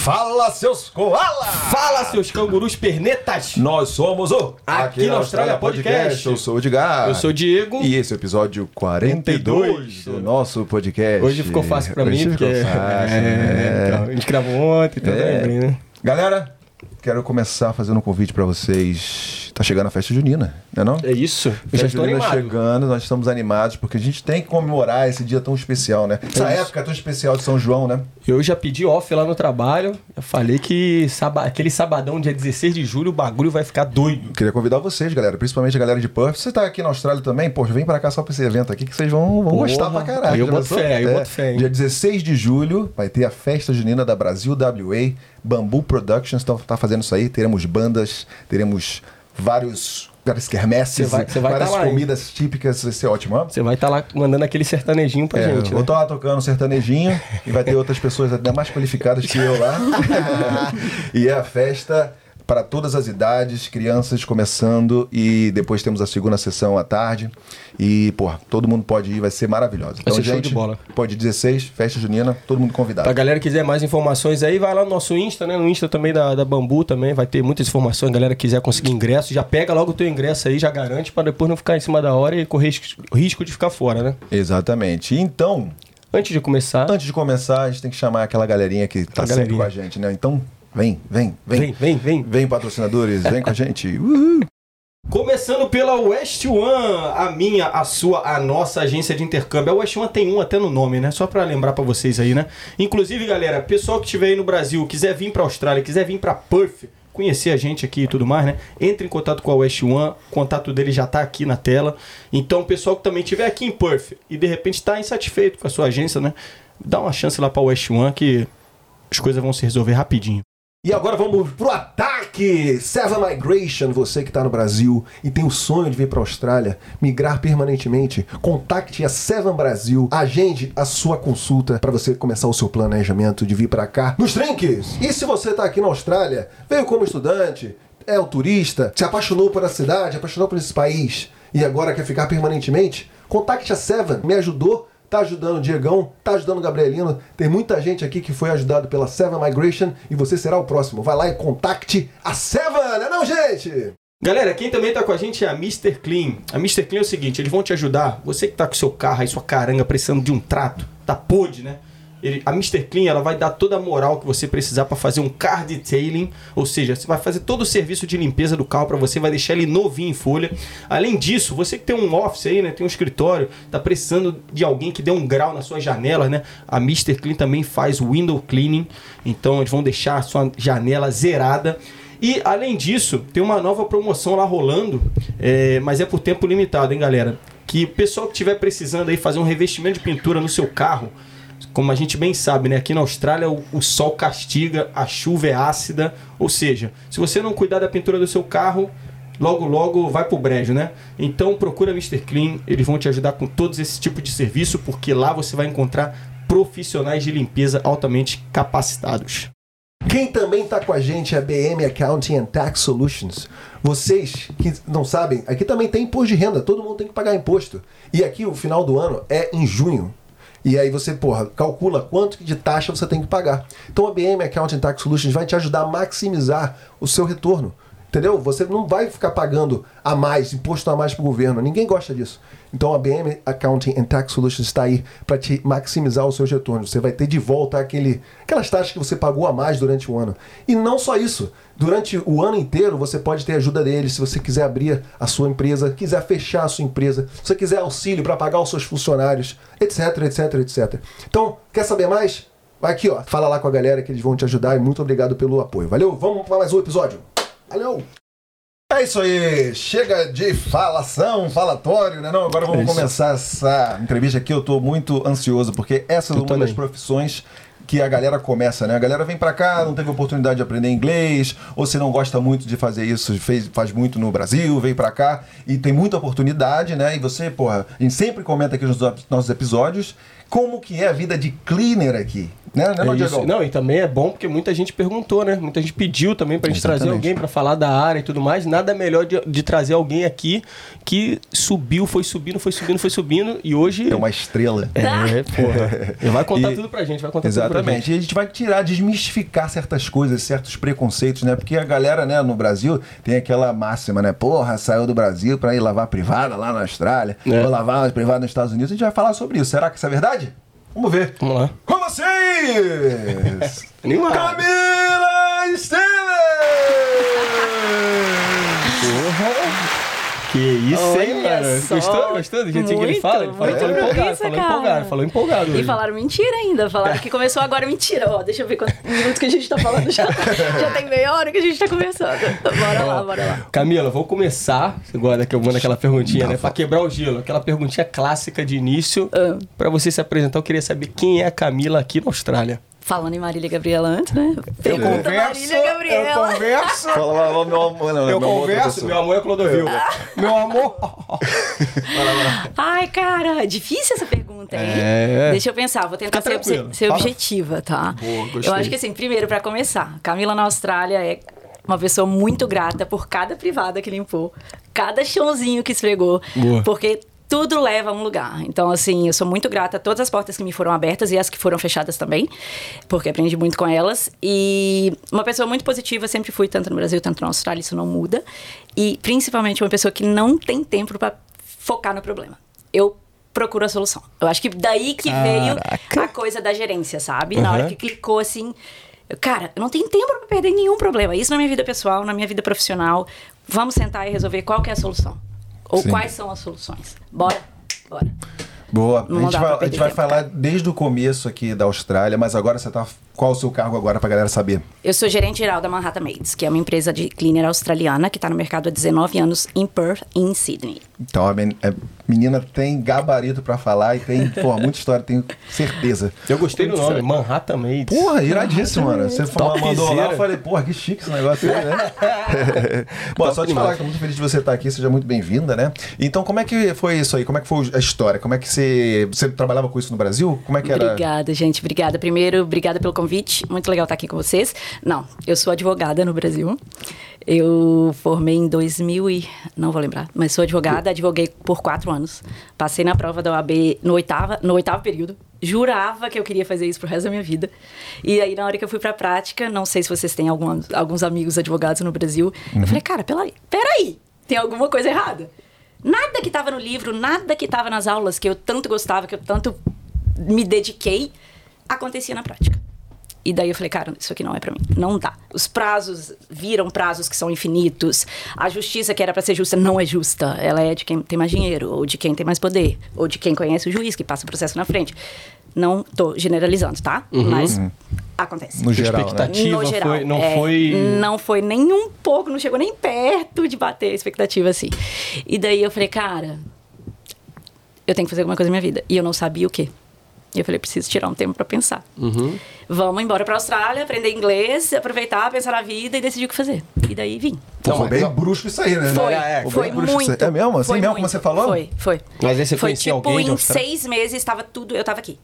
Fala, seus koala! Fala, seus cangurus pernetas! Nós somos o Aqui na Austrália Podcast. Eu sou o Edgar. Eu sou o Diego. E esse é o episódio 42 do nosso podcast. Hoje ficou fácil pra mim, porque então, a gente gravou ontem, então lembrei, né? Galera, quero começar fazendo um convite pra vocês. Tá chegando a festa junina, não é não? É isso. Eu já estou animado. Chegando, nós estamos animados, porque a gente tem que comemorar esse dia tão especial, né? Essa época tão especial de São João, né? Eu já pedi off lá no trabalho. Eu falei que aquele sabadão, dia 16 de julho, o bagulho vai ficar doido. Eu queria convidar vocês, galera, principalmente a galera de Perth. Se você tá aqui na Austrália também, poxa, vem pra cá só pra esse evento aqui, que vocês vão gostar pra caralho. Eu boto fé, eu boto fé, hein? Dia 16 de julho vai ter a festa junina da Brasil WA. Bamboo Productions tá fazendo isso aí. Teremos bandas, teremos várias quermesses, várias comidas típicas. Vai ser ótimo. Ó. Você vai estar lá mandando aquele sertanejinho pra gente. Vou estar lá tocando um sertanejinho e vai ter outras pessoas ainda mais qualificadas que eu lá. E é a festa para todas as idades, crianças começando, e depois temos a segunda sessão à tarde. E, pô, todo mundo pode ir, vai ser maravilhoso. Então, gente, show de bola. Pode 16, festa junina, todo mundo convidado. Pra galera que quiser mais informações aí, vai lá no nosso Insta, né? No Insta também da Bambu também, vai ter muitas informações. A galera que quiser conseguir ingresso, já pega logo o teu ingresso aí, já garante, pra depois não ficar em cima da hora e correr risco de ficar fora, né? Exatamente. Então, Antes de começar, a gente tem que chamar aquela galerinha que tá sempre com a gente, né? Então, Vem. Vem, patrocinadores, vem com a gente. Uhul. Começando pela West One, a minha, a sua, a nossa agência de intercâmbio. A West One tem um até no nome, né? Só pra lembrar pra vocês aí, né? Inclusive, galera, pessoal que estiver aí no Brasil, quiser vir pra Austrália, quiser vir pra Perth, conhecer a gente aqui e tudo mais, né? Entre em contato com a West One, o contato dele já tá aqui na tela. Então, pessoal que também estiver aqui em Perth e de repente tá insatisfeito com a sua agência, né? Dá uma chance lá pra West One que as coisas vão se resolver rapidinho. E agora vamos pro ataque! Seven Migration, você que está no Brasil e tem o sonho de vir para a Austrália, migrar permanentemente, contacte a Seven Brasil, agende a sua consulta para você começar o seu planejamento de vir para cá nos trinques! E se você está aqui na Austrália, veio como estudante, é um turista, se apaixonou por a cidade, apaixonou por esse país e agora quer ficar permanentemente, contacte a Seven, me ajudou. Tá ajudando o Diegão, tá ajudando o Gabrielino. Tem muita gente aqui que foi ajudado pela Seven Migration e você será o próximo. Vai lá e contacte a Seven, né não, gente? Galera, quem também tá com a gente é a Mr. Clean. A Mr. Clean é o seguinte, eles vão te ajudar. Você que tá com seu carro aí, sua caranga, precisando de um trato, tá podre, né? A Mr. Clean, ela vai dar toda a moral que você precisar para fazer um car detailing, ou seja, você vai fazer todo o serviço de limpeza do carro para você, vai deixar ele novinho em folha. Além disso, você que tem um office aí, né, tem um escritório, tá precisando de alguém que dê um grau nas suas janelas, né? A Mr. Clean também faz window cleaning, então eles vão deixar a sua janela zerada. E, além disso, tem uma nova promoção lá rolando, mas é por tempo limitado, hein, galera? Que o pessoal que estiver precisando aí fazer um revestimento de pintura no seu carro, como a gente bem sabe, né? Aqui na Austrália o sol castiga, a chuva é ácida. Ou seja, se você não cuidar da pintura do seu carro, logo logo vai pro brejo, né? Então procura Mr. Clean, eles vão te ajudar com todos esses tipos de serviço, porque lá você vai encontrar profissionais de limpeza altamente capacitados. Quem também está com a gente é a BM Accounting and Tax Solutions. Vocês que não sabem, aqui também tem imposto de renda, todo mundo tem que pagar imposto. E aqui o final do ano é em junho. E aí você, calcula quanto de taxa você tem que pagar. Então a BM Accounting Tax Solutions vai te ajudar a maximizar o seu retorno, entendeu? Você não vai ficar pagando a mais, imposto a mais para o governo. Ninguém gosta disso. Então a BM Accounting and Tax Solutions está aí para te maximizar os seus retornos. Você vai ter de volta aquelas taxas que você pagou a mais durante o ano. E não só isso. Durante o ano inteiro você pode ter ajuda deles. Se você quiser abrir a sua empresa, quiser fechar a sua empresa, se você quiser auxílio para pagar os seus funcionários, etc, etc, etc. Então, quer saber mais? Vai aqui, ó. Fala lá com a galera que eles vão te ajudar e muito obrigado pelo apoio. Valeu? Vamos para mais um episódio. Valeu! É isso aí, chega de falação, falatório, né? Não, agora vamos começar essa entrevista aqui. Eu tô muito ansioso, porque essa é uma das profissões que a galera começa, né? A galera vem pra cá, não teve oportunidade de aprender inglês, ou se não gosta muito de fazer isso, faz muito no Brasil, veio pra cá e tem muita oportunidade, né? E você, a gente sempre comenta aqui nos nossos episódios como que é a vida de cleaner aqui. Não, Diego? Não, e também é bom porque muita gente perguntou, né? Muita gente pediu também pra gente trazer alguém pra falar da área e tudo mais. Nada melhor de trazer alguém aqui que subiu, foi subindo e hoje... É uma estrela. É, porra. Ele vai contar tudo pra gente, Exatamente. E a gente vai tirar, desmistificar certas coisas, certos preconceitos, né? Porque a galera, né, no Brasil tem aquela máxima, né? Porra, saiu do Brasil pra ir lavar privada lá na Austrália, ou lavar privada nos Estados Unidos. A gente vai falar sobre isso. Será que isso é verdade? Vamos ver. Vamos lá. Com vocês! Camilla Esteves! Que isso, hein, cara? Gostou do jeito que ele fala? Ele falou empolgado. E hoje falaram mentira ainda. Falaram que começou agora mentira. Ó, deixa eu ver quantos minutos que a gente tá falando. Já tem meia hora que a gente tá conversando. Bora lá. Camila, vou começar agora que eu mando aquela perguntinha, né? Pra quebrar o gelo. Aquela perguntinha clássica de início. Pra você se apresentar, eu queria saber quem é a Camila aqui na Austrália. Falando em Marília Gabriela antes, né? Pergunta Marília Gabriela. Eu converso. Fala, meu amor. Não, eu meu converso, amor, meu amor é Clodovil. Meu amor. Ai, cara, difícil essa pergunta, hein? Deixa eu pensar, vou tentar ser objetiva, tá? Boa, eu acho que assim, primeiro, pra começar, Camila na Austrália é uma pessoa muito grata por cada privada que limpou, cada chãozinho que esfregou, porque... Tudo leva a um lugar. Então, assim, eu sou muito grata a todas as portas que me foram abertas e as que foram fechadas também, porque aprendi muito com elas. E uma pessoa muito positiva, sempre fui, tanto no Brasil, tanto na Austrália, isso não muda. E, principalmente, uma pessoa que não tem tempo para focar no problema. Eu procuro a solução. Eu acho que daí que veio a coisa da gerência, sabe? Na hora que clicou, assim... Cara, eu não tenho tempo para perder nenhum problema. Isso na minha vida pessoal, na minha vida profissional. Vamos sentar e resolver qual que é a solução. Ou quais são as soluções? Bora. Boa. A gente vai falar desde o começo aqui da Austrália, mas agora você tá... Qual o seu cargo agora pra galera saber? Eu sou gerente geral da Manhattan Maids, que é uma empresa de cleaner australiana que tá no mercado há 19 anos em Perth e em Sydney. Então, a menina tem gabarito pra falar e tem, muita história, tenho certeza. Eu gostei do nome, Manhattan Maids. Porra, iradíssimo, mano. Você mandou lá, eu falei, porra, que chique esse negócio aí, né? Bom, só te falar que eu tô muito feliz de você estar aqui, seja muito bem-vinda, né? Então, como é que foi isso aí? Como é que foi a história? Como é que você trabalhava com isso no Brasil? Como é que era? Obrigada, gente. Obrigada. Primeiro, obrigada pelo convite. Muito legal estar aqui com vocês. Não, eu sou advogada no Brasil. Eu formei em 2000 e... Não vou lembrar, mas sou advogada. Advoguei por 4 anos. Passei na prova da OAB no oitavo período. Jurava que eu queria fazer isso pro resto da minha vida. E aí, na hora que eu fui pra prática, não sei se vocês têm alguns amigos advogados no Brasil. Eu falei, cara, peraí, tem alguma coisa errada. Nada que estava no livro, nada que estava nas aulas que eu tanto gostava, que eu tanto me dediquei, acontecia na prática. E daí eu falei, cara, isso aqui não é pra mim. Não dá. Os prazos viram prazos que são infinitos. A justiça que era pra ser justa não é justa. Ela é de quem tem mais dinheiro, ou de quem tem mais poder, ou de quem conhece o juiz que passa o processo na frente. Não tô generalizando, tá? Mas acontece. No geral, expectativa, né? Não foi nem um pouco, não chegou nem perto de bater a expectativa, assim. E daí eu falei, cara, eu tenho que fazer alguma coisa na minha vida. E eu não sabia o quê. E eu falei, preciso tirar um tempo pra pensar. Vamos embora pra Austrália, aprender inglês, aproveitar, pensar na vida e decidir o que fazer. E daí vim. Então, foi bem brusco isso aí, né? Foi muito. É mesmo? Assim mesmo como você falou? Foi. Mas aí você foi tipo, em 6 meses, eu tava aqui.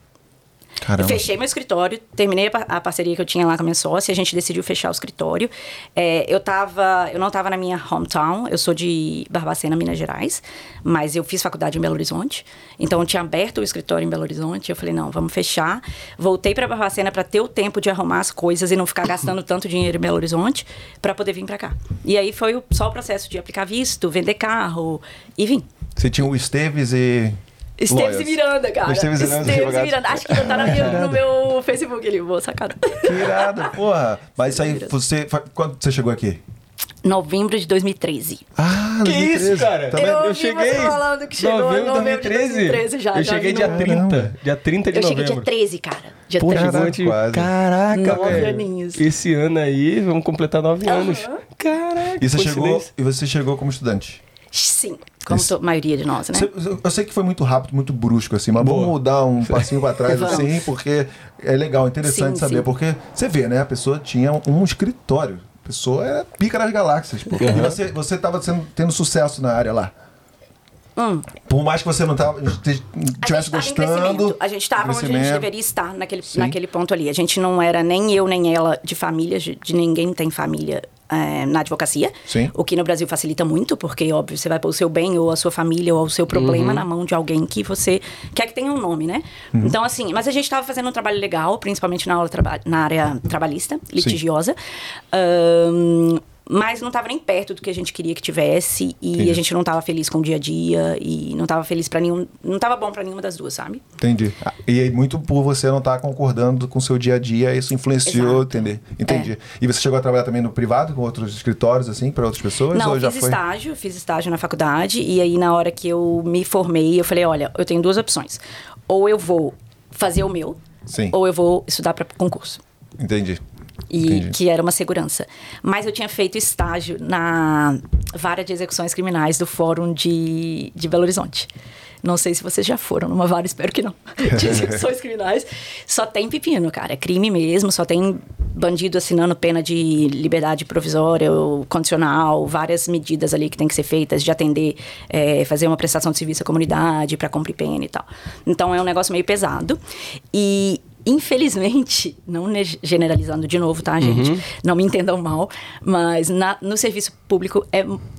Caramba. Fechei meu escritório, terminei a parceria que eu tinha lá com a minha sócia, a gente decidiu fechar o escritório. Eu não estava na minha hometown, eu sou de Barbacena, Minas Gerais, mas eu fiz faculdade em Belo Horizonte, então eu tinha aberto o escritório em Belo Horizonte, eu falei, não, vamos fechar. Voltei para Barbacena para ter o tempo de arrumar as coisas e não ficar gastando tanto dinheiro em Belo Horizonte para poder vir para cá. E aí foi só o processo de aplicar visto, vender carro e vim. Você tinha o Esteves e... Esteves e Miranda, cara. Esteves e Miranda. Acho que ainda tá no meu Facebook ali. Boa sacada. Que irado, porra. Mas isso aí, quando você chegou aqui? Novembro de 2013. Ah, que 2013. Isso, cara? Eu cheguei. Falando que chegou novembro de 2013 já. Eu cheguei dia 30. Dia 30 de novembro. Eu cheguei dia 13, cara. Dia 13. Caraca, 9 aninhos. Esse ano aí, vamos completar 9 anos. Caraca. E você chegou como estudante? Sim. Como a maioria de nós, né? Eu sei que foi muito rápido, muito brusco, assim, mas vamos dar um passinho pra trás, assim, porque é legal, interessante saber, porque você vê, né? A pessoa tinha um escritório, a pessoa era pica das galáxias, porque você tava tendo sucesso na área lá. Por mais que você não estivesse gostando... A gente estava onde a gente deveria estar naquele ponto ali. A gente não era nem eu, nem ela de família, de ninguém tem família na advocacia. Sim. O que no Brasil facilita muito, porque, óbvio, você vai pôr o seu bem ou a sua família ou o seu problema na mão de alguém que você quer que tenha um nome, né? Então, assim, mas a gente estava fazendo um trabalho legal, principalmente na área trabalhista, litigiosa. Mas não estava nem perto do que a gente queria que tivesse. E Entendi. A gente não estava feliz com o dia a dia. E não estava feliz para nenhum... Não estava bom para nenhuma das duas, sabe? Entendi. E é muito por você não estar concordando com o seu dia a dia. Isso influenciou, entender. Entendi. É. E você chegou a trabalhar também no privado? Com outros escritórios, assim? Para outras pessoas? Não, ou já foi? Fiz estágio na faculdade. E aí, na hora que eu me formei, eu falei... Olha, eu tenho duas opções. Ou eu vou fazer o meu. Sim. Ou eu vou estudar para concurso. Entendi. E Entendi. Que era uma segurança. Mas eu tinha feito estágio na vara de execuções criminais do Fórum de Belo Horizonte. Não sei se vocês já foram numa vara, espero que não. De execuções criminais. Só tem pepino, cara. É crime mesmo. Só tem bandido assinando pena de liberdade provisória ou condicional. Várias medidas ali que tem que ser feitas de atender, fazer uma prestação de serviço à comunidade para cumprir pena e tal. Então é um negócio meio pesado. E... Infelizmente, não generalizando de novo, tá, gente? Não me entendam mal, mas no serviço público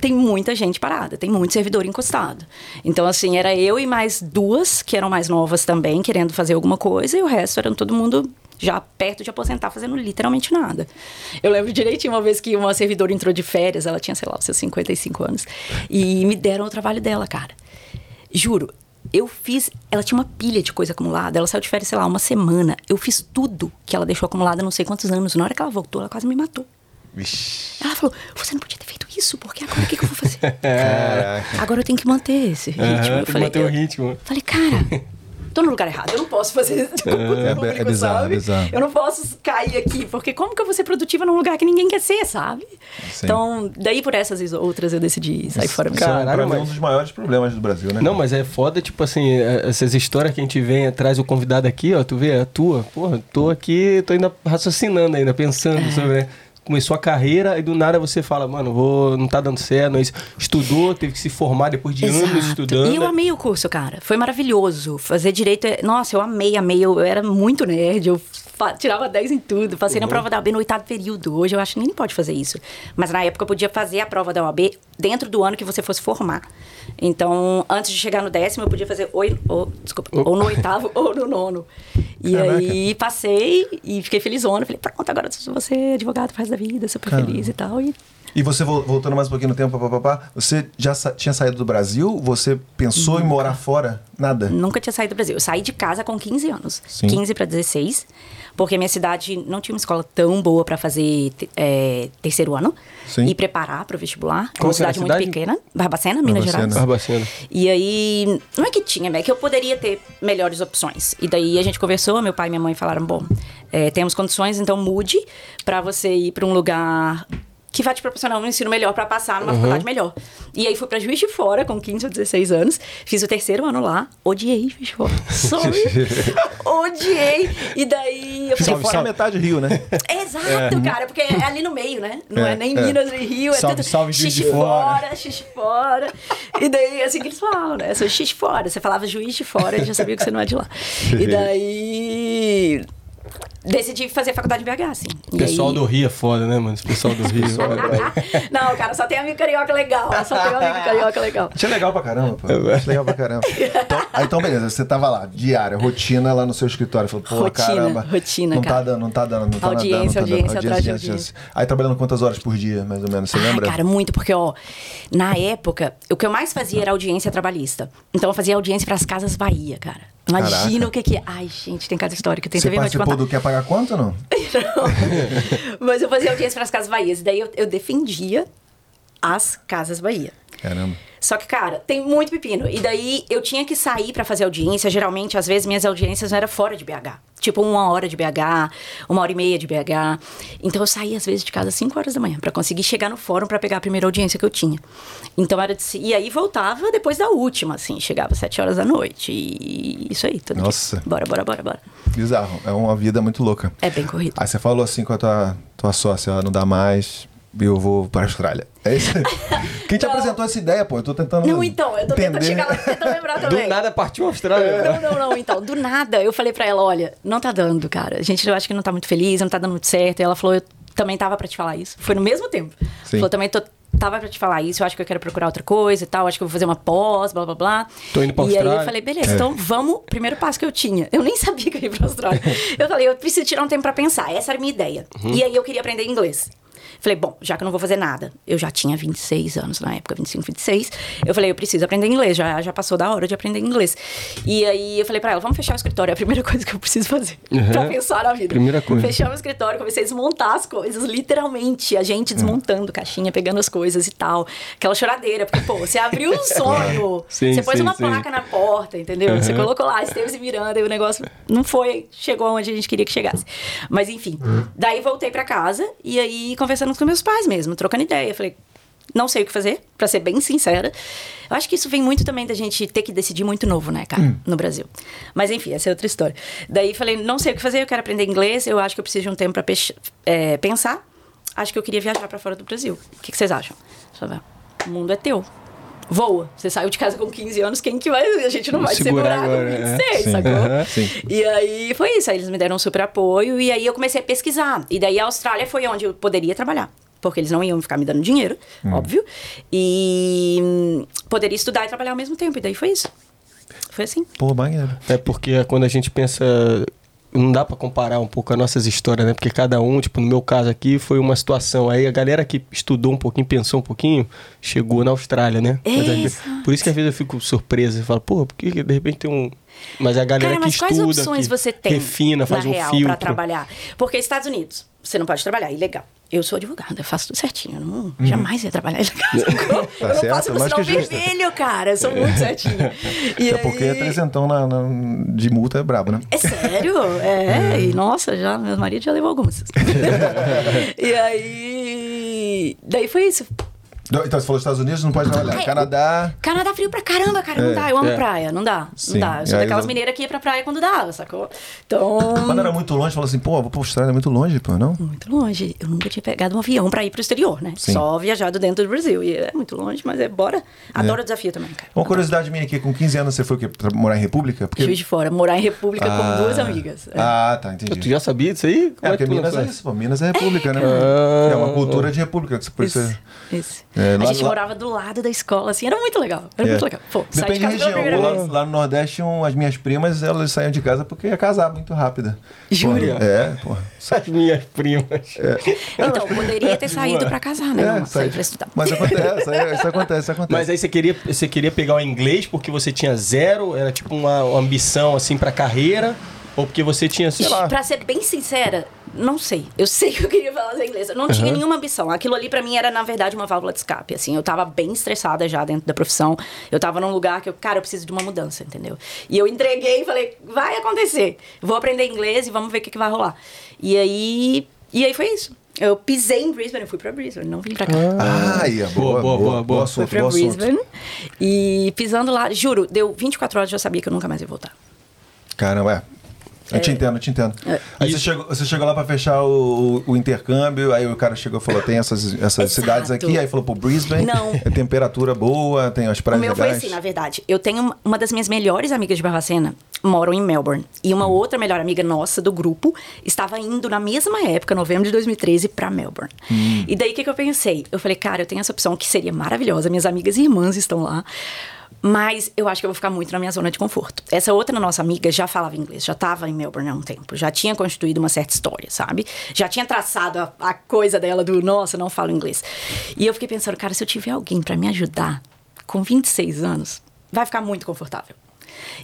tem muita gente parada, tem muito servidor encostado. Então, assim, era eu e mais duas, que eram mais novas também, querendo fazer alguma coisa, e o resto era todo mundo já perto de aposentar, fazendo literalmente nada. Eu lembro direitinho uma vez que uma servidora entrou de férias, ela tinha, sei lá, os seus 55 anos, e me deram o trabalho dela, cara. Juro. Eu fiz... Ela tinha uma pilha de coisa acumulada. Ela saiu de férias, sei lá, uma semana. Eu fiz tudo que ela deixou acumulada não sei quantos anos. Na hora que ela voltou, ela quase me matou. Vixe. Ela falou, você não podia ter feito isso, porque agora o que eu vou fazer? Agora eu tenho que manter esse ritmo. Eu falei, manter o ritmo. Falei, cara, tô no lugar errado. Eu não posso fazer isso com o público, bizarro, sabe? Bizarro. Eu não posso cair aqui, porque como que eu vou ser produtiva num lugar que ninguém quer ser, sabe? Sim. Então, daí por essas outras eu decidi sair fora. Caralho, mas... é um dos maiores problemas do Brasil, né? Não, mas é foda, tipo assim, essas histórias que a gente vem, traz o convidado aqui, ó, tu vê, é a tua. Porra, tô aqui, tô ainda raciocinando, ainda pensando sobre... Começou a carreira e do nada você fala, mano, não tá dando certo, não é isso. Estudou, teve que se formar depois de anos estudando. E eu amei o curso, cara. Foi maravilhoso. Fazer direito, nossa, eu amei. Eu era muito nerd, eu tirava 10 em tudo. Passei na prova da OAB no 8º período. Hoje eu acho que nem pode fazer isso. Mas na época eu podia fazer a prova da OAB dentro do ano que você fosse formar. Então, antes de chegar no 10º, eu podia fazer ou no 8º ou no 9º. E aí passei e fiquei felizona. Falei, pronto, agora você é advogado, faz da vida, super feliz e tal. E você, voltando mais um pouquinho no tempo, você já tinha saído do Brasil? Você pensou em morar fora? Nada? Nunca tinha saído do Brasil. Eu saí de casa com 15 anos. Sim. 15 para 16. Porque minha cidade não tinha uma escola tão boa para fazer terceiro ano. Sim. E preparar para o vestibular. Qual uma cidade muito pequena. Barbacena, Minas Gerais. Barbacena. E aí, não é que tinha, é que eu poderia ter melhores opções. E daí a gente conversou, meu pai e minha mãe falaram, temos condições, então mude para você ir para um lugar... que vai te proporcionar um ensino melhor para passar numa faculdade melhor. E aí fui para Juiz de Fora com 15 ou 16 anos, fiz o terceiro ano lá, odiei Juiz de Fora. Odiei. E daí eu falei, fora metade do Rio, né? Exato, cara, porque é ali no meio, né? Não é nem Minas nem Rio, salve Juiz de Fora, Juiz de Fora. E daí assim que eles falam, né? Sou Juiz de Fora. Você falava Juiz de Fora, eles já sabiam que você não é de lá. E daí decidi fazer faculdade de BH, assim. O pessoal do Rio é foda, né, mano? O pessoal do Rio. Não, cara, só tem amigo carioca legal. Isso é legal pra caramba, pô. Então, beleza, você tava lá, diária, rotina lá no seu escritório. Falou, pô, caramba. Rotina, não cara. Não tá dando. Audiência. Aí trabalhando quantas horas por dia, mais ou menos, você lembra? Cara, muito, porque, na época, o que eu mais fazia era audiência trabalhista. Então, eu fazia audiência pras Casas Bahia, cara. Imagina o que é. Ai, gente, tem cada história que eu tenho que ver. Você participou do Quer Pagar Quanto ou não? Não. Mas eu fazia audiência para as Casas Bahia. E daí eu defendia as Casas Bahia. Caramba. Só que, cara, tem muito pepino. E daí eu tinha que sair pra fazer audiência. Geralmente, às vezes, minhas audiências não eram fora de BH. Tipo, 1 hora de BH, 1h30 de BH. Então, eu saía, às vezes, de casa às 5 horas da manhã pra conseguir chegar no fórum pra pegar a primeira audiência que eu tinha. Então, era de... E aí, voltava depois da última, assim. Chegava às 7 horas da noite. E isso aí, todo dia. Bora. Bizarro. É uma vida muito louca. É bem corrido. Aí, você falou assim com a tua sócia, ela não dá mais... eu vou para a Austrália. É isso? Quem te apresentou essa ideia, pô? Eu tô tentando entender. Não, então, eu tô tentando chegar lá, tentando lembrar também. Do nada partiu a Austrália. Não, então, do nada eu falei pra ela, olha, não tá dando, cara. A gente, eu acho que não tá muito feliz, não tá dando muito certo. E ela falou, eu também tava pra te falar isso. Foi no mesmo tempo. Sim. Falou, também tava pra te falar isso, eu acho que eu quero procurar outra coisa e tal, acho que eu vou fazer uma pós, blá, blá, blá. Tô indo pra Austrália. E aí eu falei, beleza, então vamos, primeiro passo que eu tinha. Eu nem sabia que eu ia pra Austrália. Eu falei, eu preciso tirar um tempo pra pensar, essa era a minha ideia. Uhum. E aí eu queria aprender inglês. Falei, bom, já que eu não vou fazer nada, eu já tinha 26 anos na época, 25, 26, eu falei, eu preciso aprender inglês, já passou da hora de aprender inglês. E aí eu falei pra ela, vamos fechar o escritório, é a primeira coisa que eu preciso fazer pra pensar na vida. Primeira coisa. Fechamos o escritório, comecei a desmontar as coisas, literalmente, a gente desmontando caixinha, pegando as coisas e tal. Aquela choradeira, porque, pô, você abriu um sonho, você pôs uma placa na porta, entendeu? Você colocou lá, Esteves e Miranda, e o negócio não foi, chegou onde a gente queria que chegasse. Mas enfim, daí voltei pra casa, e aí conversando com meus pais mesmo, trocando ideia. Eu falei, não sei o que fazer, pra ser bem sincera. Eu acho que isso vem muito também da gente ter que decidir muito novo, né, cara, no Brasil. Mas enfim, essa é outra história. Daí falei, não sei o que fazer, eu quero aprender inglês, eu acho que eu preciso de um tempo pra pensar. Acho que eu queria viajar pra fora do Brasil. O que vocês acham? O mundo é teu. Voa. Você saiu de casa com 15 anos, quem que vai... A gente não vai segurar agora, com 26, sacou? E aí, foi isso. Aí eles me deram um super apoio e aí eu comecei a pesquisar. E daí a Austrália foi onde eu poderia trabalhar. Porque eles não iam ficar me dando dinheiro, óbvio. E poderia estudar e trabalhar ao mesmo tempo. E daí foi isso. Foi assim. Pô, bacana. É porque quando a gente pensa... Não dá pra comparar um pouco as nossas histórias, né? Porque cada um, tipo, no meu caso aqui, foi uma situação. Aí a galera que estudou um pouquinho, pensou um pouquinho, chegou na Austrália, né? Mas, às vezes, por isso que às vezes eu fico surpresa. Eu falo, pô, porque de repente tem um... Mas a galera que estuda, quais opções que você tem refina, faz um filtro. Pra trabalhar? Porque Estados Unidos, você não pode trabalhar, é ilegal. Eu sou advogada, eu faço tudo certinho. Eu não, jamais ia trabalhar ilegal. Eu não faço o sinal vermelho, cara. Eu sou muito certinha. Até porque é trezentão de multa, é brabo, né? É sério? É. E nossa, já, meu marido já levou algumas. E aí... Daí foi isso. Então, você falou Estados Unidos, não pode trabalhar. Canadá... Canadá frio pra caramba, cara. Não dá, eu amo praia. Não dá. Eu sou daquelas mineiras que ia pra praia quando dava, sacou? Então... Quando era muito longe, falou assim, pô, vou pra Austrália, é muito longe, pô, não? Muito longe. Eu nunca tinha pegado um avião pra ir pro exterior, né? Sim. Só viajado dentro do Brasil. E é muito longe, mas é bora. Adoro o desafio também, cara. Uma curiosidade minha aqui, com 15 anos você foi o quê? Morar em República? Porque... Juiz de Fora. Morar em República com duas amigas. Tá, entendi. Tu já sabia disso aí? Como é porque Minas é isso, pô. Minas é República, né? É uma cultura de República. Que isso. A gente morava do lado da escola, assim, era muito legal. Pô, depende de casa da região. Lá no Nordeste, as minhas primas, elas saíam de casa porque ia casar muito rápida. Júlia? Pô. As minhas primas. Então, poderia ter saído pra casar, né? Não, saí pra estudar. Mas isso acontece. Mas aí você queria pegar o inglês porque você tinha zero, era tipo uma ambição, assim, pra carreira, ou porque você tinha, sei lá... Pra ser bem sincera... Não sei. Eu sei que eu queria falar inglês. Eu não tinha nenhuma ambição. Aquilo ali pra mim era, na verdade, uma válvula de escape, assim. Eu tava bem estressada já dentro da profissão. Eu tava num lugar que eu preciso de uma mudança, entendeu? E eu entreguei e falei, vai acontecer. Vou aprender inglês e vamos ver o que vai rolar. E aí foi isso. Eu pisei em Brisbane, eu fui pra Brisbane, não vim pra cá. Boa, fui pra Brisbane. E pisando lá, juro, deu 24 horas e já sabia que eu nunca mais ia voltar. Caramba, Eu te entendo. Aí você chegou lá pra fechar o intercâmbio, aí o cara chegou e falou, tem essas cidades aqui, aí falou, pô, Brisbane, é temperatura boa, tem as praias legais. O meu foi assim, na verdade. Eu tenho uma das minhas melhores amigas de Barbacena, moram em Melbourne. E uma outra melhor amiga nossa do grupo estava indo na mesma época, novembro de 2013, pra Melbourne. E daí, o que eu pensei? Eu falei, cara, eu tenho essa opção que seria maravilhosa, minhas amigas e irmãs estão lá. Mas eu acho que eu vou ficar muito na minha zona de conforto. Essa outra nossa amiga já falava inglês, já estava em Melbourne há um tempo, já tinha constituído uma certa história, sabe? Já tinha traçado a coisa dela do, nossa, não falo inglês. E eu fiquei pensando, cara, se eu tiver alguém para me ajudar com 26 anos, vai ficar muito confortável.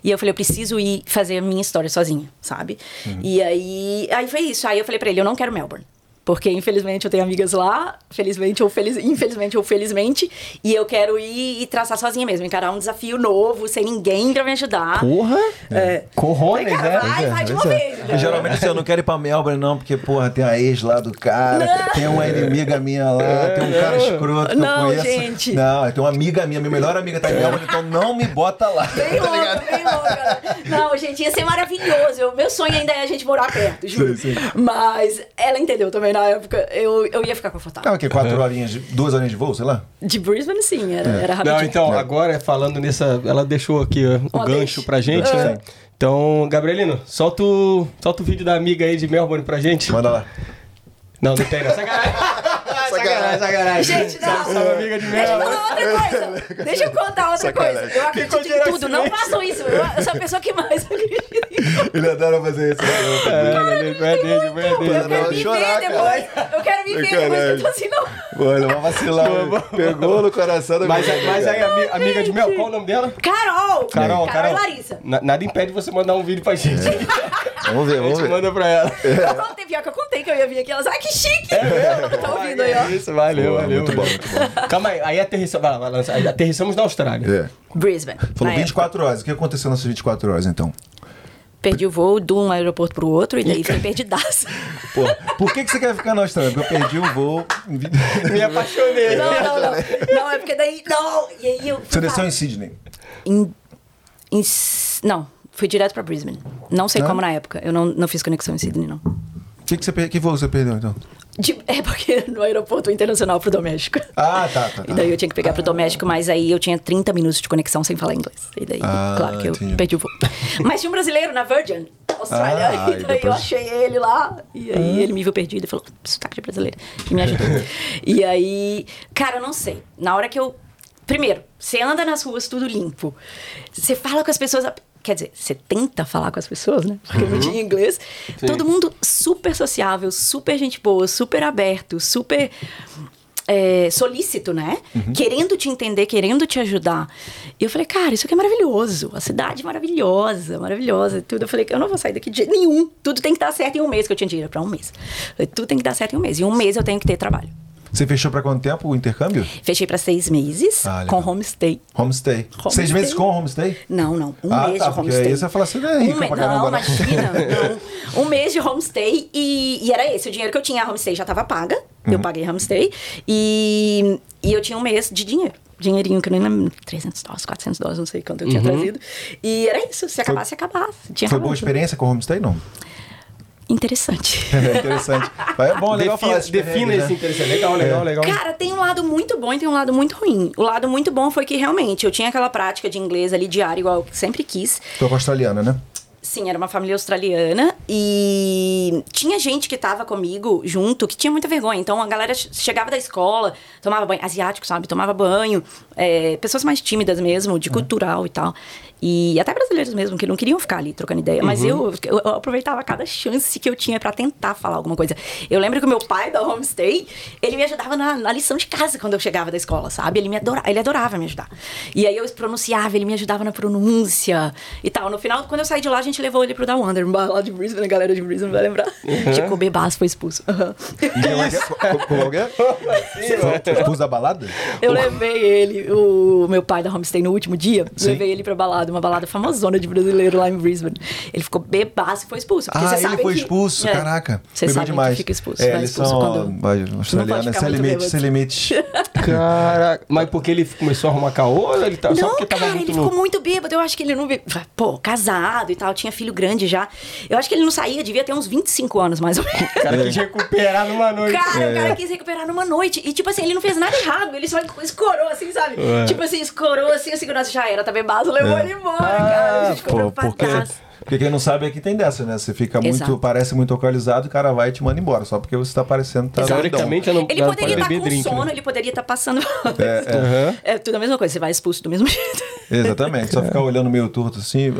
E eu falei, eu preciso ir fazer a minha história sozinha, sabe? E aí foi isso. Aí eu falei para ele, eu não quero Melbourne. Porque, infelizmente, eu tenho amigas lá, infelizmente, e eu quero ir e traçar sozinha mesmo, encarar um desafio novo, sem ninguém pra me ajudar. Porra! Corrones, né? Vai de uma vez. Né? Geralmente, assim, eu não quero ir pra Melbourne, não, porque, porra, tem a ex lá do cara, tem uma inimiga minha lá, tem um cara escroto que eu conheço. Gente. Não, tem uma amiga minha melhor amiga tá em Melbourne, então não me bota lá. Bem louca. Não, gente, ia ser maravilhoso. Meu sonho ainda é a gente morar perto, juro. Sim. Mas ela entendeu também, na época, eu ia ficar confortável. Não, que 2 horinhas de voo, sei lá? De Brisbane, sim, era rapidinho. Não, então, agora, falando nessa... Ela deixou aqui o gancho pra gente, né? Então, Gabrielino, solta o vídeo da amiga aí de Melbourne pra gente. Manda lá. Não tem, não. Sacanagem. Gente, não. Amiga de Deixa eu contar outra coisa. Eu acredito em tudo. Não façam isso. Eu sou a pessoa que mais acredita em tudo. Ele adora fazer isso. Eu quero me ver depois. Eu tô assim, não. Olha, vai vacilar. Pegou no coração da minha amiga. Mas aí, amiga de Mel, qual o nome dela? Carol e Larissa. Nada impede você mandar um vídeo pra gente. Vamos ver. A gente manda pra ela. Eu contei que eu ia vir aqui. Elas, que chique. Tá ouvindo aí, ó. Isso, valeu. Muito bom. Calma aí. Aí aterrissamos na Austrália. Brisbane. Falou 24 horas. O que aconteceu nessas 24 horas, então? Perdi o voo de um aeroporto pro outro e daí fiquei perdidaço. Pô, por que você quer ficar na Austrália? Porque eu perdi o voo. Me apaixonei. Não. Não, é porque daí... Não! E aí eu... Você desceu em Sydney? Não. Fui direto pra Brisbane. Não sei como na época. Eu não fiz conexão em Sydney, não. Que voo você perdeu, então? É porque no aeroporto internacional pro doméstico. Tá. E daí eu tinha que pegar pro doméstico, mas aí eu tinha 30 minutos de conexão sem falar inglês. E daí, claro que eu perdi o voo. Mas tinha um brasileiro na Virgin, Austrália. E daí eu achei ele lá. E aí ele me viu perdido e falou, sotaque de brasileiro. E me ajudou. E aí, cara, eu não sei. Na hora que eu... Primeiro, você anda nas ruas tudo limpo. Você fala com as pessoas... Quer dizer, você tenta falar com as pessoas, né? Porque eu não tinha inglês. Sim. Todo mundo super sociável, super gente boa, super aberto, super solícito, né? Querendo te entender, querendo te ajudar. E eu falei, cara, isso aqui é maravilhoso. A cidade é maravilhosa e tudo. Eu falei, eu não vou sair daqui de jeito nenhum. Tudo tem que dar certo em um mês, que eu tinha dinheiro pra um mês. Eu falei, tudo tem que dar certo em um mês. Em um mês eu tenho que ter trabalho. Você fechou pra quanto tempo o intercâmbio? Fechei pra 6 meses com homestay. 6 meses com homestay? Não. Um mês de homestay. Aí você fala assim, né? Não, imagina. Não. 1 mês de homestay e era esse. O dinheiro que eu tinha, a homestay já tava paga. Eu paguei homestay. E eu tinha 1 mês de dinheiro. Dinheirinho que eu nem lembro. $300, $400, não sei quanto eu tinha trazido. E era isso. Se acabasse, acabasse. Foi boa experiência com homestay, não? Interessante. É bom, legal falar isso. Defina esse interessante. Legal. Cara, tem um lado muito bom e tem um lado muito ruim. O lado muito bom foi que realmente eu tinha aquela prática de inglês ali diária, igual eu sempre quis. Tô com australiana, né? Sim, era uma família australiana e tinha gente que tava comigo junto que tinha muita vergonha. Então, a galera chegava da escola, tomava banho, asiático, sabe? Tomava banho, pessoas mais tímidas mesmo, de cultural e tal. E até brasileiros mesmo, que não queriam ficar ali trocando ideia. Mas eu aproveitava cada chance que eu tinha pra tentar falar alguma coisa. Eu lembro que o meu pai da homestay, ele me ajudava na lição de casa quando eu chegava da escola, sabe? Ele adorava me ajudar. E aí eu pronunciava, ele me ajudava na pronúncia e tal. No final, quando eu saí de lá, a gente levou ele pro Down Under, um bar lá de Brisbane, a galera de Brisbane vai lembrar. Tipo, Bebas foi expulso. Como alguém? Expulso da balada? Eu levei ele, o meu pai da homestay, no último dia, levei ele pra balada. Uma balada famosona de brasileiro lá em Brisbane. Ele ficou bebaço e foi expulso. Ele foi expulso, caraca. Você sabe que fica expulso. É, eles expulso são australianos, sem limite. Caraca. Mas porque ele começou a arrumar caô? Ele ficou muito bêbado. Eu acho que ele não... Pô, casado e tal, tinha filho grande já. Eu acho que ele não saía, devia ter uns 25 anos, mais ou menos. O cara quis recuperar numa noite. O cara quis recuperar numa noite. E tipo assim, ele não fez nada errado. Ele só escorou assim, sabe? Tipo assim, escorou assim, a segurança já era, tá bebaço, levou ele embora, cara. A gente ficou porque quem não sabe aqui tem dessa, né? Você fica muito, parece muito localizado, o cara vai e te manda embora, só porque você tá parecendo... Teoricamente, ele poderia estar com sono, né? Ele poderia estar passando... É tudo a mesma coisa, você vai expulso do mesmo jeito. Exatamente, só ficar olhando meio torto assim,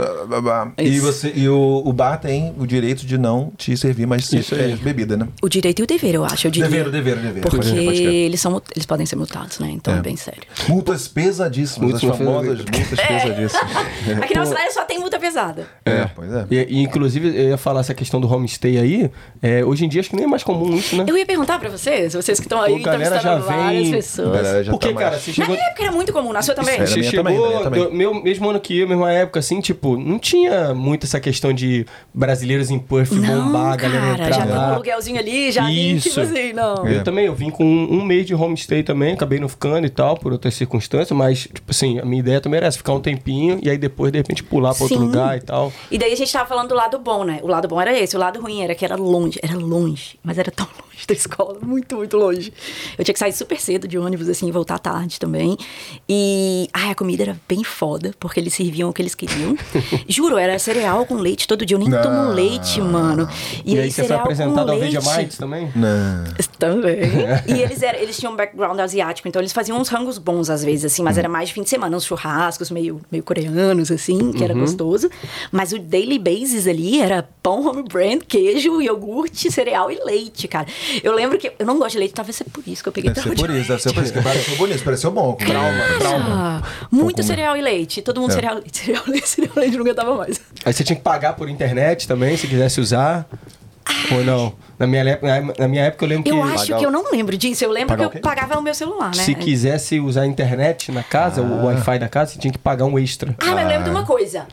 E o bar tem o direito de não te servir mais bebida, né? O direito e o dever, eu acho. Dever. Porque eles podem ser multados, né? Então é bem sério. Multas pesadíssimas, as famosas multas pesadíssimas. Aqui na Austrália só tem multa pesada. Pois é. E inclusive, eu ia falar essa questão do homestay aí. Hoje em dia, acho que nem é mais comum isso, né? Eu ia perguntar pra vocês que estão aí, entrevistando várias pessoas. Porque, cara, você chegou... Na minha época era muito comum, nasceu também. Você chegou, mesmo ano que eu, mesma época, assim, tipo, não tinha muito essa questão de brasileiros em Perth bombar, galera entrar já lá. Tem um aluguelzinho ali, já vim, tipo assim, não. Eu vim com um mês de homestay também, acabei não ficando e tal, por outras circunstâncias, mas, tipo assim, a minha ideia também era ficar um tempinho e aí depois, de repente, pular pra outro lugar e tal. E daí a gente tava falando do lado bom, né? O lado bom era esse, o lado ruim era que era longe, mas era tão longe. longe da escola, muito, muito longe. Eu tinha que sair super cedo de ônibus, assim, e voltar tarde também. E, ai, a comida era bem foda, porque eles serviam o que eles queriam. Juro, era cereal com leite todo dia. Eu nem tomo leite, mano. E aí você foi apresentado ao Vegemite também? Não. Também. E eles tinham um background asiático, então eles faziam uns rangos bons, às vezes, assim. Mas era mais de fim de semana, uns churrascos meio coreanos, assim, que era gostoso. Mas o daily basis ali era pão, home brand, queijo, iogurte, cereal e leite, cara. Eu lembro que... Eu não gosto de leite, talvez seja por isso que eu peguei tanto de leite. Deve ser por isso. Que pareceu bonito, pareceu bom. Com trauma. Muito cereal e leite. Todo mundo cereal e leite, nunca tava mais. Aí você tinha que pagar por internet também, se quisesse usar. Ou não? Na minha época eu lembro que... Eu acho que eu não lembro disso. Eu lembro que eu pagava o meu celular, né? Se quisesse usar a internet na casa, o Wi-Fi da casa, você tinha que pagar um extra. Ah, mas eu lembro de uma coisa.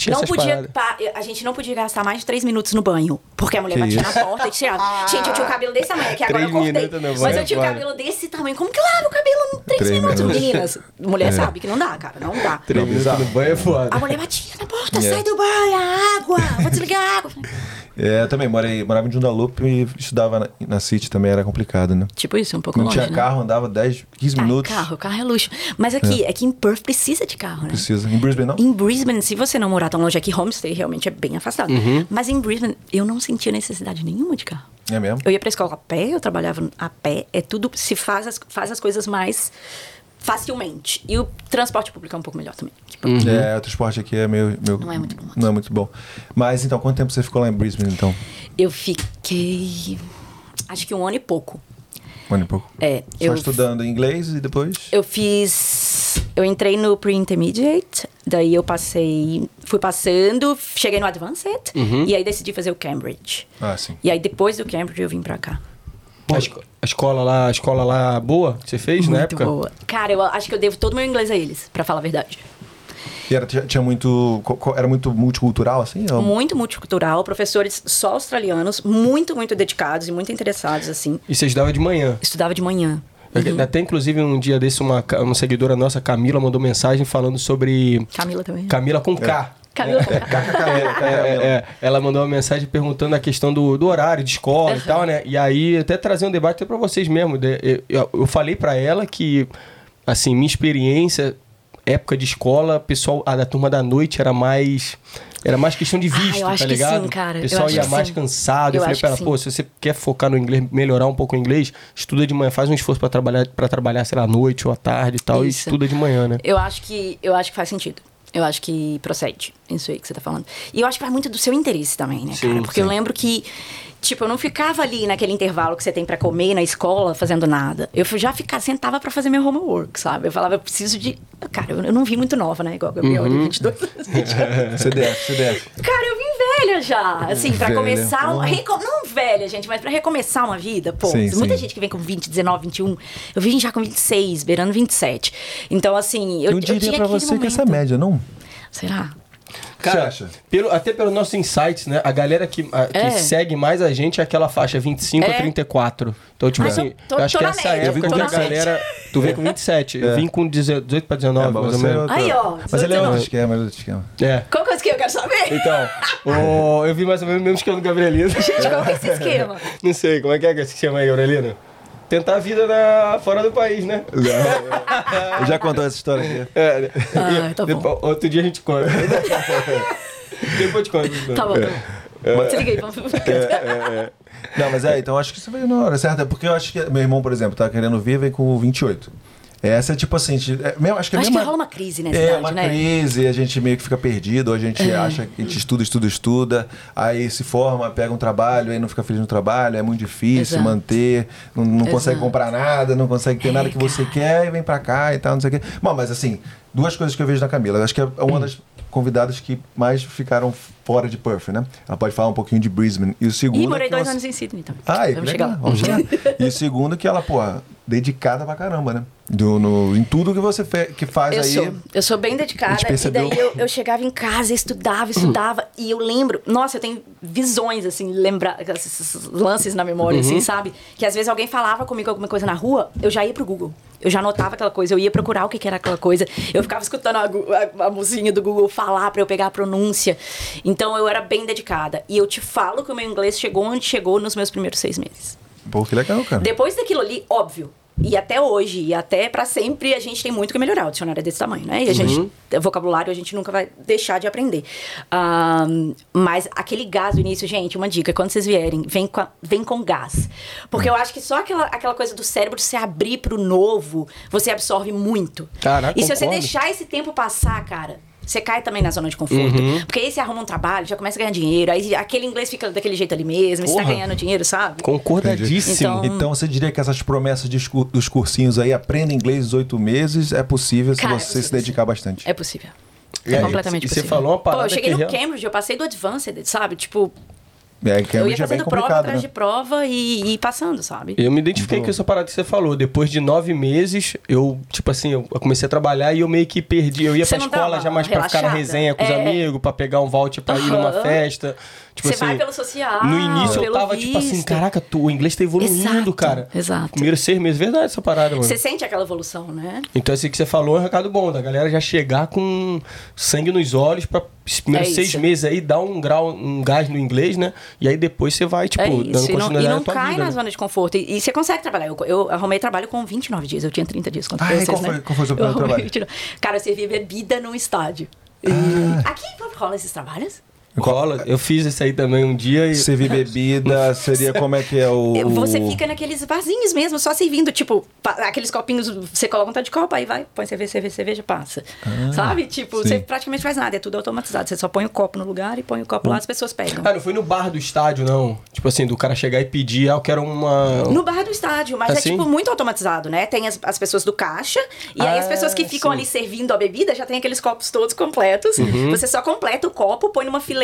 A gente não podia gastar mais de 3 minutos no banho. Porque a mulher batia na porta e tirava. Gente, eu tinha o cabelo desse tamanho, que agora eu cortei. Mas eu tinha o cabelo desse tamanho. Como que eu lavo o cabelo em 3 minutos? Meninas, mulher sabe que não dá, cara. Não dá. 3 minutos no banho é foda. A mulher batia na porta, sai do banho, a água. Vou desligar a água. É, eu também morava em Joondalupe e estudava na City também, era complicado, né? Tipo isso, um pouco longe, né? Não tinha carro, andava 10, 15 minutos. Carro é luxo. Mas aqui em Perth precisa de carro, né? Precisa. Em Brisbane não? Em Brisbane, se você não morar tão longe, aqui homestay realmente é bem afastado. Uhum. Mas em Brisbane, eu não sentia necessidade nenhuma de carro. É mesmo? Eu ia pra escola a pé, eu trabalhava a pé, é tudo, se faz as coisas mais... facilmente. E o transporte público é um pouco melhor também. Tipo, o transporte aqui é meio... Não é muito bom. Não é muito bom. Mas, então, quanto tempo você ficou lá em Brisbane, então? Eu fiquei... Acho que 1 ano e pouco. 1 ano e pouco? É. Só estudando inglês e depois? Eu entrei no pre-intermediate, daí eu passei... Fui passando, cheguei no advanced, e aí decidi fazer o Cambridge. Ah, sim. E aí, depois do Cambridge, eu vim pra cá. A escola lá boa que você fez muito na época? Muito boa. Cara, eu acho que eu devo todo o meu inglês a eles, pra falar a verdade. E era muito multicultural, assim? Ou? Muito multicultural. Professores só australianos, muito, muito dedicados e muito interessados, assim. E você estudava de manhã? Estudava de manhã. Até, inclusive, um dia desse, uma seguidora nossa, Camila, mandou mensagem falando sobre... Camila também. Camila com K. Ela mandou uma mensagem perguntando a questão do horário de escola e tal, né? E aí, até trazer um debate até pra vocês mesmo. Eu falei pra ela que, assim, minha experiência, época de escola, pessoal, a da turma da noite era mais questão de visto, tá ligado? Que sim, cara. O pessoal ia mais cansado. Eu falei pra ela, pô, se você quer focar no inglês, melhorar um pouco o inglês, estuda de manhã, faz um esforço pra trabalhar, sei lá, à noite ou à tarde e tal, e estuda de manhã, né? Eu acho que faz sentido. Eu acho que procede, isso aí que você tá falando. E eu acho que vai muito do seu interesse também, né, cara? Porque eu lembro que, tipo, eu não ficava ali naquele intervalo que você tem pra comer na escola fazendo nada. Eu já sentava pra fazer meu homework, sabe? Eu falava, eu preciso de... Cara, eu não vim muito nova, né? Igual a Gabriel, de 22 anos. Você desce. Cara, eu vim velha já, assim, pra começar... Não velha, gente, mas pra recomeçar uma vida, pô. Muita gente que vem com 20, 19, 21. Eu vim já com 26, beirando 27. Então, assim, eu tinha aquele momento... Eu diria pra você que essa média, não? Será? Cara, você acha? Até pelo nosso insights, né? A galera que segue mais a gente é aquela faixa 25 a 34. Então, tipo assim, eu acho que essa época que a galera... Tu vem com 27, eu vim com 18 pra 19, mais ou menos. Aí, ó. Mas ele é outro esquema, Qual que é o esquema? Eu quero saber. Então, eu vi mais ou menos o mesmo esquema do Gabrielino. Gente, qual que é esse esquema? Não sei, como é que é esse esquema aí, Gabrielino? Tentar a vida fora do país, né? Eu já contou essa história aqui. Tá bom. Outro dia a gente conta. Depois te conta. Tá bom. Te liguei. Não, mas então acho que isso veio na hora certa. Porque eu acho que meu irmão, por exemplo, tá querendo vir, vem com 28. Essa é tipo assim... Acho que rola uma crise nessa cidade, né? É, uma crise, a gente meio que fica perdido, ou a gente acha que a gente estuda, aí se forma, pega um trabalho, aí não fica feliz no trabalho, é muito difícil manter, não consegue comprar nada, não consegue ter nada que você quer, e vem pra cá e tal, não sei o quê. Bom, mas assim, 2 coisas que eu vejo na Camila. Eu acho que é uma das convidadas que mais ficaram fora de Perth, né? Ela pode falar um pouquinho de Brisbane. E o segundo... E morei 2 anos em Sydney também. Ah, vamos chegar lá. E o segundo que ela, porra, dedicada pra caramba, né? Em tudo que você que faz aí. Eu sou bem dedicada. E daí eu chegava em casa, estudava. E eu lembro... Nossa, eu tenho visões, assim, lembrar... Esses lances na memória, assim, sabe? Que às vezes alguém falava comigo alguma coisa na rua, eu já ia pro Google. Eu já anotava aquela coisa, eu ia procurar o que era aquela coisa. Eu ficava escutando a mocinha do Google falar pra eu pegar a pronúncia. Então, eu era bem dedicada. E eu te falo que o meu inglês chegou onde chegou nos meus primeiros 6 meses. Pô, que legal, cara. Depois daquilo ali, óbvio. E até hoje, e até pra sempre, a gente tem muito que melhorar. O dicionário é desse tamanho, né? E a gente... Vocabulário a gente nunca vai deixar de aprender. Mas aquele gás do início, gente, uma dica. Quando vocês vierem, vem com gás. Porque eu acho que só aquela coisa do cérebro de se abrir pro novo, você absorve muito. Caraca, e se você deixar esse tempo passar, cara... Você cai também na zona de conforto. Porque aí você arruma um trabalho, já começa a ganhar dinheiro. Aí aquele inglês fica daquele jeito ali mesmo. Você tá ganhando dinheiro, sabe? Concordadíssimo. Então você diria que essas promessas dos cursinhos aí, aprenda inglês em 8 meses, é possível, cara, se você se dedicar bastante. É possível. É completamente possível. E você falou uma parada. Pô, eu cheguei no Cambridge, eu passei do Advanced, sabe? Tipo... eu ia fazendo prova atrás de prova e passando, sabe? Eu me identifiquei com essa parada que você falou. Depois de 9 meses, eu, tipo assim, eu comecei a trabalhar e eu meio que perdi. Eu ia pra escola já mais pra ficar na resenha com os amigos, pra pegar um voucher pra ir numa festa. Tipo você assim, vai pelo social. No início eu tava tipo assim, caraca, o inglês tá evoluindo, cara. Exato. Primeiro 6 meses, verdade essa parada, mano. Você sente aquela evolução, né? Então, assim que você falou é um recado bom, da galera já chegar com sangue nos olhos pra primeiros 6 meses aí dar um grau, um gás no inglês, né? E aí depois você vai, tipo, dando continuidade na tua vida. E não cai na zona de conforto. E você consegue trabalhar. Eu arrumei trabalho com 29 dias, eu tinha 30 dias. Qual foi o seu primeiro trabalho? Cara, eu servi bebida num estádio. Aqui rola esses trabalhos? Eu fiz isso aí também um dia e... Servir bebida, seria como é que é o... Você fica naqueles barzinhos mesmo, só servindo, tipo, aqueles copinhos, você coloca um tanto de copo, aí vai, põe cerveja, passa. Sabe? Tipo, você praticamente faz nada, é tudo automatizado. Você só põe o copo no lugar e põe o copo lá, as pessoas pegam. Cara, não foi no bar do estádio, não? Tipo assim, do cara chegar e pedir, eu quero uma... No bar do estádio, mas assim? É tipo muito automatizado, né? Tem as pessoas do caixa, e aí as pessoas que ficam ali servindo a bebida já tem aqueles copos todos completos. Você só completa o copo, põe numa fileira,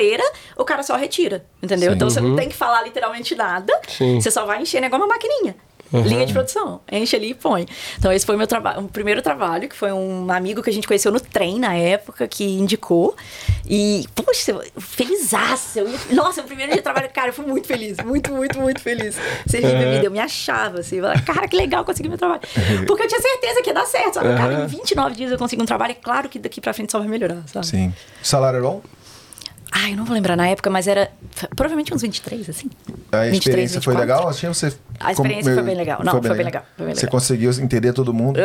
o cara só retira, entendeu? Então você não tem que falar literalmente nada, você só vai encher, né? Igual uma maquininha, linha de produção, enche ali e põe. Então esse foi o meu primeiro trabalho, que foi um amigo que a gente conheceu no trem na época, que indicou, e poxa, felizaça, nossa, o primeiro dia de trabalho, cara, eu fui muito feliz, muito feliz. Servir bebida, eu me achava assim, cara, que legal, consegui meu trabalho, porque eu tinha certeza que ia dar certo, sabe? Cara, em 29 dias eu consegui um trabalho, é claro que daqui pra frente só vai melhorar, sabe? Sim. Salário é bom? Eu não vou lembrar na época, mas era provavelmente uns 23, assim. A experiência 23, foi legal? A experiência foi bem legal. Não, foi bem legal. Você conseguiu entender todo mundo?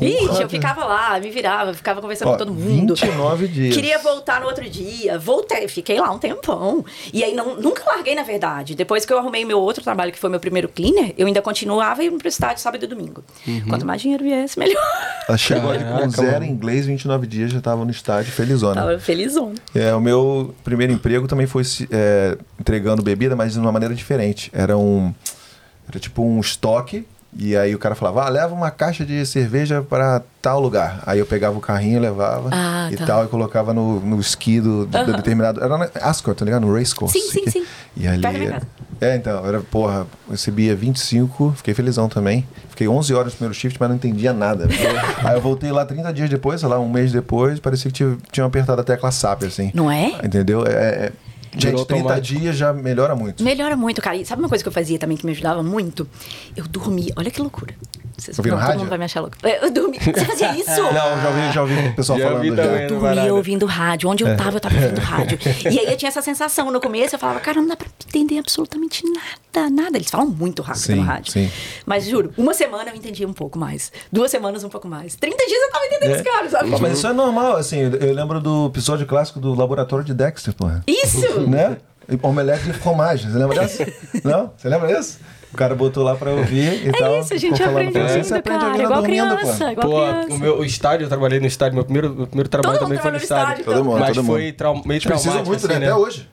Ixi, eu ficava lá, me virava, ficava conversando com todo mundo. 29 dias. Queria voltar no outro dia. Voltei, fiquei lá um tempão. E aí nunca larguei, na verdade. Depois que eu arrumei meu outro trabalho, que foi meu primeiro cleaner, eu ainda continuava indo pro estádio sábado e domingo. Quanto mais dinheiro viesse, melhor. Ela chegou com 0 em inglês, 29 dias, já tava no estádio, felizona. Tava felizona. O meu primeiro emprego também foi entregando bebida, mas de uma maneira diferente. Era tipo um estoque, e aí o cara falava, leva uma caixa de cerveja para tal lugar. Aí eu pegava o carrinho, levava tal, e colocava no esqui do determinado... Era na Ascot, tá ligado? No race course. Sim. E ali... Então, recebia 25, fiquei felizão também. Fiquei 11 horas no primeiro shift, mas não entendia nada. Aí eu voltei lá 30 dias depois, sei lá, um mês depois, parecia que tinha apertado a tecla SAP, assim. Não é? Entendeu? Gente, 30 dias já melhora muito. Melhora muito, cara. E sabe uma coisa que eu fazia também que me ajudava muito? Eu dormia. Olha que loucura. Todo mundo vai me achar louco. Eu dormia. Você fazia isso? Não, já ouvi o pessoal falando. Eu dormia ouvindo rádio. Onde eu tava ouvindo rádio. E aí eu tinha essa sensação. No começo eu falava, cara, não dá pra entender absolutamente nada. Eles falam muito rápido no rádio. Sim. Mas juro, uma semana eu entendia um pouco mais. 2 semanas, um pouco mais. 30 dias eu tava entendendo os caras, sabe? Mas isso é normal, assim. Eu lembro do episódio clássico do Laboratório de Dexter, porra. Isso! Né? Omelete de fromagem. Você lembra disso? Não? Você lembra disso? O cara botou lá pra ouvir e tal. É isso, a gente aprende ouvindo, cara. Igual criança, O estádio, eu trabalhei no estádio. Meu primeiro trabalho também foi no estádio. Todo mundo. Mas foi meio traumático. Precisa muito, assim, né? Até hoje.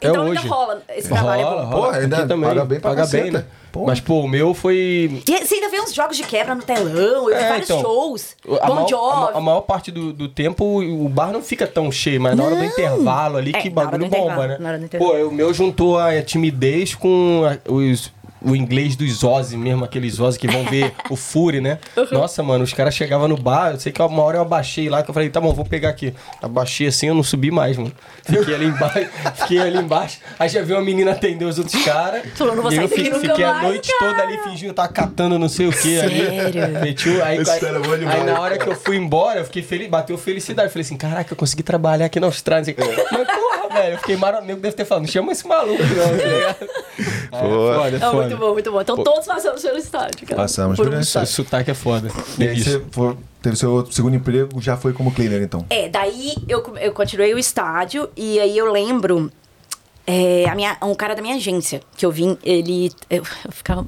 Então ainda rola esse trabalho. Rola. Ainda paga bem pra caceta, né? Pô. Mas, o meu foi... E você ainda vê uns jogos de quebra no telão, vários shows, Bon Jovi. A maior parte do tempo, o bar não fica tão cheio, mas na hora do intervalo ali, que bagulho bomba, né? O meu juntou a timidez com o inglês dos Ozzy mesmo, aqueles Ozzy que vão ver o Fury, né? Nossa, mano, os caras chegavam no bar, eu sei que uma hora eu abaixei lá, que eu falei, tá bom, vou pegar aqui. Abaixei assim, eu não subi mais, mano. Fiquei ali embaixo. Aí já veio uma menina atender os outros caras. Fiquei a noite toda ali fingindo, eu tava catando não sei o que. Sério? Aí na hora que eu fui embora, eu fiquei feliz, bateu felicidade. Eu falei assim, caraca, eu consegui trabalhar aqui na Austrália. Mas, porra, velho, eu fiquei maroneiro, deve ter falado, não chama esse maluco, não. Foda, foda. Muito bom, muito bom. Então todos passamos pelo estádio. Cara. Passamos pelo estádio. O sotaque é foda. E aí você teve seu segundo emprego, já foi como cleaner, então? É, daí eu continuei o estádio e aí eu lembro... um cara da minha agência que eu vim, ele... Eu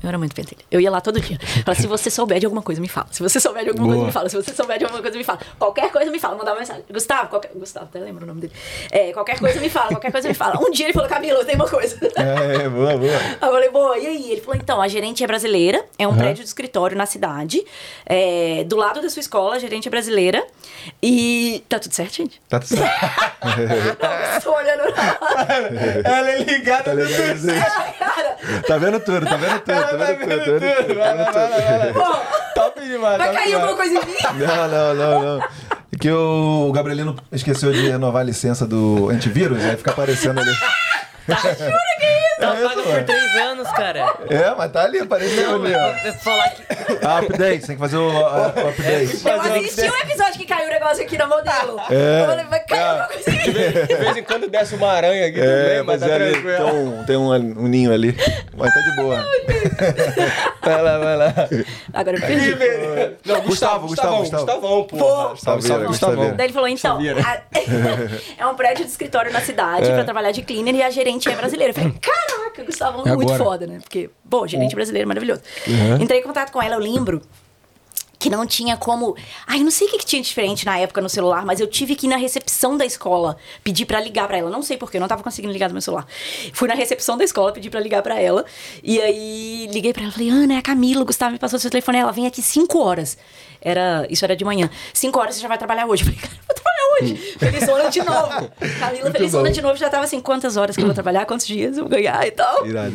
era muito pentelha. Eu ia lá todo dia. Falava, se você souber de alguma coisa, me fala. Se você souber de alguma coisa, me fala. Se você souber de alguma coisa, me fala. Qualquer coisa, me fala. Mandava uma mensagem. Gustavo, até lembro o nome dele. Qualquer coisa, me fala. Qualquer coisa, me fala. Um dia ele falou, Camila, eu tenho uma coisa. Boa, boa. Aí eu falei, boa, e aí? Ele falou, então, a gerente é brasileira. É um prédio de escritório na cidade. Do lado da sua escola, a gerente é brasileira. E... Tá tudo certo, gente? Tá tudo certo. Não, eu tô olhando lá. Ela é ligada no tudo. Tá vendo tudo. Vai. Top demais. Vai cair alguma coisa em mim? Não. É que o Gabrielino esqueceu de renovar a licença do antivírus, aí fica aparecendo ali. Tá, jura que é isso? Tá pago por 3 anos, cara. Mas tá ali, apareceu ali, ó. Eu falar que... update, tem que fazer o update. Eu assisti um episódio que caiu o negócio aqui na modelo. Eu falei, vai cair uma coisa aqui. De vez em quando desce uma aranha aqui também, mas tá tranquilo. Tem um ninho ali, mas tá de boa. Vai lá. Agora eu perdi. Não, Gustavão. Daí ele falou, então, é um prédio de escritório na cidade pra trabalhar de cleaner e a gerente é brasileira. Eu falei, caraca, o Gustavão é muito foda, né? Porque, bom, gerente brasileiro, maravilhoso. Entrei em contato com ela, eu lembro que não tinha como... eu não sei o que tinha de diferente na época no celular, mas eu tive que ir na recepção da escola, pedir pra ligar pra ela. Não sei porquê, eu não tava conseguindo ligar do meu celular. Fui na recepção da escola, pedi pra ligar pra ela. E aí, liguei pra ela, falei, Ana, é a Camila, o Gustavo me passou o seu telefone. Ela, vem aqui 5 horas. Isso era de manhã. 5 horas, você já vai trabalhar hoje. Eu falei, cara, vou trabalhar hoje. Felizona de novo. Camila, felizona de novo, já tava assim, quantas horas que eu vou trabalhar, quantos dias eu vou ganhar e tal. Irado.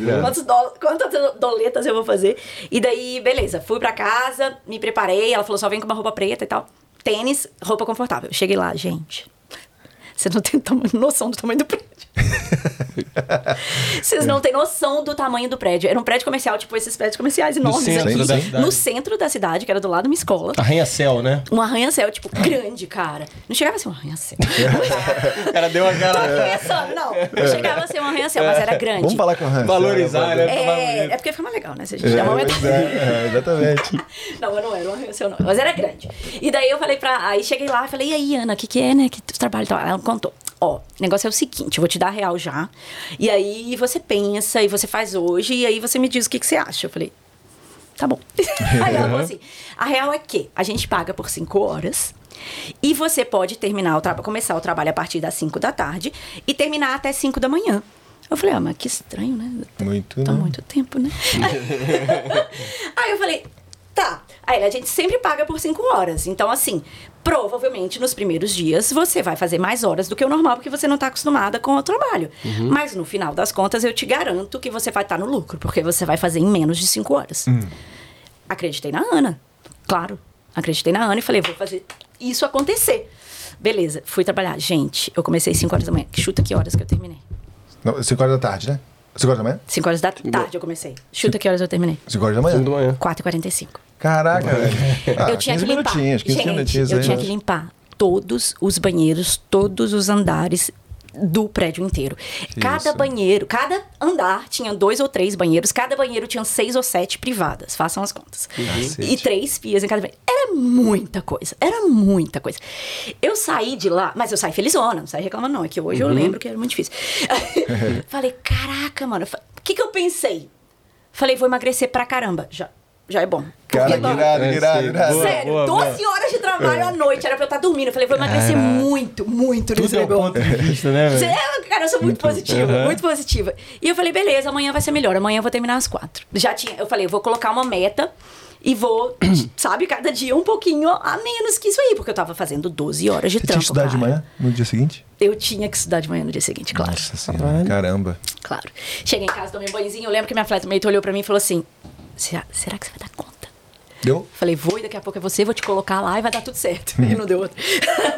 Quantas doletas eu vou fazer. E daí, beleza, fui pra casa, me preparei. Ela falou, só vem com uma roupa preta e tal. Tênis, roupa confortável. Eu cheguei lá, gente. Você não tem noção do tamanho do prédio. Vocês não têm noção do tamanho do prédio. Era um prédio comercial, tipo esses prédios comerciais enormes aqui. No centro da cidade, que era do lado de uma escola. Arranha-céu, né? Um arranha-céu, tipo, grande, cara. Não chegava a ser um arranha-céu. O cara deu uma galera. Não chegava a ser um arranha-céu, mas era grande. Vamos falar com arranha-céu. Valorizar, né? É porque fica mais legal, né? Se a gente der uma aumentada. Exatamente. Não, mas não era um arranha-céu, não. Mas era grande. E daí eu falei pra... Aí cheguei lá e falei, e aí, Ana, o que é, né? Que tu trabalha e tal. Ela contou. O negócio é o seguinte, eu vou te dar a real já, e aí você pensa, e você faz hoje, e aí você me diz o que você acha. Eu falei, tá bom. Aí ela falou assim, a real é que a gente paga por 5 horas, e você pode começar o trabalho a partir das 5 da tarde, e terminar até 5 da manhã. Eu falei, mas que estranho, né? Tá muito tempo, né? Aí eu falei, tá. Aí a gente sempre paga por 5 horas, então assim... Provavelmente, nos primeiros dias, você vai fazer mais horas do que o normal, porque você não está acostumada com o trabalho. Mas, no final das contas, eu te garanto que você vai estar no lucro, porque você vai fazer em menos de 5 horas. Acreditei na Ana. Claro, acreditei na Ana e falei, vou fazer isso acontecer. Beleza, fui trabalhar. Gente, eu comecei 5 horas da manhã. Chuta que horas que eu terminei. 5 horas da tarde, né? 5 horas da manhã? 5 horas da tarde eu comecei. Chuta que horas eu terminei. 5 horas da manhã? 4h45. Caraca, velho. Eu tinha que limpar. Tinha que limpar todos os banheiros, todos os andares do prédio inteiro. Cada andar tinha 2 ou 3 banheiros, cada banheiro tinha 6 ou 7 privadas, façam as contas. E 3 pias em cada banheiro. Era muita coisa. Eu saí de lá, mas eu saí felizona, não saí reclamando não, é que hoje eu lembro que era muito difícil. Falei, caraca, mano, o que eu pensei? Falei, vou emagrecer pra caramba, já é bom. Cara, irado. Sério, boa, 12 horas de trabalho à noite, era pra eu estar dormindo. Eu falei, vou emagrecer muito nesse negócio. Né, cara, eu sou muito positiva, muito positiva. E eu falei, beleza, amanhã vai ser melhor, amanhã eu vou terminar às 4. Eu falei, eu vou colocar uma meta e vou, sabe, cada dia um pouquinho a menos que isso aí, porque eu tava fazendo 12 horas de trampo. Você tinha que estudar de manhã no dia seguinte? Eu tinha que estudar de manhã no dia seguinte, claro. Nossa senhora, caramba. Claro. Cheguei em casa, tomei um banhozinho, eu lembro que minha flatmate olhou pra mim e falou assim, será que você vai dar conta? Deu? Falei, vou, e daqui a pouco é você, vou te colocar lá e vai dar tudo certo. E não deu outro.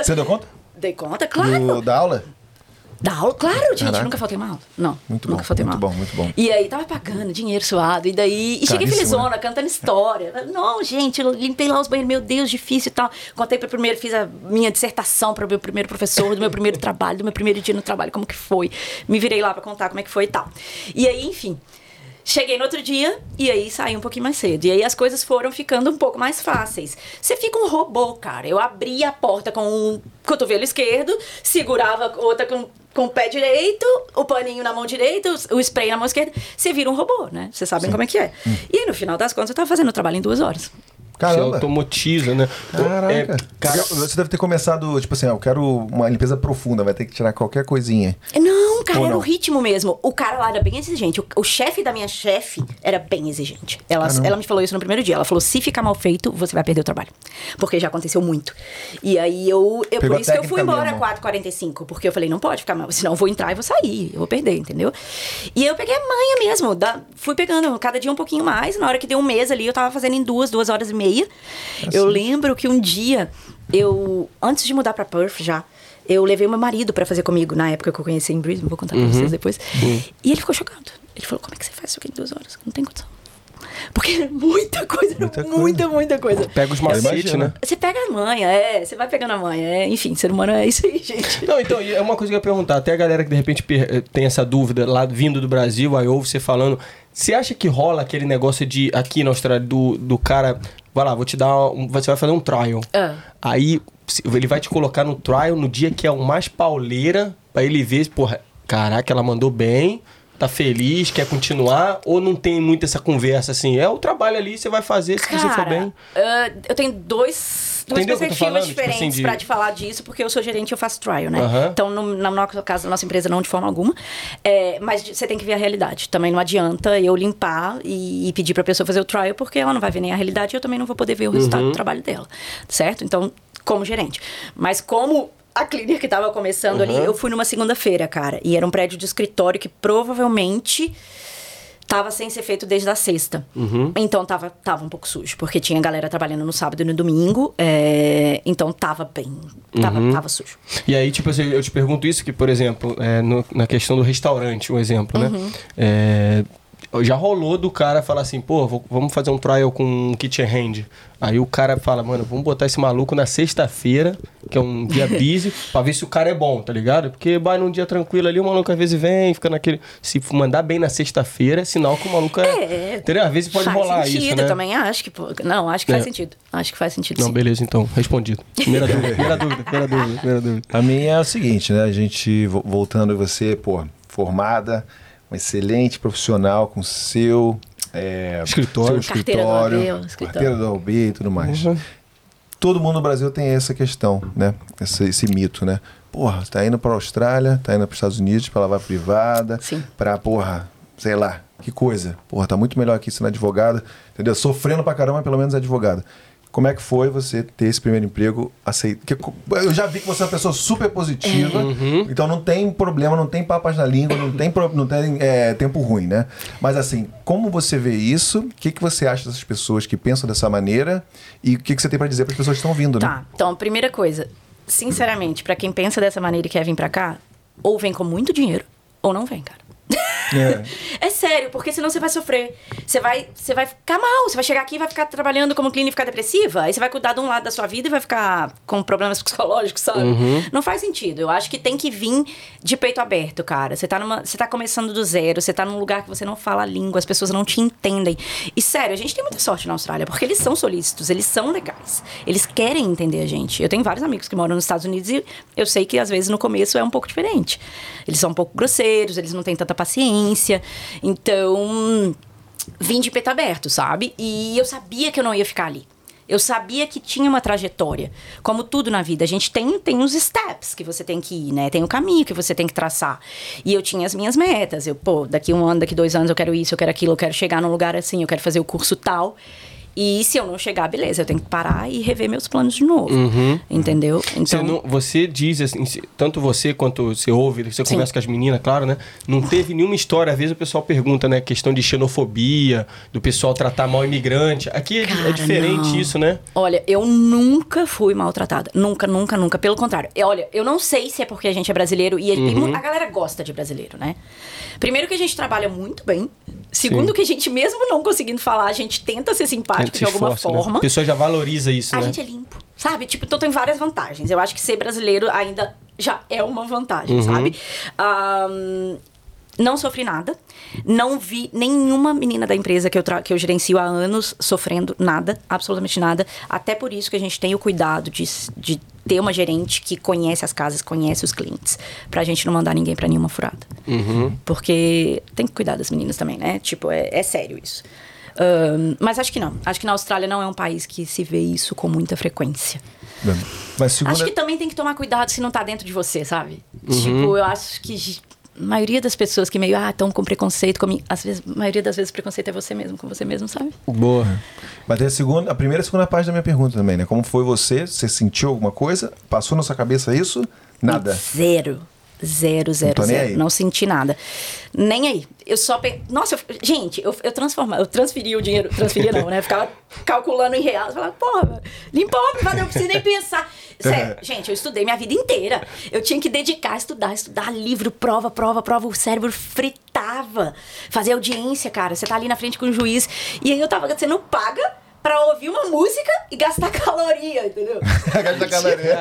Você deu conta? Dei conta, claro. Da aula? Da aula, claro, gente. Nunca faltei uma aula. Não, nunca faltei uma aula. Muito bom. E aí, tava pagando, dinheiro suado. E daí, cheguei felizona, né? Cantando história. Não, gente, eu limpei lá os banheiros, meu Deus, difícil e tal. Contei pro primeiro, fiz a minha dissertação pro meu primeiro professor, do meu primeiro trabalho, do meu primeiro dia no trabalho, como que foi. Me virei lá pra contar como é que foi e tal. E aí, enfim... Cheguei no outro dia e aí saí um pouquinho mais cedo. E aí as coisas foram ficando um pouco mais fáceis. Você fica um robô, cara. Eu abria a porta com o cotovelo esquerdo, segurava outra com o pé direito, o paninho na mão direita, o spray na mão esquerda. Você vira um robô, né? Vocês sabem como é que é. E aí, no final das contas, eu tava fazendo o trabalho em 2 horas. Caramba. Você automatiza, né? Caraca. Você deve ter começado, tipo assim, eu quero uma limpeza profunda, vai ter que tirar qualquer coisinha. Não, cara, era o ritmo mesmo. O cara lá era bem exigente. O chefe da minha chefe era bem exigente. Ela me falou isso no primeiro dia. Ela falou, se ficar mal feito, você vai perder o trabalho. Porque já aconteceu muito. E aí, eu por isso que eu fui embora 4h45. Porque eu falei, não pode ficar mal. Senão eu vou entrar e vou sair. Eu vou perder, entendeu? E eu peguei a manha mesmo. Fui pegando cada dia um pouquinho mais. Na hora que deu um mês ali, eu tava fazendo em 2 horas e meia. Eu lembro que um dia, antes de mudar pra Perth já, eu levei meu marido pra fazer comigo, na época que eu conheci em Brisbane, vou contar pra vocês depois. E ele ficou chocado. Ele falou, como é que você faz isso aqui em 2 horas? Não tem condição. Porque era muita coisa, muita coisa. Pega os macetes, né? Você pega a manha, você vai pegando a manha, enfim, ser humano é isso aí, gente. Não, então, é uma coisa que eu ia perguntar, até a galera que de repente tem essa dúvida, lá vindo do Brasil, aí ouve você falando, você acha que rola aquele negócio de, aqui na Austrália, do cara, vai lá, vou te dar, você vai fazer um trial. Aí, ele vai te colocar no trial no dia que é o mais pauleira, pra ele ver, porra, caraca, ela mandou bem, tá feliz, quer continuar, ou não tem muito essa conversa assim? É o trabalho ali, você vai fazer, se você for bem. Eu tenho duas perspectivas diferentes tipo assim, pra te falar disso, porque eu sou gerente e eu faço trial, né? Então, no nosso caso, na nossa empresa, não de forma alguma. Mas você tem que ver a realidade. Também não adianta eu limpar e pedir pra pessoa fazer o trial, porque ela não vai ver nem a realidade e eu também não vou poder ver o resultado do trabalho dela, certo? Então, como gerente. Mas como... A clínica que tava começando ali, eu fui numa segunda-feira, cara. E era um prédio de escritório que provavelmente tava sem ser feito desde a sexta. Então tava um pouco sujo, porque tinha galera trabalhando no sábado e no domingo. Então tava bem, tava sujo. E aí, tipo, eu te pergunto isso, que, por exemplo, na questão do restaurante, um exemplo, né? Já rolou do cara falar assim, pô, vamos fazer um trial com um kitchen hand. Aí o cara fala, mano, vamos botar esse maluco na sexta-feira, que é um dia busy, pra ver se o cara é bom, tá ligado? Porque vai num dia tranquilo ali, o maluco às vezes vem, fica naquele... Se mandar bem na sexta-feira, é sinal que o maluco é... Entendeu? Às vezes pode rolar sentido, isso, né? Também acho que... Não, acho que faz sentido. Acho que faz sentido, não, sim. Beleza, então. Respondido. Primeira dúvida. A minha é o seguinte, né? A gente, voltando você, pô, formada... Uma excelente profissional com seu escritório, carteira da OAB e tudo mais. Todo mundo no Brasil tem essa questão, né? Esse mito, né? Porra, tá indo pra Austrália, tá indo pros Estados Unidos pra lavar privada, pra, porra, sei lá, que coisa. Porra, tá muito melhor aqui sendo advogada, entendeu? Sofrendo pra caramba, pelo menos advogada. Como é que foi você ter esse primeiro emprego aceito? Eu já vi que você é uma pessoa super positiva, então não tem problema, não tem papas na língua, não tem tempo ruim, né? Mas assim, como você vê isso? O que você acha dessas pessoas que pensam dessa maneira? E o que você tem para dizer para as pessoas que estão ouvindo, né? Tá, então, primeira coisa, sinceramente, para quem pensa dessa maneira e quer vir para cá, ou vem com muito dinheiro, ou não vem, cara. É sério, porque senão você vai sofrer. Você vai ficar mal, você vai chegar aqui e vai ficar trabalhando como clínica e ficar depressiva. Aí você vai cuidar de um lado da sua vida e vai ficar com problemas psicológicos, sabe? Não faz sentido. Eu acho que tem que vir de peito aberto, cara. Você tá começando do zero, você tá num lugar que você não fala a língua, as pessoas não te entendem. E sério, a gente tem muita sorte na Austrália, porque eles são solícitos, eles são legais. Eles querem entender a gente. Eu tenho vários amigos que moram nos Estados Unidos e eu sei que às vezes no começo é um pouco diferente. Eles são um pouco grosseiros, eles não têm tanta paciência, então vim de peito aberto, sabe? E eu sabia que eu não ia ficar ali. Eu sabia que tinha uma trajetória. Como tudo na vida, a gente tem uns steps que você tem que ir, né? Tem o caminho que você tem que traçar. E eu tinha as minhas metas. Eu, daqui 1 ano, daqui 2 anos eu quero isso, eu quero aquilo, eu quero chegar num lugar assim, eu quero fazer o curso tal. E se eu não chegar, beleza, eu tenho que parar e rever meus planos de novo, entendeu? Então você diz, assim, tanto você quanto você ouve, você conversa com as meninas, claro, né? Não teve nenhuma história, às vezes o pessoal pergunta, né? Questão de xenofobia, do pessoal tratar mal imigrante. Aqui cara, é diferente isso, né? Olha, eu nunca fui maltratada. Nunca, nunca, nunca. Pelo contrário. Olha, eu não sei se é porque a gente é brasileiro e a galera gosta de brasileiro, né? Primeiro que a gente trabalha muito bem. Segundo que a gente, mesmo não conseguindo falar, a gente tenta ser simpático. De alguma forma. Né? A pessoa já valoriza isso, né? A gente é limpo, sabe? Tipo, então tem várias vantagens. Eu acho que ser brasileiro ainda já é uma vantagem, sabe? Não sofri nada, não vi nenhuma menina da empresa que eu gerencio há anos sofrendo nada, absolutamente nada. Até por isso que a gente tem o cuidado de ter uma gerente que conhece as casas, conhece os clientes, pra gente não mandar ninguém pra nenhuma furada. Uhum. Porque tem que cuidar das meninas também, né? Tipo, é sério isso. Mas acho que não. Acho que na Austrália não é um país que se vê isso com muita frequência. Mas segunda... Acho que também tem que tomar cuidado se não tá dentro de você, sabe? Uhum. Tipo, eu acho que... A maioria das pessoas que meio, estão com preconceito comigo. Às vezes, a maioria das vezes o preconceito é você mesmo, com você mesmo, sabe? Boa. Mas tem a primeira e a segunda parte da minha pergunta também, né? Como foi você? Você sentiu alguma coisa? Passou na sua cabeça isso? Nada? Zero. Não senti nada. Nem aí. Eu só... Nossa, eu transferia o dinheiro. Transferia não, né? Ficava calculando em reais. Falava, porra, limpou, mas não preciso nem pensar. Sério, gente, eu estudei minha vida inteira. Eu tinha que dedicar a estudar livro, prova. O cérebro fritava. Fazer audiência, cara. Você tá ali na frente com o juiz. E aí eu tava... Você não paga pra ouvir uma música e gastar caloria, entendeu? Gastar caloria.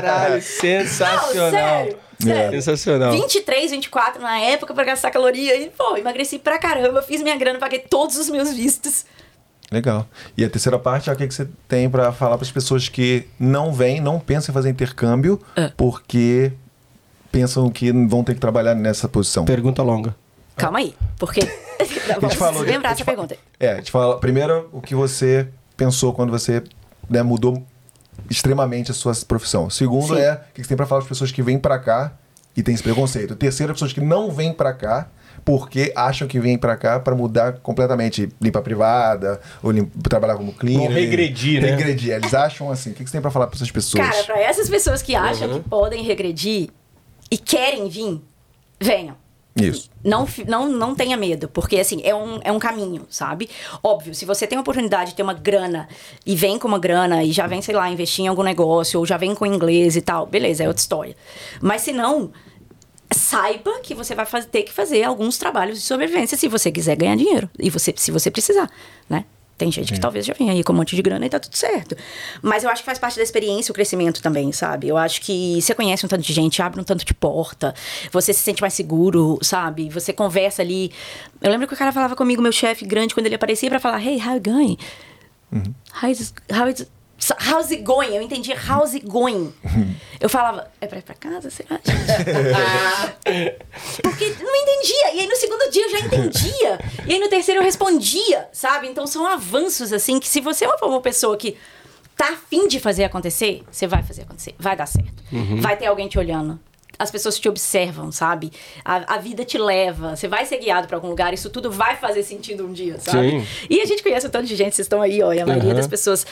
Caralho, sensacional. Não, sério. Sensacional. 23, 24 na época pra gastar caloria. E, pô, emagreci pra caramba, fiz minha grana, paguei todos os meus vistos. Legal. E a terceira parte é o que você tem pra falar pras pessoas que não vêm, não pensam em fazer intercâmbio, porque pensam que vão ter que trabalhar nessa posição. Pergunta longa. Calma aí, porque... Vamos lembrar essa pergunta. A gente fala primeiro o que você pensou quando você, né, mudou extremamente a sua profissão. O segundo Sim. é o que você tem pra falar para as pessoas que vêm pra cá e tem esse preconceito. O terceiro é pessoas que não vêm pra cá porque acham que vêm pra cá pra mudar completamente. Limpar privada, ou trabalhar como cleaner. Ou regredir, né? Regredir. Eles acham assim. O que você tem pra falar para essas pessoas? Cara, pra essas pessoas que acham que podem regredir e querem vir, venham. Isso. Não tenha medo, porque assim, é um caminho, sabe? Óbvio, se você tem a oportunidade de ter uma grana e vem com uma grana e já vem, sei lá, investir em algum negócio ou já vem com inglês e tal, beleza, é outra história. Mas se não, saiba que você vai ter que fazer alguns trabalhos de sobrevivência se você quiser ganhar dinheiro e se você precisar, né? Tem gente que talvez já venha aí com um monte de grana e tá tudo certo. Mas eu acho que faz parte da experiência o crescimento também, sabe? Eu acho que você conhece um tanto de gente, abre um tanto de porta, você se sente mais seguro, sabe? Você conversa ali. Eu lembro que o cara falava comigo, meu chefe grande, quando ele aparecia pra falar, hey, how you going? Uhum. How's it going? Eu entendi, how's it going? Eu falava, é pra ir pra casa? Você acha? Porque não entendia. E aí no segundo dia eu já entendia. E aí no terceiro eu respondia, sabe? Então são avanços, assim, que se você for uma pessoa que tá afim de fazer acontecer, você vai fazer acontecer. Vai dar certo. Uhum. Vai ter alguém te olhando. As pessoas te observam, sabe? A vida te leva, você vai ser guiado pra algum lugar, isso tudo vai fazer sentido um dia, sabe? Sim. E a gente conhece um tanto de gente, vocês estão aí, ó, e a maioria das pessoas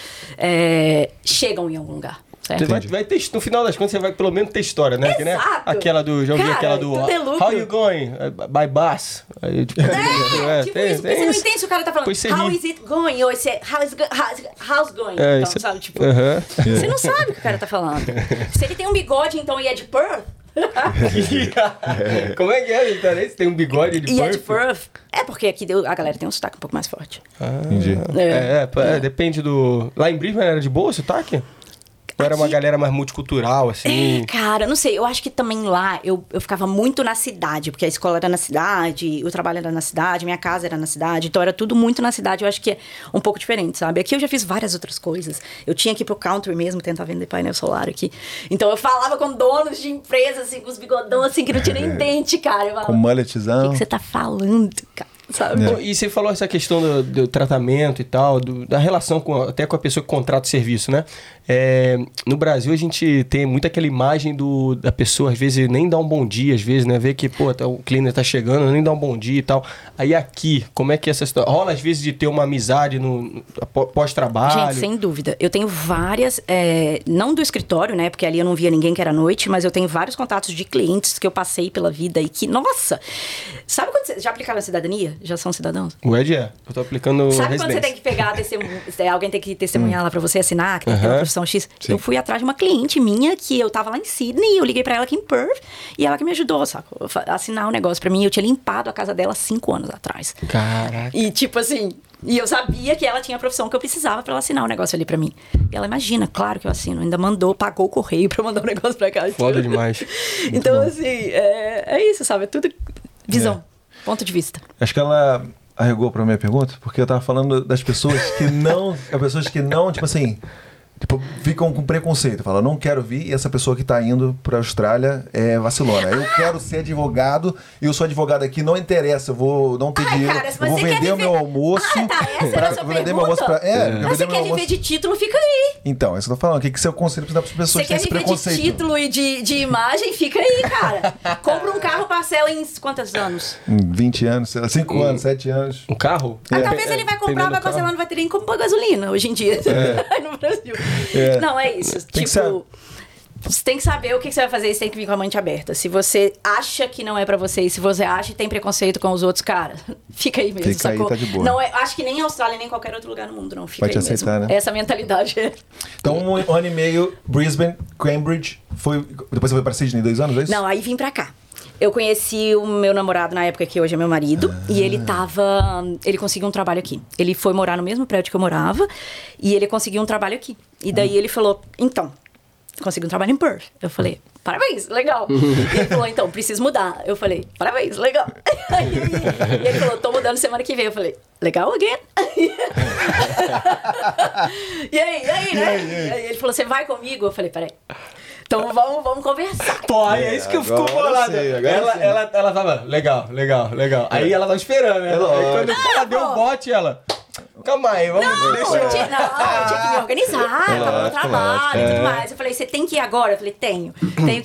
chegam em algum lugar. Certo? Vai ter, no final das contas, você vai pelo menos ter história, né? Exato. Né? Aquela do... Já ouvi aquela do... How you going? By bus. Você não entende se o cara tá falando how is it going? Ou se how's going? Então, sabe? Tipo, você não sabe o que o cara tá falando. Se ele tem um bigode, então, e é de Perth... Como é que é, Vitória? Você tem um bigode de Perth? É de Perth. É porque aqui a galera tem um sotaque um pouco mais forte. Entendi. Depende do... Lá em Brisbane era de boa o sotaque? Ou era uma galera mais multicultural, assim? Cara, não sei. Eu acho que também lá eu ficava muito na cidade. Porque a escola era na cidade, o trabalho era na cidade, minha casa era na cidade. Então, era tudo muito na cidade. Eu acho que é um pouco diferente, sabe? Aqui eu já fiz várias outras coisas. Eu tinha que ir pro country mesmo, tentar vender painel solar aqui. Então, eu falava com donos de empresas, assim, com os bigodão, assim, que não tinha nem dente, cara. Eu falava, com mulletizão. O que você tá falando, cara? Sabe? É. E você falou essa questão do tratamento e tal, da relação até com a pessoa que contrata o serviço, né? No Brasil a gente tem muito aquela imagem da pessoa, às vezes nem dá um bom dia, às vezes, né? Vê que, o cleaner tá chegando, nem dá um bom dia e tal. Aí aqui, como é que é essa situação? Rola às vezes de ter uma amizade no pós-trabalho? Gente, sem dúvida. Eu tenho várias, não do escritório, né? Porque ali eu não via ninguém que era noite, mas eu tenho vários contatos de clientes que eu passei pela vida e que, nossa! Sabe quando você já aplicava a cidadania? Já são cidadãos? O Ed é. Eu tô aplicando. Sabe quando você tem que pegar alguém tem que testemunhar lá pra você assinar, que tem que ter uma profissão X? Sim. Eu fui atrás de uma cliente minha que eu tava lá em Sydney, eu liguei pra ela aqui em Perth e ela que me ajudou, saco? Assinar um negócio pra mim. Eu tinha limpado a casa dela 5 anos atrás. Caraca. E tipo assim, e eu sabia que ela tinha a profissão que eu precisava pra ela assinar um negócio ali pra mim. E ela, imagina, claro que eu assino. Ainda mandou, pagou o correio pra mandar um negócio pra cá. Foda demais. Então, assim, é isso, sabe? É tudo... Visão, ponto de vista. Acho que ela arregou pra minha pergunta, porque eu tava falando das pessoas que não... as pessoas que não, tipo assim... tipo, ficam com preconceito, falam, não quero vir, e essa pessoa que está indo para a Austrália é vacilona. Eu quero ser advogado, e eu sou advogado aqui, não interessa, eu vou não ter dinheiro, cara, eu vou vender o meu almoço. Ah, tá, essa era a sua pergunta. Mas você quer viver de título, fica aí. Então, é isso que eu tô falando, o que você aconselha para as pessoas que têm esse preconceito? Você quer viver de título e de imagem, fica aí, cara. Compra um carro, parcela em quantos anos? 20 anos, 5 anos, 7 anos. Um carro? Talvez ele vai comprar, vai parcelar, não vai ter nem como pôr gasolina hoje em dia. No Brasil. Não, é isso. Tem tipo, você tem que saber o que você vai fazer e você tem que vir com a mente aberta. Se você acha que não é pra você e se você acha que tem preconceito com os outros, cara, fica aí mesmo. Fica aí, tá de boa. Não é, acho que nem a Austrália, nem qualquer outro lugar no mundo, não. Fica aí aceitar, mesmo. Né? Essa mentalidade é... Então, um ano e meio, Brisbane, Cambridge, depois você foi pra Sydney 2 anos, é isso? Não, aí vim pra cá. Eu conheci o meu namorado na época que hoje é meu marido. E ele conseguiu um trabalho aqui. Ele foi morar no mesmo prédio que eu morava. E ele conseguiu um trabalho aqui. E daí ele falou, então, consegui um trabalho em Perth. Eu falei, parabéns, legal. E ele falou, então, preciso mudar. Eu falei, parabéns, legal. E ele falou, tô mudando semana que vem. Eu falei, legal again. E aí, né? Aí ele falou, você vai comigo? Eu falei, peraí. Então vamos conversar. Pô, aí é isso que eu fico bolada. Ela tava, legal. Aí ela tava esperando, né? Aí quando o cara deu o bote, ela... Calma aí, vamos ver. Eu tinha que me organizar, eu tava no trabalho e tudo mais. Eu falei, você tem que ir agora? Eu falei, tenho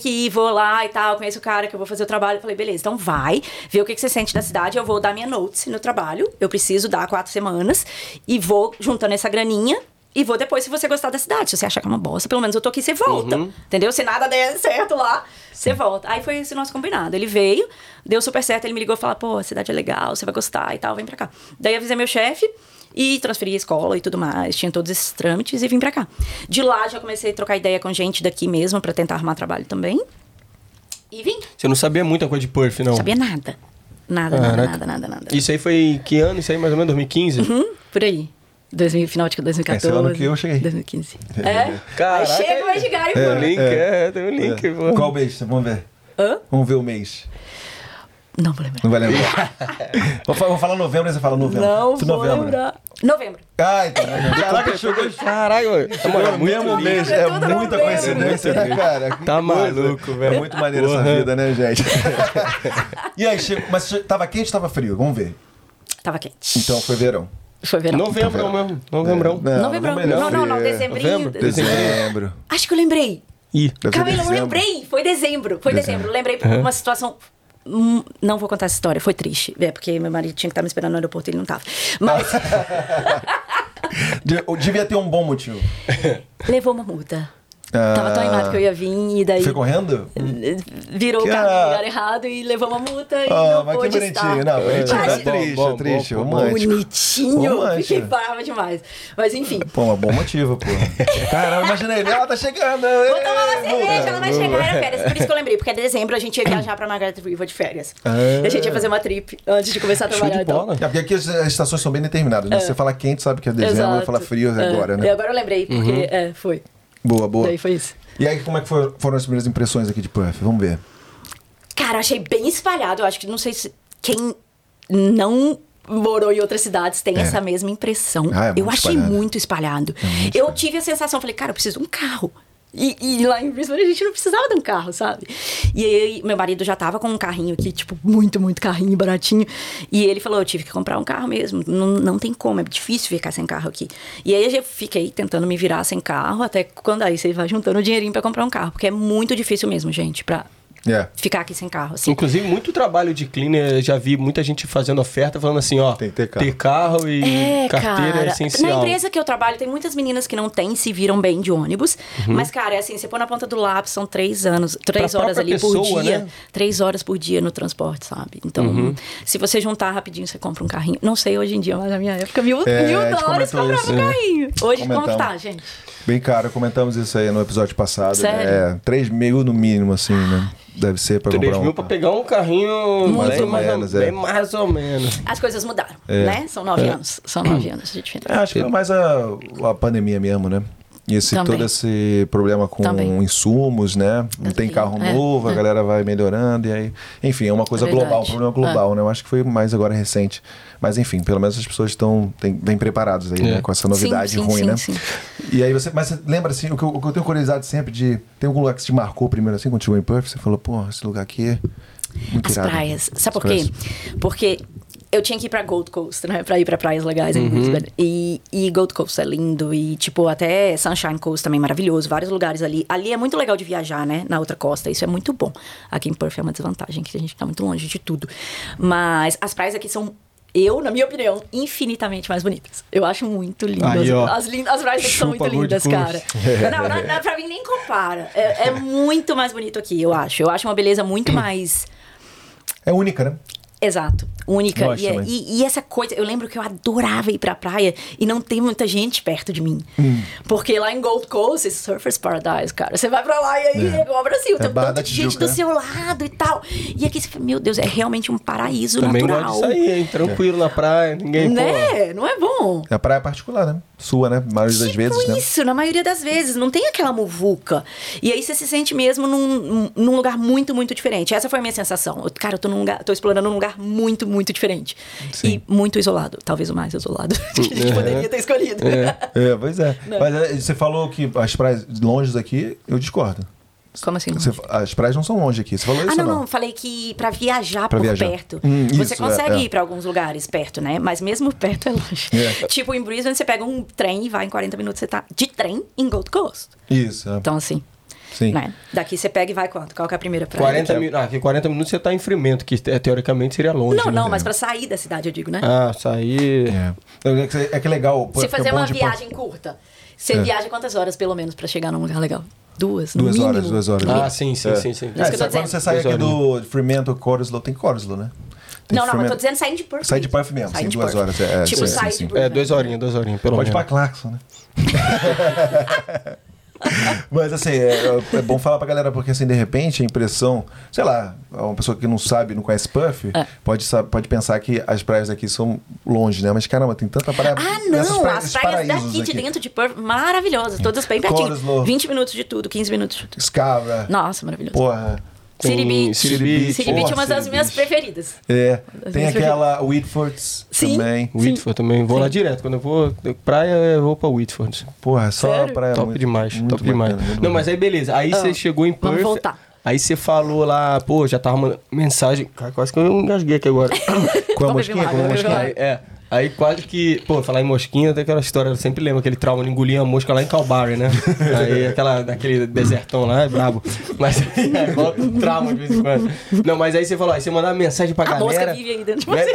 que ir, vou lá e tal, conheço o cara que eu vou fazer o trabalho. Eu falei, beleza, então vai, vê o que você sente da cidade, eu vou dar minha notes no trabalho, eu preciso dar 4 semanas e vou juntando essa graninha. E vou depois, se você gostar da cidade. Se você achar que é uma bosta, pelo menos eu tô aqui, você volta. Entendeu? Se nada der certo lá, você volta. Aí foi esse nosso combinado. Ele veio, deu super certo. Ele me ligou e falou, pô, a cidade é legal, você vai gostar e tal, vem pra cá. Daí eu avisei meu chefe e transferi a escola e tudo mais. Tinha todos esses trâmites e vim pra cá. De lá, já comecei a trocar ideia com gente daqui mesmo pra tentar arrumar trabalho também. E vim. Você não sabia muita coisa de Perth, não? Não sabia nada. Nada. Isso aí foi que ano? Isso aí mais ou menos 2015? Por aí. Final de 2014. Esse ano que eu cheguei. 2015. Caraca. Aí chega, vai chegar, hein, pô. Tem um link, pô. Qual mês? Vamos ver. Vamos ver o mês. Não vou lembrar. Não vai lembrar. Vou falar novembro, aí você fala novembro. Não vou lembrar. Novembro. Ah, então. Caraca, chegou. Caraca, mesmo mês. É muita coincidência, cara. Tá maluco, velho. É muito maneiro essa vida, né, gente? E aí, mas tava quente ou tava frio? Vamos ver. Tava quente. Então foi verão. Foi verão. Novembro mesmo. Não, dezembro. Acho que eu lembrei. Camila, eu lembrei. Foi dezembro. Lembrei por uma situação... Não vou contar essa história, foi triste. É, porque meu marido tinha que estar me esperando no aeroporto e ele não tava. Mas... Devia ter um bom motivo. Levou uma multa. Tava tão animado que eu ia vir e daí... Foi correndo? Virou o lugar errado e levou uma multa e não pôde estar. Mas que bonitinho, triste, romântico. Bonitinho, fiquei brava demais. Mas enfim. Pô, mas bom motivo, pô. Caramba, imagina ele, ela tá chegando. Vou tomar uma cerveja, ela vai chegar, era férias. Por isso que eu lembrei, porque em dezembro a gente ia viajar pra Margaret River de férias. E a gente ia fazer uma trip antes de começar a trabalhar. Porque aqui as estações são bem determinadas, né? Você fala quente, sabe que é dezembro, vai falar frio agora, né? E agora eu lembrei, porque foi... Boa. Daí foi isso. E aí, como é que foram as primeiras impressões aqui de Perth? Vamos ver. Cara, achei bem espalhado. Eu acho que não sei se quem não morou em outras cidades tem essa mesma impressão. Eu achei muito espalhado. Eu tive a sensação, falei, cara, eu preciso de um carro. E lá em Brisbane a gente não precisava de um carro, sabe? E aí, meu marido já tava com um carrinho aqui, tipo, muito, muito carrinho, baratinho. E ele falou, eu tive que comprar um carro mesmo. Não tem como, é difícil ficar sem carro aqui. E aí eu fiquei tentando me virar sem carro, até quando aí você vai juntando o dinheirinho pra comprar um carro. Porque é muito difícil mesmo, gente, pra... ficar aqui sem carro, assim. Inclusive, muito trabalho de cleaner, já vi muita gente fazendo oferta, falando assim, ó, tem que ter carro e carteira é essencial. Na empresa que eu trabalho, tem muitas meninas que não têm, se viram bem de ônibus, mas, cara, é assim, você põe na ponta do lápis, são 3 horas ali pessoa, por dia, né? 3 horas por dia no transporte, sabe? Então, se você juntar rapidinho, você compra um carrinho. Não sei hoje em dia, mas na minha época, $1.000 comprava um carrinho. Hoje, como que tá, gente? Bem caro, comentamos isso aí no episódio passado. Sério? $3.000 no mínimo, assim, né? Deve ser pra comprar um... $3.000 pra pegar um carrinho... Mais ou menos. As coisas mudaram, né? São 9 anos. Acho que é mais a pandemia mesmo, né? Isso, também. E todo esse problema com também. Insumos, né? Não tem carro novo, a galera vai melhorando e aí... Enfim, é uma coisa global, um problema global, né? Eu acho que foi mais agora recente. Mas enfim, pelo menos as pessoas estão bem preparadas aí, né? Com essa novidade ruim, né? Sim. E aí você... Mas você lembra, assim, o que eu tenho curiosidade sempre de... Tem algum lugar que te marcou primeiro, assim, quando chegou em Perth? Você falou, pô, esse lugar aqui é muito irado. As praias. Sabe por quê? Porque... Eu tinha que ir pra Gold Coast, né? Pra ir pra praias legais em Brisbane. E Gold Coast é lindo. E, tipo, até Sunshine Coast também é maravilhoso. Vários lugares ali. Ali é muito legal de viajar, né? Na outra costa. Isso é muito bom. Aqui em Perth é uma desvantagem, que a gente tá muito longe de tudo. Mas as praias aqui são... Eu, na minha opinião, infinitamente mais bonitas. Eu acho muito lindas. Aí, as praias aqui são muito lindas, cara. Não, pra mim nem compara. É muito mais bonito aqui, eu acho. Eu acho uma beleza muito mais... É única, né? Exato, única. E essa coisa, eu lembro que eu adorava ir pra praia e não tem muita gente perto de mim. Porque lá em Gold Coast é Surfers Paradise, cara. Você vai pra lá e aí é igual ao Brasil, tem um tanto de gente do seu lado e tal. E aqui você fala, meu Deus, é realmente um paraíso também natural. Também gosto disso aí, hein? Tranquilo na praia, ninguém... Né? Não é bom. É a praia particular, né? Sua, né? Na maioria das vezes, né? Isso, na maioria das vezes. Não tem aquela muvuca. E aí você se sente mesmo num lugar muito, muito diferente. Essa foi a minha sensação. Cara, eu tô explorando num lugar muito, muito diferente. Sim. E muito isolado. Talvez o mais isolado que a gente poderia ter escolhido. Pois é. Não. Mas você falou que as praias longe daqui, eu discordo. Como assim? As praias não são longe aqui. Você falou isso? Não. Falei que pra viajar perto. Você consegue ir pra alguns lugares perto, né? Mas mesmo perto é longe. Tipo, em Brisbane, você pega um trem e vai em 40 minutos, você tá de trem em Gold Coast. Isso. Então, assim. Sim. Né? Daqui você pega e vai quanto? Qual que é a primeira praia? 40 minutos você tá em Fremantle, que teoricamente seria longe. Não, mas pra sair da cidade, eu digo, né? Sair... É que é legal. Se fazer uma viagem curta, você viaja quantas horas, pelo menos, pra chegar num lugar legal? Duas horas. Sim. É, quando você sai aqui do Fremantle, Cottesloe, tem Cottesloe, né? Não, eu tô dizendo saindo de Perth. Sai de Perth mesmo, assim, 2 horas. Tipo, sai de Perth. É, 2 horinhas, pelo menos. Pode ir pra Clarkson, né? Mas assim, é bom falar pra galera, porque assim, de repente, a impressão, sei lá, uma pessoa que não sabe, não conhece Perth, pode pensar que as praias daqui são longe, né? Mas caramba, tem tanta praia. As praias daqui de dentro de Perth, maravilhosas, todas bem pertinhas. 20 minutos de tudo, 15 minutos de tudo. Escava. Nossa, maravilhoso. Porra. City Beach é uma das minhas preferidas. Tem aquela Whitfords também. Whitfords também. Vou lá direto. Quando eu vou praia, eu vou pra Whitfords. Porra, só a praia. Top demais. Não, mas aí beleza. Aí você chegou em Perth. Vamos voltar. Aí você falou lá, pô, já tava mandando mensagem. Cara, quase que eu engasguei aqui agora. Com a mosquinha. Aí quase que... Pô, falar em mosquinha, tem aquela história, eu sempre lembro aquele trauma de engolir a mosca lá em Calbarry, né? Aí aquele desertão lá, é brabo. Mas aí volta um trauma de vez em quando. Não, mas aí você falou, aí você mandava mensagem pra galera... A mosca vive aí dentro de você.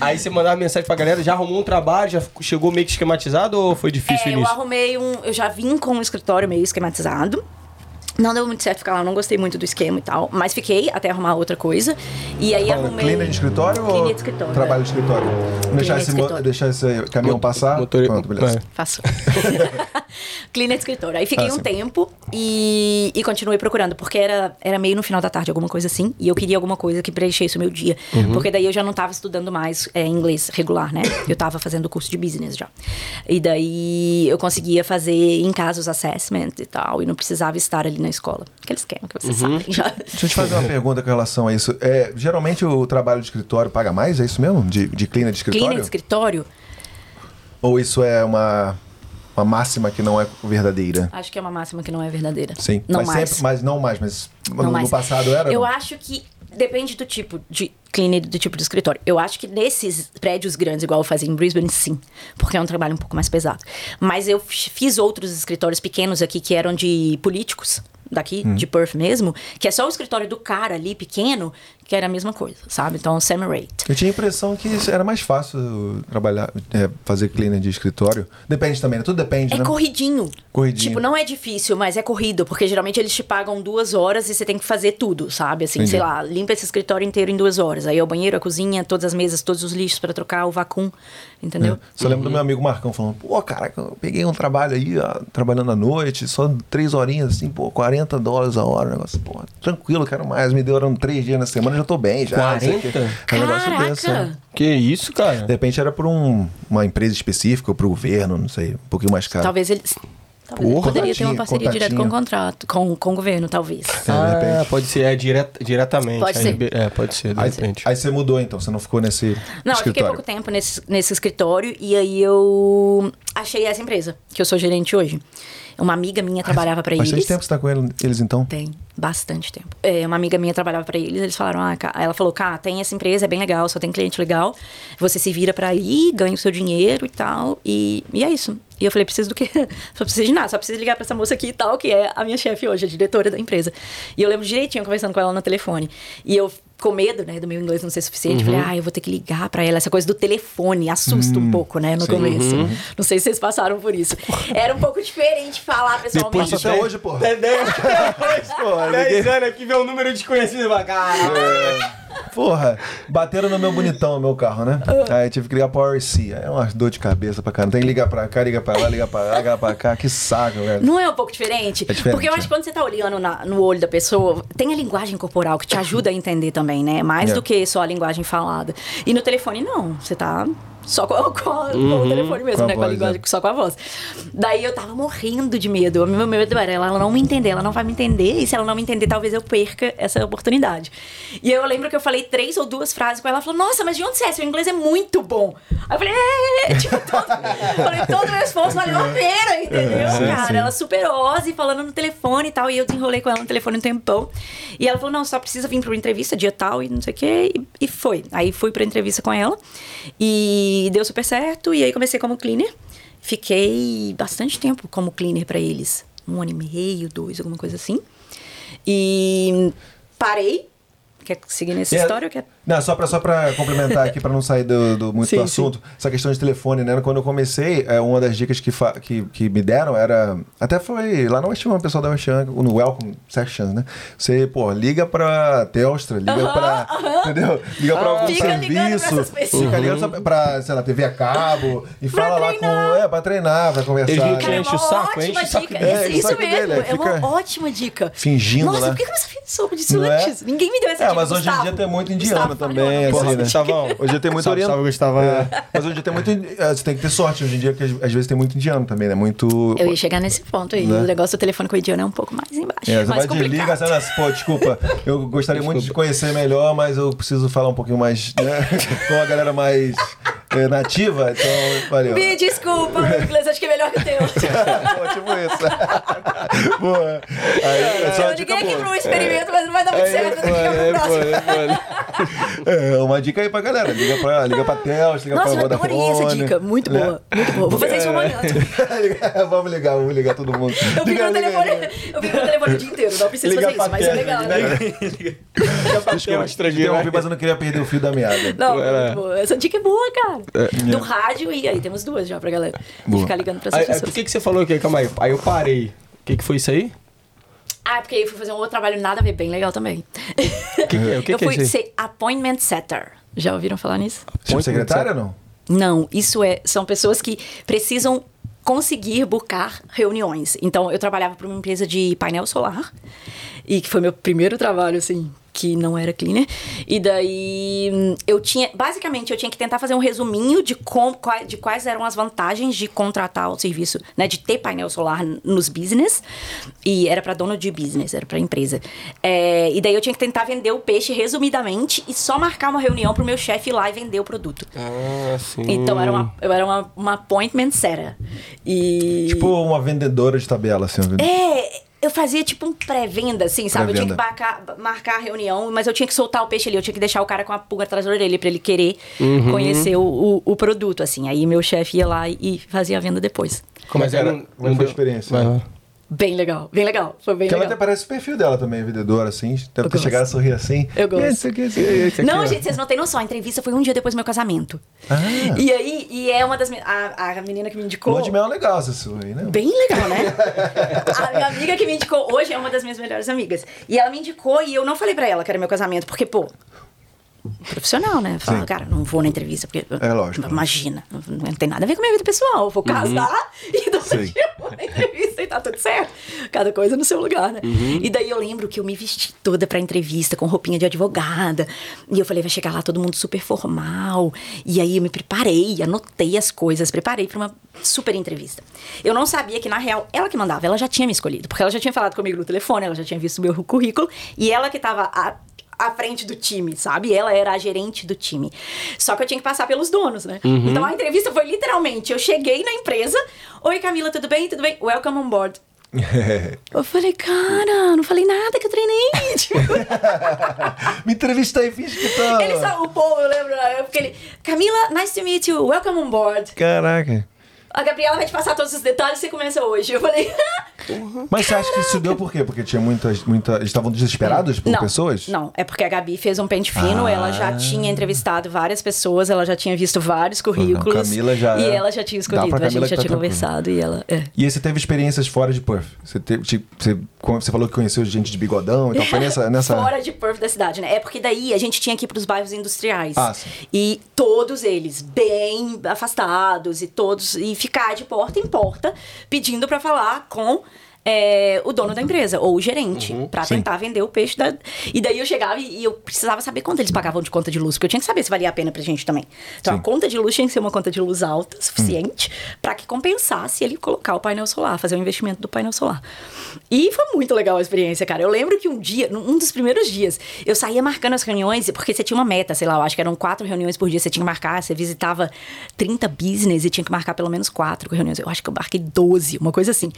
Aí você mandava mensagem pra galera, já arrumou um trabalho, já chegou meio que esquematizado ou foi difícil o início? Eu arrumei eu já vim com um escritório meio esquematizado. Não deu muito certo ficar lá, não gostei muito do esquema e tal. Mas fiquei até arrumar outra coisa. E aí arrumei... Cleaner de escritório ou trabalho de escritório? Deixar esse caminhão passar? Pronto, beleza. Faço. Cleaner de escritório. Aí fiquei tempo e continuei procurando. Porque era meio no final da tarde, alguma coisa assim. E eu queria alguma coisa que preenchesse o meu dia. Porque daí eu já não tava estudando mais inglês regular, né? Eu tava fazendo curso de business já. E daí eu conseguia fazer em casa os assessments e tal. E não precisava estar ali na escola. Aquele esquema que você sabe. Deixa eu te fazer uma pergunta com relação a isso. Geralmente o trabalho de escritório paga mais? É isso mesmo? De cleaner de escritório? Cleaner de escritório? Ou isso é uma máxima que não é verdadeira? Acho que é uma máxima que não é verdadeira. Sim. Mas no passado era? Eu acho que depende do tipo de cleaner, do tipo de escritório. Eu acho que nesses prédios grandes, igual eu fazia em Brisbane, sim. Porque é um trabalho um pouco mais pesado. Mas eu fiz outros escritórios pequenos aqui, que eram de políticos, daqui, de Perth mesmo, que é só o escritório do cara ali, pequeno, que era a mesma coisa, sabe? Então, o Semerate. Eu tinha a impressão que era mais fácil trabalhar, fazer cleaner de escritório. Depende também, né? Tudo depende, né? É corridinho. Tipo, não é difícil, mas é corrido, porque geralmente eles te pagam 2 horas e você tem que fazer tudo, sabe? Assim, sei lá, limpa esse escritório inteiro em 2 horas. Aí é o banheiro, a cozinha, todas as mesas, todos os lixos pra trocar, o vacuum, entendeu? Só lembro do meu amigo Marcão falando, pô, caraca, eu peguei um trabalho aí, trabalhando à noite, só 3 horinhas, assim, pô, 40 $40 a hora. O negócio, pô, tranquilo, quero mais. Me deu eram 3 dias na semana, já tô bem já. 40? É um negócio desse, né? Que isso, cara? De repente era por uma empresa específica ou pro governo, não sei, um pouquinho mais caro. Talvez eles... Porra, poderia ter uma parceria direta com o contrato, com o governo, talvez. Ah, pode ser, diretamente. Pode ser. Pode ser, de repente. Aí você mudou, então? Você não ficou nesse escritório? Não, eu fiquei pouco tempo nesse escritório e aí eu achei essa empresa, que eu sou gerente hoje. Uma amiga minha trabalhava para eles. Bastante tempo você tá com eles, então? Tem, bastante tempo. Uma amiga minha trabalhava para eles, eles falaram, ela falou, cara, tem essa empresa, é bem legal, só tem cliente legal, você se vira para ir, ganha o seu dinheiro e tal, e é isso. E eu falei, preciso do quê? Só preciso de nada, só preciso ligar pra essa moça aqui e tal, que é a minha chefe hoje, a diretora da empresa. E eu lembro direitinho, conversando com ela no telefone. E eu, com medo, né, do meu inglês não ser suficiente, falei, eu vou ter que ligar pra ela. Essa coisa do telefone assusta um pouco, né, no começo. Não sei se vocês passaram por isso. Era um pouco diferente falar pessoalmente. Depois até hoje, pô. Até hoje, pô. 10 anos aqui, vê um número desconhecido e fala, caralho. Porra, bateram no meu bonitão, meu carro, né? Aí eu tive que ligar pra RC. É uma dor de cabeça pra caramba. Tem que ligar pra cá, ligar pra lá, ligar pra lá, ligar pra cá. Que saco, velho. Não é um pouco diferente? É diferente. Porque eu acho que quando você tá olhando no olho da pessoa, tem a linguagem corporal que te ajuda a entender também, né? Mais do que só a linguagem falada. E no telefone, não. Você tá... Só com o telefone mesmo, né? Com a linguagem, só com a voz. Daí eu tava morrendo de medo. O meu medo era ela não me entender, ela não vai me entender. E se ela não me entender, talvez eu perca essa oportunidade. E eu lembro que eu falei 3 ou 2 frases com ela. Ela falou, nossa, mas de onde você é? Seu inglês é muito bom. Aí eu falei, falei todo o meu esforço valeu a pena, entendeu, cara? Ela superosa e falando no telefone e tal. E eu desenrolei com ela no telefone um tempão. E ela falou, não, só precisa vir pra uma entrevista, dia tal e não sei o quê. E foi. Aí fui pra entrevista com ela. E deu super certo, e aí comecei como cleaner. Fiquei bastante tempo como cleaner pra eles. 1 ano e meio, 2, alguma coisa assim. E parei. Quer seguir nessa história? Ou quer... Não, só pra complementar aqui, pra não sair do assunto. Sim. Essa questão de telefone, né? Quando eu comecei, uma das dicas que me deram era... Até foi lá no West One, o pessoal da West One, no Welcome Section, né? Você, pô, liga pra Telstra, liga pra... Entendeu? Liga pra algum serviço. Fica ligando pra, sei lá, TV a cabo. E fala lá com... pra treinar, vai conversar. Ele enche o saco, enche o saco. Isso mesmo, é uma ótima dica. Fingindo, né? Nossa, por que você soube disso antes? Ninguém me deu essa dica. Mas hoje em dia tem muito indiano também, assim, né? Gustavão. Hoje em dia tem muito oriental. Mas hoje em dia tem muito... Você tem que ter sorte hoje em dia, porque às vezes tem muito indiano também, né? Muito... Eu ia chegar nesse ponto aí. Né? O negócio do telefone com o indiano é um pouco mais embaixo, mais complicado. Você vai de liga, pô, desculpa, eu gostaria muito de conhecer melhor, mas eu preciso falar um pouquinho mais, né? Com a galera mais... nativa, então valeu. Me desculpa, meu inglês acho que é melhor que o teu. Ótimo isso. Boa. Eu liguei aqui para um experimento, mas não vai dar muito certo. Uma dica aí pra galera. Liga pra Telstra, liga pra Vodafone. Nossa, eu adorei essa dica. Muito boa, muito boa. Vou fazer isso amanhã. Vamos ligar todo mundo. Eu fico no telefone o dia inteiro, não preciso fazer isso, mas é legal. Liga pra Telstra. Mas eu não queria perder o fio da meada. Não, muito boa. Essa dica é boa, cara. Do rádio, e aí temos 2 já pra galera ficar ligando pra essas pessoas. Por que você falou que... Calma aí, eu parei. O que foi isso aí? Porque eu fui fazer um outro trabalho nada a ver, bem legal também. Eu fui ser appointment setter. Já ouviram falar nisso? Tipo secretária ou não? Não, são pessoas que precisam conseguir buscar reuniões. Então, eu trabalhava pra uma empresa de painel solar, e que foi meu primeiro trabalho, assim... que não era cleaner, e daí eu tinha que tentar fazer um resuminho de quais eram as vantagens de contratar o serviço, né, de ter painel solar nos business, e era pra dono de business, era pra empresa, e daí eu tinha que tentar vender o peixe resumidamente e só marcar uma reunião pro meu chefe ir lá e vender o produto. Sim. Então eu era uma appointment setter, e... tipo uma vendedora de tabela, assim, eu fazia tipo um pré-venda, assim, sabe? Eu tinha que marcar a reunião, mas eu tinha que soltar o peixe ali. Eu tinha que deixar o cara com a pulga atrás da orelha pra ele querer conhecer o produto, assim. Aí meu chefe ia lá e fazia a venda depois. Como foi a experiência? Bem legal. Foi bem legal. Ela até parece o perfil dela também, vendedora, assim. Deve ter chegado a sorrir assim. Eu gosto. Esse aqui, não, gente, vocês não têm noção. A entrevista foi um dia depois do meu casamento. E aí, é uma das... A menina que me indicou... Lua de mel é legal essa sua aí, né? Bem legal, né? A minha amiga que me indicou hoje é uma das minhas melhores amigas. E ela me indicou e eu não falei pra ela que era meu casamento, porque, pô... profissional, né? Fala, cara, não vou na entrevista, porque... É lógico. Imagina, não tem nada a ver com a minha vida pessoal. Eu vou casar e dou uma entrevista e tá tudo certo. Cada coisa no seu lugar, né? Uhum. E daí eu lembro que eu me vesti toda pra entrevista, com roupinha de advogada. E eu falei, vai chegar lá todo mundo super formal. E aí eu me preparei, anotei as coisas, preparei pra uma super entrevista. Eu não sabia que, na real, ela que mandava, ela já tinha me escolhido. Porque ela já tinha falado comigo no telefone, ela já tinha visto o meu currículo. E ela que tava... à frente do time, sabe? Ela era a gerente do time. Só que eu tinha que passar pelos donos, né? Uhum. Então, a entrevista foi literalmente... Eu cheguei na empresa... Oi, Camila, tudo bem? Tudo bem? Welcome on board. Eu falei, cara, não falei nada que eu treinei. Tipo... Me entrevista aí, finge que tá... Ele só, o povo, eu lembro na época, ele... Camila, nice to meet you. Welcome on board. Caraca. A Gabriela vai te passar todos os detalhes e você começa hoje. Eu falei... Uhum. Mas você acha que isso deu por quê? Porque tinha muita... Eles estavam desesperados por pessoas? Não, é porque a Gabi fez um pente fino. Ela já tinha entrevistado várias pessoas. Ela já tinha visto vários currículos. Camila já... E ela já tinha escolhido. A gente já tinha conversado e ela... É. E aí você teve experiências fora de Perth? Você falou que conheceu gente de bigodão e tal. Foi nessa... Fora de Perth da cidade, né? É porque daí a gente tinha que ir pros bairros industriais. Ah, sim. E todos eles bem afastados. E todos... E ficar de porta em porta pedindo pra falar com... o dono da empresa, ou o gerente, pra tentar vender o peixe da... E daí eu chegava e eu precisava saber quanto eles pagavam de conta de luz, porque eu tinha que saber se valia a pena pra gente também. Então a conta de luz tinha que ser uma conta de luz alta, suficiente, pra que compensasse ele colocar o painel solar, fazer o investimento do painel solar. E foi muito legal a experiência, cara. Eu lembro que um dia, num dos primeiros dias, eu saía marcando as reuniões, porque você tinha uma meta, sei lá, eu acho que eram 4 reuniões por dia, você tinha que marcar, você visitava 30 business e tinha que marcar pelo menos 4 reuniões. Eu acho que eu marquei 12, uma coisa assim.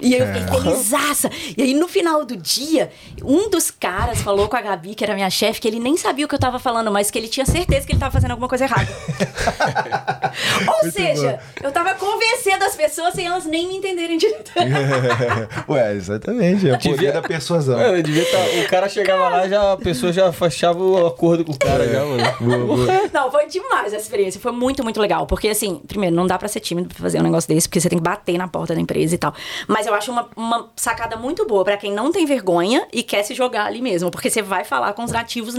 E aí eu felizaça. E aí no final do dia, um dos caras falou com a Gabi, que era minha chefe, que ele nem sabia o que eu tava falando, mas que ele tinha certeza que ele tava fazendo alguma coisa errada. Ou muito seja, bom. Eu tava convencendo as pessoas sem elas nem me entenderem direito. Ué, exatamente. É o poder da persuasão. Eu devia tá, o cara chegava lá, já, a pessoa já fechava o acordo com o cara. Já, mano. Boa. Não, foi demais a experiência. Foi muito, muito legal. Porque assim, primeiro, não dá pra ser tímido pra fazer um negócio desse, porque você tem que bater na porta da empresa e tal. Mas eu acho uma sacada muito boa pra quem não tem vergonha e quer se jogar ali mesmo, porque você vai falar com os nativos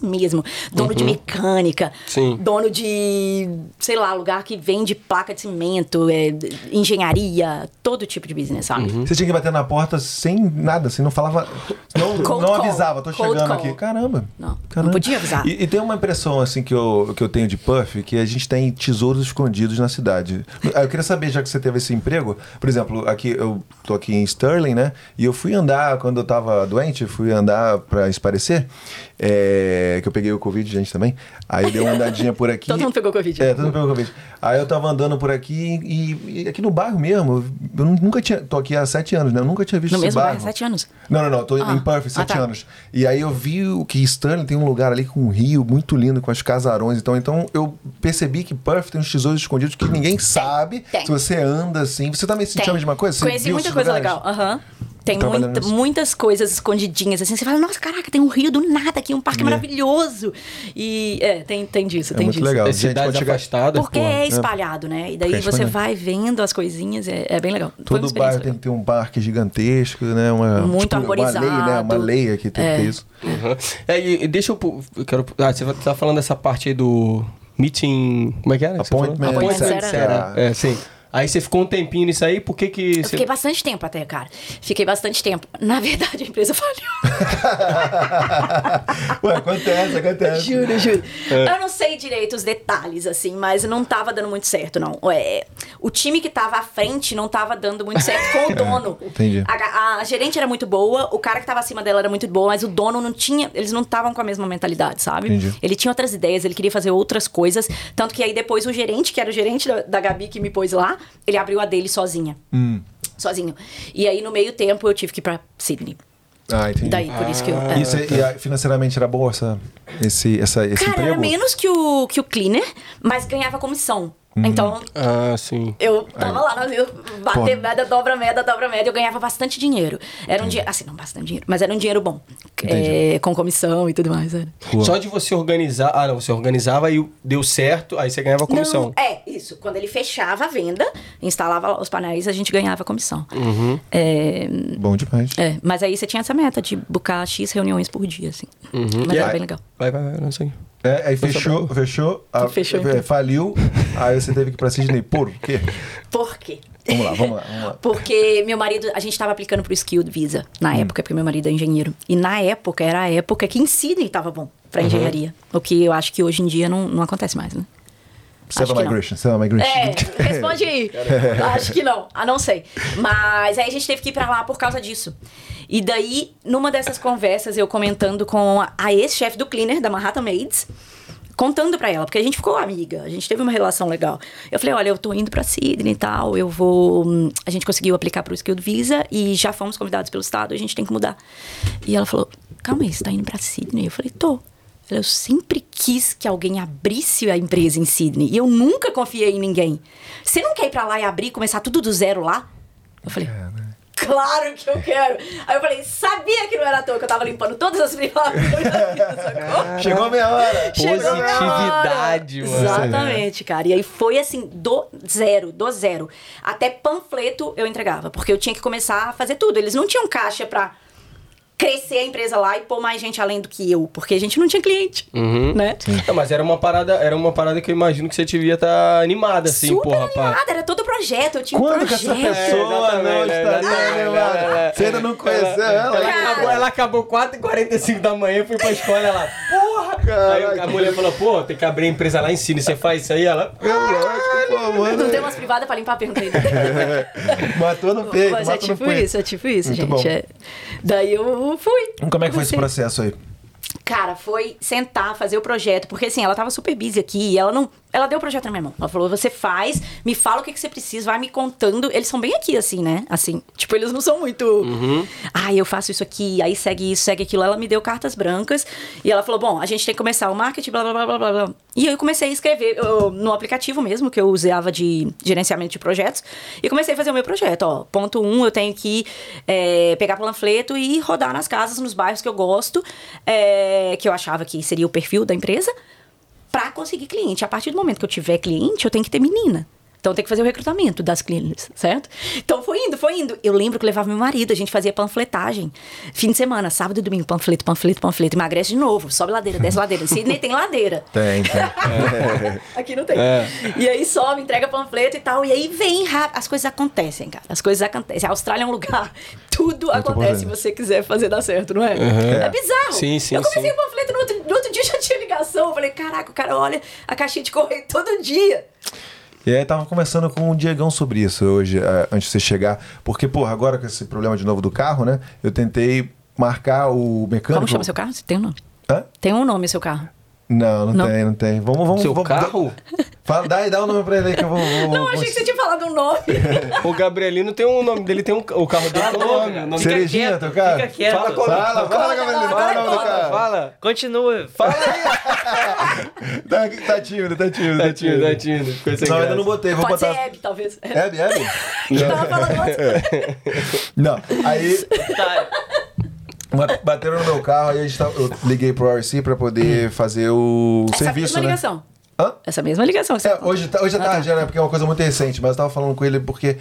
mesmo, dono de mecânica, dono de, sei lá, lugar que vende placa de cimento, engenharia, todo tipo de business, sabe? Você tinha que bater na porta sem nada, assim, não falava, não avisava, tô chegando aqui, caramba. Não podia avisar. E tem uma impressão, assim, que eu tenho de Perth, que a gente tem tesouros escondidos na cidade. Eu queria saber, já que você teve esse emprego, por exemplo, aqui, eu tô aqui em Sterling, né? E eu fui andar, quando eu tava doente, fui andar pra esparecer, que eu peguei o Covid, gente, também. Aí deu uma andadinha por aqui. Todo mundo pegou Covid. Todo mundo pegou Covid. Aí eu tava andando por aqui e aqui no bairro mesmo, eu nunca tinha... Tô aqui há 7 anos, né? Eu nunca tinha visto esse bairro. No mesmo bairro, 7 anos? Não. Tô em Perth, 7 anos. E aí eu vi que Sterling tem um lugar ali com um rio muito lindo, com as casarões. Então eu percebi que Perth tem uns tesouros escondidos que ninguém sabe. Se você anda assim... Você também sentiu a mesma coisa? Você conheci muita coisa legal. Tem muitas coisas escondidinhas, assim. Você fala, nossa, caraca, tem um rio do nada aqui, um parque maravilhoso. E tem disso, tem muito disso. Legal. Cidades afastadas. Porque é espalhado, né? E daí você vai vendo as coisinhas, é bem legal. Todo bairro tem que ter um parque gigantesco, né? Muito tipo, arborizado. Uma lei aqui tem que ter isso. E deixa eu... você tá falando dessa parte aí do meeting... Como é que era? Appointment. É, sim. Aí você ficou um tempinho nisso aí, por que que... Eu fiquei bastante tempo até, cara. Fiquei bastante tempo. Na verdade, a empresa falhou. Ué, acontece. Juro. Eu não sei direito os detalhes, assim, mas não tava dando muito certo, não. O time que tava à frente não tava dando muito certo com o dono. Entendi. A gerente era muito boa, o cara que tava acima dela era muito boa, mas o dono não tinha... Eles não estavam com a mesma mentalidade, sabe? Entendi. Ele tinha outras ideias, ele queria fazer outras coisas. Tanto que aí depois o gerente, que era o gerente da Gabi que me pôs lá, ele abriu a dele sozinho. E aí, no meio tempo, eu tive que ir pra Sydney. Entendi. Daí, por isso que eu... E financeiramente era boa esse emprego? Cara, era menos que o cleaner, mas ganhava comissão. Então, eu tava lá, eu bater média, dobra média, eu ganhava bastante dinheiro. Era um dinheiro, assim, não bastante dinheiro, mas era um dinheiro bom. Com comissão e tudo mais. Só de você organizar, você organizava e deu certo, aí você ganhava comissão. Não, isso. Quando ele fechava a venda, instalava os painéis, a gente ganhava comissão. Bom demais. Mas aí você tinha essa meta de buscar X reuniões por dia, assim. Mas era bem legal. Vai, não sei. É, aí fechou, faliu, aí você teve que ir pra Sydney. Por quê? Por quê? Vamos lá. Porque meu marido, a gente estava aplicando pro Skilled Visa na época, porque meu marido é engenheiro. E na época, era a época que em Sydney estava bom pra engenharia. O que eu acho que hoje em dia não acontece mais, né? Seven Migration. É, responde aí. Acho que não. Ah, não sei. Mas aí a gente teve que ir pra lá por causa disso. E daí, numa dessas conversas, eu comentando com a ex-chefe do cleaner da Manhattan Maids, contando pra ela, porque a gente ficou amiga, a gente teve uma relação legal. Eu falei, olha, eu tô indo pra Sydney e tal, eu vou... A gente conseguiu aplicar pro Skilled Visa e já fomos convidados pelo estado, a gente tem que mudar. E ela falou, calma aí, você tá indo pra Sydney? Eu falei, tô. Eu sempre quis que alguém abrisse a empresa em Sydney. E eu nunca confiei em ninguém. Você não quer ir pra lá e abrir, começar tudo do zero lá? Eu falei, claro que eu quero. Aí eu falei, sabia que não era à toa, que eu tava limpando todas as privadas. Chegou a minha hora. Positividade, mano. Exatamente, cara. E aí foi assim, do zero. Até panfleto eu entregava, porque eu tinha que começar a fazer tudo. Eles não tinham caixa pra... crescer a empresa lá e pôr mais gente além do que eu, porque a gente não tinha cliente, né? Não, mas era uma parada que eu imagino que você devia estar animada, assim, Super animada, era todo o projeto, eu tinha um projeto. Quando que essa pessoa não estaria animada? Você ainda não conheceu ela? Ela acabou 4h45 da manhã, eu fui pra escola, ela, porra! Aí a mulher falou, pô, tem que abrir a empresa lá em Sydney, você faz isso aí? Ela, mano. Não deu umas privadas pra limpar a perna dele. Matou no peito, mas é tipo isso, muito gente. Daí eu fui. Como é que foi esse processo aí? Cara, foi sentar, fazer o projeto, porque assim, ela tava super busy aqui e ela deu o projeto na minha mão. Ela falou, você faz, me fala o que você precisa, vai me contando. Eles são bem aqui, assim, né? Assim, tipo, eles não são muito... eu faço isso aqui, aí segue isso, segue aquilo. Ela me deu cartas brancas e ela falou, bom, a gente tem que começar o marketing, blá, blá, blá, blá, blá. E eu comecei a escrever no aplicativo mesmo, que eu usava de gerenciamento de projetos. E comecei a fazer o meu projeto, ó. Ponto 1, eu tenho que pegar panfleto e rodar nas casas, nos bairros que eu gosto, que eu achava que seria o perfil da empresa, pra conseguir cliente. A partir do momento que eu tiver cliente, eu tenho que ter menina. Então, eu tenho que fazer o recrutamento das cleaners, certo? Então, foi indo. Eu lembro que eu levava meu marido, a gente fazia panfletagem. Fim de semana, sábado e domingo, panfleto. Emagrece de novo, sobe ladeira, desce ladeira. Sydney tem ladeira. Tem. Aqui não tem. É. E aí sobe, entrega panfleto e tal. E aí vem rápido. As coisas acontecem, cara. A Austrália é um lugar... Tudo muito acontece se você quiser fazer dar certo, não é? É bizarro. Sim, eu comecei o panfleto, no outro dia já tinha ligação. Eu falei, caraca, o cara olha a caixinha de correio todo dia. E aí tava conversando com o Diegão sobre isso hoje, antes de você chegar. Porque, porra, agora com esse problema de novo do carro, né? Eu tentei marcar o mecânico... Como chama seu carro? Você tem um nome? Hã? Tem um nome seu carro? Não tem. Vamos. Seu carro? Dá o nome pra ele aí que eu vou... Não, achei que você tinha falado um nome. O Gabrielino tem um nome dele, tem o carro dele tem um nome. Cerejinha, teu carro? Fica quieto. Fala, Gabrielino, fala o nome do carro. Fala, continua. Fala aí. Tá tímido. Não, ainda não botei, vou botar... Pode ser Hebe, talvez. Hebe? Não. Tava falando antes. Não, aí... Bateram no meu carro, aí eu liguei pro RC pra poder fazer o serviço, né? Essa mesma ligação. Hoje à tarde, né? Porque é uma coisa muito recente, mas eu tava falando com ele porque...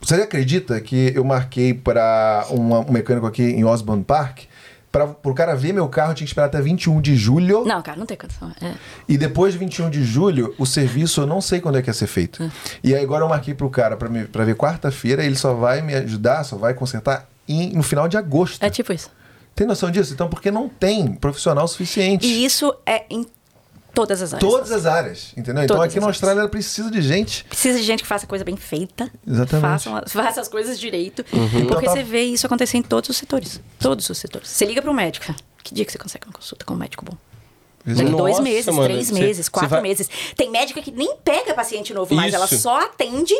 Você acredita que eu marquei pra um mecânico aqui em Osborne Park? Pro cara ver meu carro, eu tinha que esperar até 21 de julho. Não, cara, não tem condição. É. E depois de 21 de julho, o serviço eu não sei quando é que ia ser feito. E aí agora eu marquei pro cara pra ver quarta-feira, ele só vai me ajudar, só vai consertar no final de agosto. É tipo isso. Tem noção disso? Então, porque não tem profissional suficiente. E isso é em todas as áreas. Todas as áreas, entendeu? Então, aqui na Austrália precisa de gente. Precisa de gente que faça a coisa bem feita. Exatamente. Faça as coisas direito. Porque você vê isso acontecer em todos os setores. Todos os setores. Você liga para um médico. Que dia que você consegue uma consulta com um médico bom? Nossa, 2 meses, mano. 3 meses, 4 meses. Tem médica que nem pega paciente novo mais, ela só atende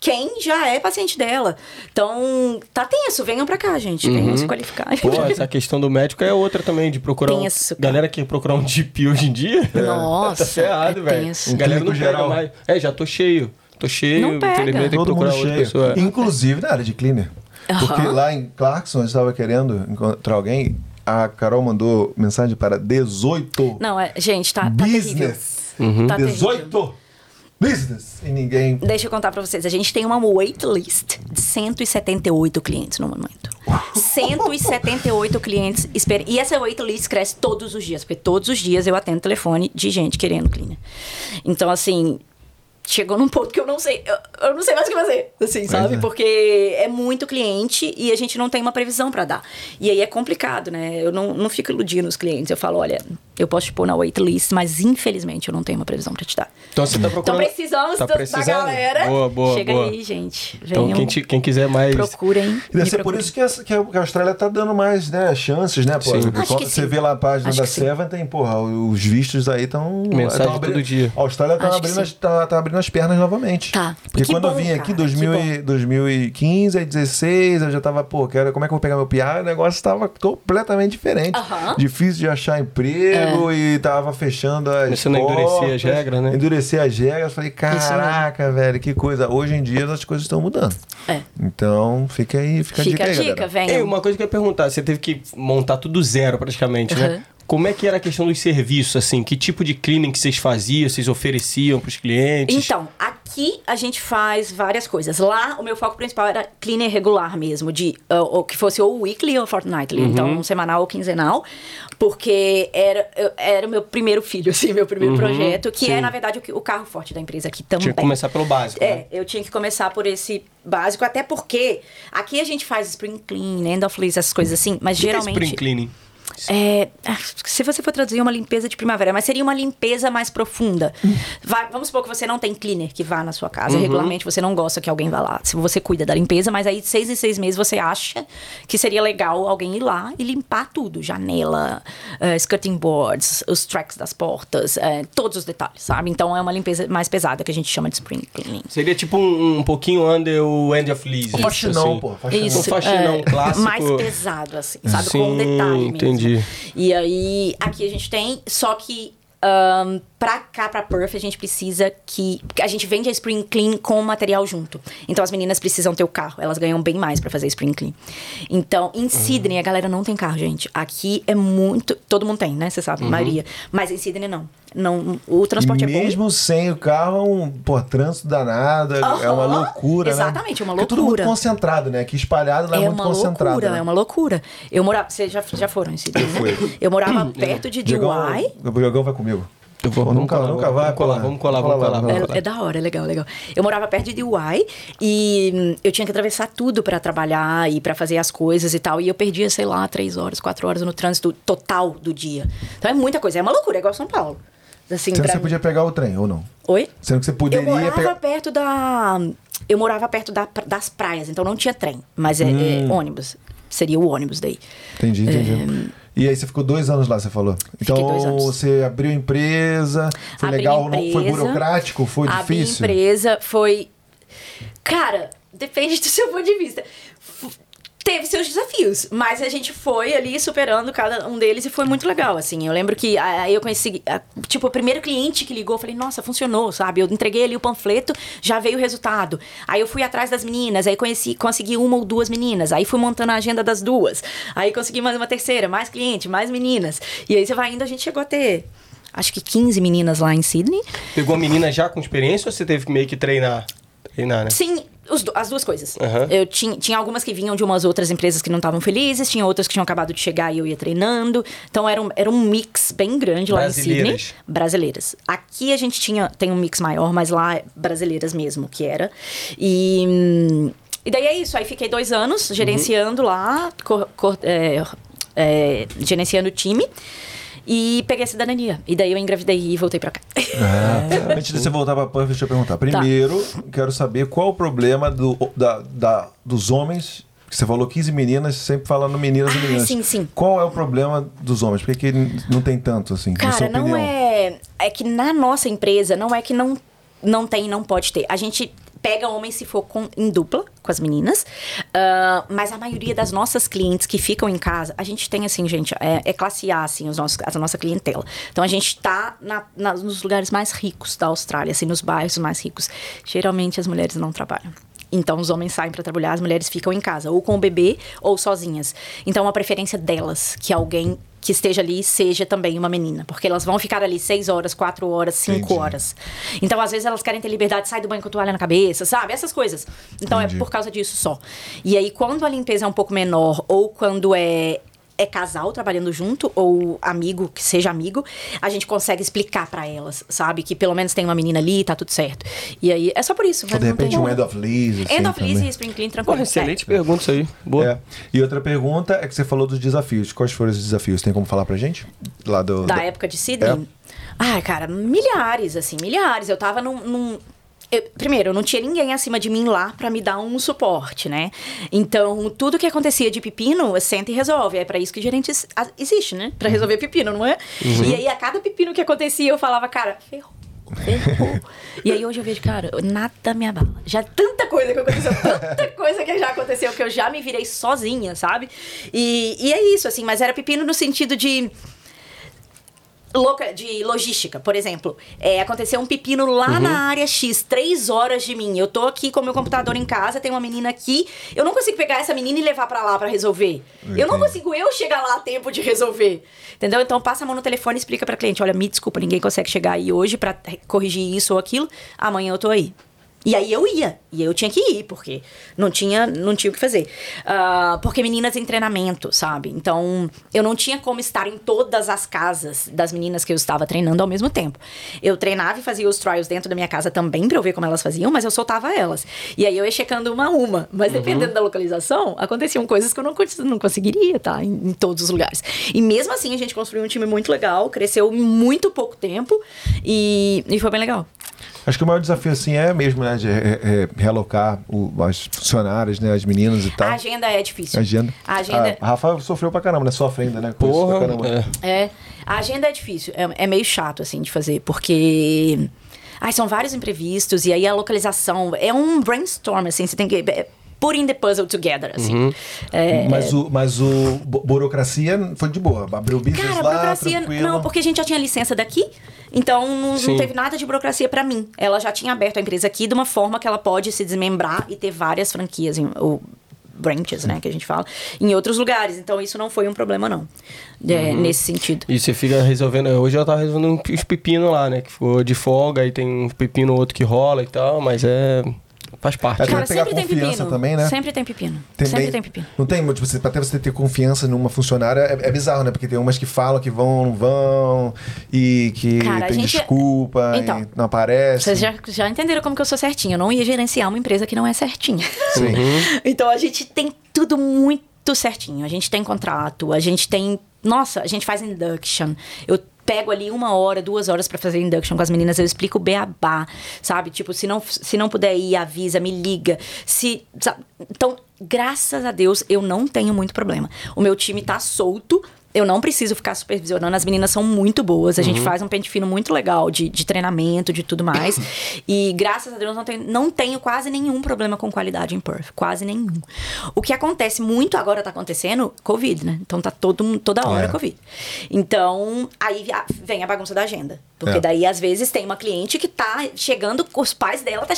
quem já é paciente dela. Então, tá tenso, venham pra cá, gente. Venham se qualificar. Pô, essa questão do médico é outra também, de procurar. Tenso, galera que procurar um GP hoje em dia. Nossa. Tá ferrado, velho. Galera não geral mais. Já tô cheio, infelizmente tem que procurar outra pessoa. Inclusive na área de cleaner. Porque lá em Clarkson, eu estava querendo encontrar alguém. A Carol mandou mensagem para 18. Não, gente, tá terrível. 18? business em ninguém. Deixa eu contar pra vocês. A gente tem uma waitlist de 178 clientes no momento. 178 clientes. E essa waitlist cresce todos os dias. Porque todos os dias eu atendo telefone de gente querendo cleaner. Então, assim... Chegou num ponto que eu não sei... Eu não sei mais o que fazer, assim, sabe? É. Porque é muito cliente e a gente não tem uma previsão pra dar. E aí é complicado, né? Eu não fico iludindo os clientes. Eu falo, olha, eu posso te pôr na waitlist, mas infelizmente eu não tenho uma previsão pra te dar. Então você tá procurando... Então precisamos da galera. Boa, chega boa. Aí, gente. Venham, então quem quiser mais... Procurem. E deve ser por isso que a Austrália tá dando mais, né, chances, né? Pô, sim. Você vê lá a página da Seven, tem, porra, os vistos aí estão... Mensagem todo dia. A Austrália tá abrindo nas pernas novamente. Tá. Porque quando eu vim aqui, 2015, aí 2016, eu já tava, pô, como é que eu vou pegar meu PR? O negócio tava completamente diferente. Uhum. Difícil de achar emprego e tava fechando as portas. Começando a endurecer as regras, né? Endurecer as regras. Falei, caraca, velho, que coisa. Hoje em dia as coisas estão mudando. É. Então, fica a dica, velho. É, uma coisa que eu ia perguntar, você teve que montar tudo zero praticamente, né? Como é que era a questão dos serviços, assim? Que tipo de cleaning que vocês faziam, vocês ofereciam para os clientes? Então, aqui a gente faz várias coisas. Lá, o meu foco principal era cleaner regular mesmo, que fosse ou weekly ou fortnightly. Uhum. Então, semanal ou quinzenal, porque era o meu primeiro filho, assim, meu primeiro projeto, que é, na verdade, o carro forte da empresa aqui também. Tinha que começar pelo básico, né? Eu tinha que começar por esse básico, até porque aqui a gente faz spring clean, end of lease, essas coisas assim, mas geralmente... Que é spring cleaning? Se você for traduzir uma limpeza de primavera, mas seria uma limpeza mais profunda. Vamos supor que você não tem cleaner que vá na sua casa. Regularmente você não gosta que alguém vá lá. Se você cuida da limpeza, mas aí de 6 em 6 meses você acha que seria legal alguém ir lá e limpar tudo. Janela, skirting boards, os tracks das portas, todos os detalhes, sabe? Então é uma limpeza mais pesada que a gente chama de spring cleaning. Seria tipo um pouquinho under o end of lease. Faxinão clássico. Mais pesado, assim, sabe? Sim, com detalhe mesmo. Entendi. E aí, aqui a gente tem, só que pra cá, pra Perth, a gente precisa que... A gente vende a Spring Clean com o material junto. Então, as meninas precisam ter o carro. Elas ganham bem mais pra fazer Spring Clean. Então, em Sydney, a galera não tem carro, gente. Aqui é muito... Todo mundo tem, né? Você sabe, a maioria. Mas em Sydney, não. O transporte é bom. Mesmo sem o carro, trânsito danado. É uma loucura, exatamente, é uma loucura. Porque tudo muito concentrado, né? Que espalhado lá é muito concentrado. Loucura, né? É uma loucura. Eu morava... Vocês já foram em Sydney, né? Eu morava perto de Dee Why. O Diogão vai comigo. Vamos colar. É da hora, é legal. Eu morava perto de Dee Why e eu tinha que atravessar tudo pra trabalhar e pra fazer as coisas e tal. E eu perdia, sei lá, 3 horas, 4 horas no trânsito total do dia. Então é muita coisa, é uma loucura, é igual São Paulo. Assim, você podia pegar o trem ou não? Oi? Sendo que você poderia Eu morava perto das praias, então não tinha trem, mas é ônibus. Seria o ônibus daí. Entendi. E aí você ficou 2 anos lá, você falou. Então 2 anos. Você abriu empresa, foi legal, empresa, não foi burocrático, foi difícil? Abrir empresa foi... Cara, depende do seu ponto de vista. Teve seus desafios, mas a gente foi ali superando cada um deles e foi muito legal, assim. Eu lembro que aí eu conheci, o primeiro cliente que ligou, eu falei, nossa, funcionou, sabe? Eu entreguei ali o panfleto, já veio o resultado. Aí eu fui atrás das meninas, aí consegui 1 ou 2 meninas, aí fui montando a agenda das 2. Aí consegui mais uma terceira, mais cliente, mais meninas. E aí você vai indo, a gente chegou a ter... Acho que 15 meninas lá em Sydney. Pegou a menina já com experiência ou você teve meio que treinar, né? Sim. As duas coisas. Uhum. Eu tinha algumas que vinham de umas outras empresas que não estavam felizes, tinha outras que tinham acabado de chegar e eu ia treinando. Então era um mix bem grande lá em Sydney. Brasileiras. Aqui a gente tem um mix maior, mas lá brasileiras mesmo, que era. E daí é isso. Aí fiquei 2 anos gerenciando lá, gerenciando o time. E peguei a cidadania. E daí eu engravidei e voltei pra cá. Antes de você voltar pra Perth, deixa eu perguntar. Primeiro, quero saber qual o problema dos homens... Você falou 15 meninas, sempre falando meninas e meninas. Sim. Qual é o problema dos homens? Por que não tem tanto, assim, na sua opinião? Cara, não é... É que na nossa empresa, não é que não tem e não pode ter. A gente... Pega homem se for em dupla com as meninas. Mas a maioria das nossas clientes que ficam em casa... A gente tem, assim, gente... É classe A, assim, a nossa clientela. Então, a gente tá nos lugares mais ricos da Austrália. Assim, nos bairros mais ricos. Geralmente, as mulheres não trabalham. Então, os homens saem para trabalhar, as mulheres ficam em casa, ou com o bebê, ou sozinhas. Então, a preferência delas, que alguém que esteja ali seja também uma menina. Porque elas vão ficar ali 6 horas, 4 horas, 5 Entendi. Horas. Então, às vezes, elas querem ter liberdade, sai do banho com toalha na cabeça, sabe? Essas coisas. Então, Entendi. É por causa disso só. E aí, quando a limpeza é um pouco menor, ou quando é casal trabalhando junto, ou amigo, que seja amigo, a gente consegue explicar pra elas, sabe? Que pelo menos tem uma menina ali, tá tudo certo. E aí, é só por isso. Mas de repente um end of lease e spring clean tranquilo. Excelente pergunta isso aí. Boa. É. E outra pergunta é que você falou dos desafios. Quais foram os desafios? Tem como falar pra gente? Lá da época de Sydney? É. Ai, cara, milhares. Eu tava primeiro, não tinha ninguém acima de mim lá pra me dar um suporte, né? Então, tudo que acontecia de pepino, senta e resolve. É pra isso que gerente existe, né? Pra resolver pepino, não é? Uhum. E aí, a cada pepino que acontecia, eu falava, cara, ferrou. E aí, hoje eu vejo, cara, nada me abala. Já tanta coisa que já aconteceu, que eu já me virei sozinha, sabe? E é isso, assim, mas era pepino no sentido de logística, por exemplo. Aconteceu um pepino lá na área X, 3 horas de mim. Eu tô aqui com o meu computador em casa, tem uma menina aqui. Eu não consigo pegar essa menina e levar pra lá pra resolver. Eu não consigo chegar lá a tempo de resolver. Entendeu? Então, passa a mão no telefone e explica pra cliente. Olha, me desculpa, ninguém consegue chegar aí hoje pra corrigir isso ou aquilo. Amanhã eu tô aí. E aí eu ia. E eu tinha que ir, porque não tinha o que fazer. Porque meninas em treinamento, sabe? Então, eu não tinha como estar em todas as casas das meninas que eu estava treinando ao mesmo tempo. Eu treinava e fazia os trials dentro da minha casa também, pra eu ver como elas faziam, mas eu soltava elas. E aí eu ia checando uma a uma. Mas dependendo da localização, aconteciam coisas que eu não conseguiria, tá? Em todos os lugares. E mesmo assim, a gente construiu um time muito legal, cresceu em muito pouco tempo e foi bem legal. Acho que o maior desafio, assim, é mesmo, né, de realocar as funcionárias, né, as meninas e tal. A agenda é difícil. A agenda... A Rafa sofreu pra caramba, né? Sofre ainda, né? Porra, pra caramba. A agenda é difícil. É meio chato, assim, de fazer, porque... são vários imprevistos, e aí a localização... É um brainstorm, assim, você tem que... Putting the puzzle together, assim. Mas burocracia foi de boa. Abriu o business lá, burocracia, tranquilo. Não, porque a gente já tinha licença daqui, então não teve nada de burocracia pra mim. Ela já tinha aberto a empresa aqui de uma forma que ela pode se desmembrar e ter várias franquias, ou branches, né, que a gente fala, em outros lugares. Então, isso não foi um problema, não. Nesse sentido. E você fica resolvendo... Hoje eu tava resolvendo uns pepinos lá, né, que ficou de folga, aí tem um pepino outro que rola e tal, mas faz parte. Cara, sempre tem pepino. Também, né? Sempre tem pepino. Sempre tem pepino. Não tem, tipo, até você ter confiança numa funcionária é bizarro, né? Porque tem umas que falam que vão, não vão, e que cara, tem desculpa, então, e não aparece. Vocês já entenderam como que eu sou certinha. Eu não ia gerenciar uma empresa que não é certinha. Sim. Então a gente tem tudo muito certinho. A gente tem contrato, a gente tem... Nossa, a gente faz induction. Eu pego ali 1 hora, 2 horas pra fazer induction com as meninas, eu explico o beabá, sabe? Tipo, se não puder ir, avisa, me liga. Sabe? Então, graças a Deus, eu não tenho muito problema. O meu time tá solto, eu não preciso ficar supervisionando, as meninas são muito boas, a gente faz um pente fino muito legal de treinamento, de tudo mais. E graças a Deus, não tenho quase nenhum problema com qualidade em Perth, quase nenhum. O que acontece muito agora tá acontecendo, Covid, né? Então tá toda hora Covid. Então, aí vem a bagunça da agenda. Porque daí, às vezes, tem uma cliente que tá chegando, os pais dela estão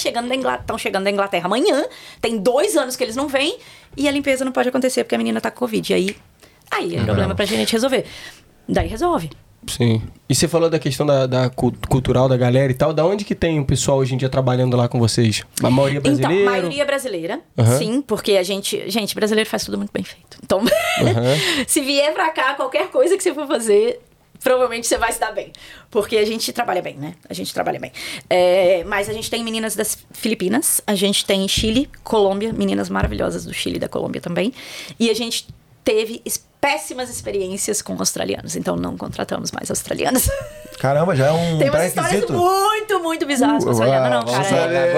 chegando da Inglaterra amanhã, tem 2 anos que eles não vêm, e a limpeza não pode acontecer porque a menina tá com Covid. E aí é problema pra gente resolver. Daí resolve. Sim. E você falou da questão da cultural da galera e tal. Da onde que tem o pessoal hoje em dia trabalhando lá com vocês? A maioria brasileira? Então, a maioria brasileira, sim. Porque a gente... Gente, brasileiro faz tudo muito bem feito. Então, se vier pra cá, qualquer coisa que você for fazer... Provavelmente você vai se dar bem. Porque a gente trabalha bem, né? A gente trabalha bem. Mas a gente tem meninas das Filipinas. A gente tem Chile, Colômbia. Meninas maravilhosas do Chile e da Colômbia também. E a gente... teve péssimas experiências com australianos. Então, não contratamos mais australianos. Caramba, já é um pré-requisito. Tem umas histórias muito bizarras com australiano, não, cara.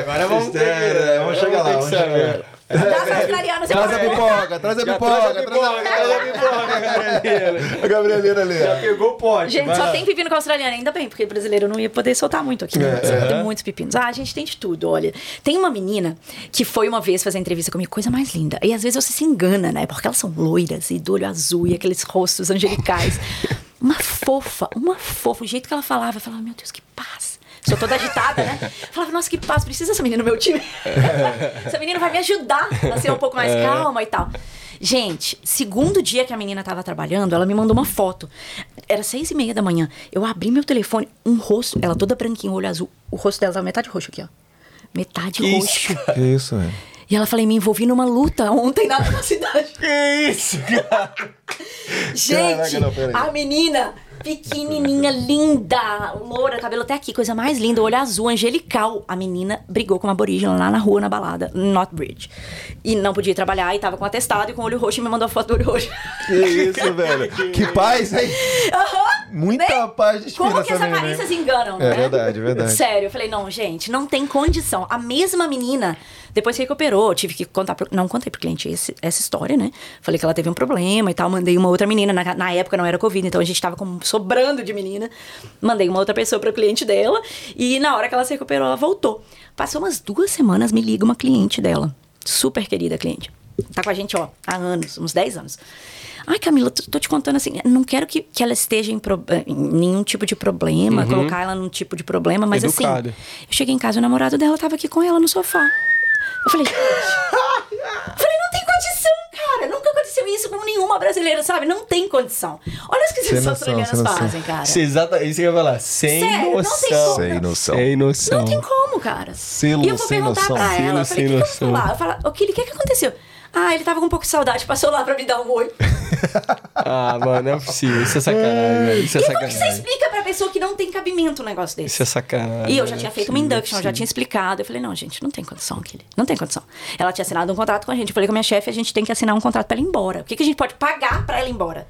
Agora vamos ter. Vamos chegar lá, vamos chegar. Traz a pipoca, a Gabrieleira ali. Já pegou o pote. Gente, só tem pepino com australiano, ainda bem, porque brasileiro não ia poder soltar muito aqui. Tem muitos pepinos. A gente tem de tudo, olha. Tem uma menina que foi uma vez fazer entrevista comigo, coisa mais linda. E às vezes você se engana, né? Porque elas são loiras e do olho azul e aqueles rostos angelicais. Uma fofa, um jeito que ela falava, eu falava, meu Deus, que paz. sou toda agitada, né? Eu falava, nossa, que passo, precisa essa menina no meu time. Essa menina vai me ajudar a ser um pouco mais calma e tal. Gente, segundo dia que a menina tava trabalhando, ela me mandou uma foto. Era 6:30 da manhã. Eu abri meu telefone, um rosto, ela toda branquinha, olho azul. O rosto dela tava metade roxo aqui, ó. Metade roxo. Que isso, velho. E ela falou, me envolvi numa luta ontem na cidade. Que isso, cara? Gente, a menina, pequenininha, linda, loura, cabelo até aqui, coisa mais linda, olho azul, angelical. A menina brigou com uma aborígene lá na rua, na balada, North Bridge. E não podia ir trabalhar, e tava com atestado e com olho roxo, e me mandou a foto do olho roxo. Que isso, velho. Que paz, hein? Muita paz de inspiração. Como que as aparências enganam, né? É verdade, verdade. Sério, eu falei, não, gente, não tem condição. A mesma menina, depois que recuperou, tive que contar, não contei pro cliente essa história, né? Falei que ela teve um problema e tal, mandei uma outra menina, na época não era Covid, então a gente tava com sobrando de menina. Mandei uma outra pessoa pro cliente dela e na hora que ela se recuperou, ela voltou. Passou umas 2 semanas, me liga uma cliente dela, super querida cliente. Tá com a gente, ó, há anos, uns 10 anos. Ai, Camila, tô te contando assim, não quero que ela esteja em nenhum tipo de problema, uhum, colocar ela num tipo de problema, mas educada, assim, eu cheguei em casa, o namorado dela tava aqui com ela no sofá. Eu falei, não tem condição, cara, nunca aconteceu isso com nenhuma brasileira, sabe? Não tem condição. Olha as coisas que as australianas fazem, cara. Isso que eu ia falar, sem noção. Não tem como, cara. E eu vou perguntar pra ela, eu falei, o que eu vou falar? Eu falo, o que aconteceu? Ah, ele tava com um pouco de saudade, passou lá pra me dar um oi. Ah, mano, não é possível. Isso é sacanagem. Isso é sacanagem. Como que você explica pra pessoa que não tem cabimento um negócio desse? Isso é sacanagem. E eu já tinha feito uma induction, eu já tinha explicado. Eu falei, não, gente, não tem condição, Kelly. Não tem condição. Ela tinha assinado um contrato com a gente. Eu falei com a minha chefe, a gente tem que assinar um contrato pra ela ir embora. O que a gente pode pagar pra ela ir embora?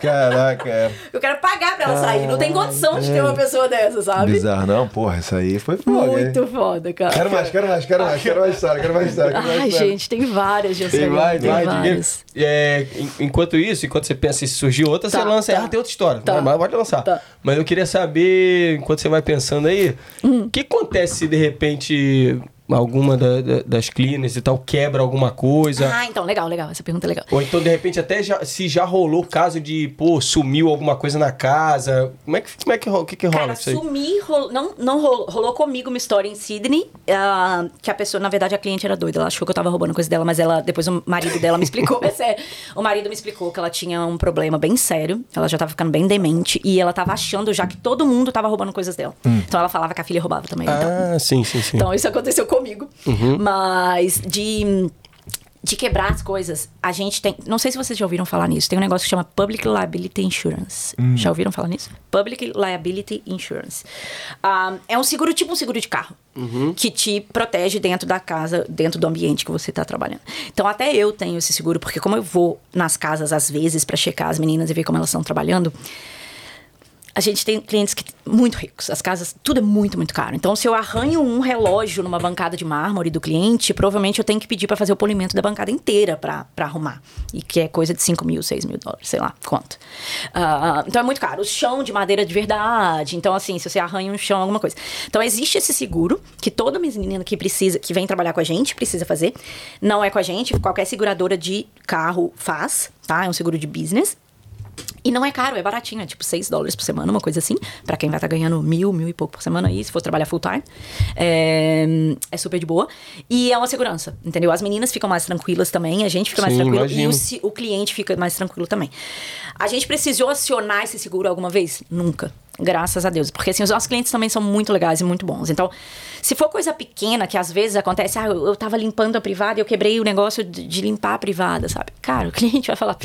Caraca. Eu quero pagar pra ela sair. Não tem condição de ter uma pessoa dessa, sabe? Bizarro, não? Porra, isso aí foi foda. Muito foda, cara. Quero mais história. Ai, gente, tem várias, gente. Tem vários. Enquanto você pensa se surgiu outra, você lança. Tem outra história, mas pode lançar. Mas eu queria saber, enquanto você vai pensando aí, o que acontece se de repente alguma das cleaners e tal quebra alguma coisa? Ah, então, legal. Essa pergunta é legal. Ou então, de repente, até se já rolou o caso de, sumiu alguma coisa na casa. Como é que rola? O que rola? Cara, isso aí? Rolou comigo uma história em Sydney, que a pessoa, na verdade, a cliente era doida. Ela achou que eu tava roubando coisa dela, mas ela, depois o marido dela me explicou. É sério. O marido me explicou que ela tinha um problema bem sério. Ela já tava ficando bem demente e ela tava achando já que todo mundo tava roubando coisas dela. Então, ela falava que a filha roubava também. Então. Sim. Então, isso aconteceu comigo, mas de quebrar as coisas, a gente tem, não sei se vocês já ouviram falar nisso, tem um negócio que chama Public Liability Insurance. Já ouviram falar nisso? Public Liability Insurance. É um seguro, tipo um seguro de carro, que te protege dentro da casa, dentro do ambiente que você está trabalhando. Então, até eu tenho esse seguro, porque como eu vou nas casas, às vezes, para checar as meninas e ver como elas estão trabalhando, a gente tem clientes que muito ricos. As casas, tudo é muito, muito caro. Então, se eu arranho um relógio numa bancada de mármore do cliente, provavelmente eu tenho que pedir para fazer o polimento da bancada inteira para arrumar. E que é coisa de $5,000, $6,000, sei lá, quanto. Então, é muito caro. O chão de madeira de verdade. Então, assim, se você arranha um chão, alguma coisa. Então, existe esse seguro que toda menina que vem trabalhar com a gente precisa fazer. Não é com a gente. Qualquer seguradora de carro faz, tá? É um seguro de business. E não é caro, é baratinho, é tipo $6 por semana, uma coisa assim, pra quem vai estar ganhando mil e pouco por semana aí, se for trabalhar full time. É super de boa. E é uma segurança, entendeu? As meninas ficam mais tranquilas também, a gente fica mais tranquilo. Imagino. E o cliente fica mais tranquilo também. A gente precisou acionar esse seguro alguma vez? Nunca. Graças a Deus. Porque assim, os nossos clientes também são muito legais e muito bons. Então, se for coisa pequena que às vezes acontece, eu tava limpando a privada e eu quebrei o negócio de limpar a privada, sabe? Cara, o cliente vai falar...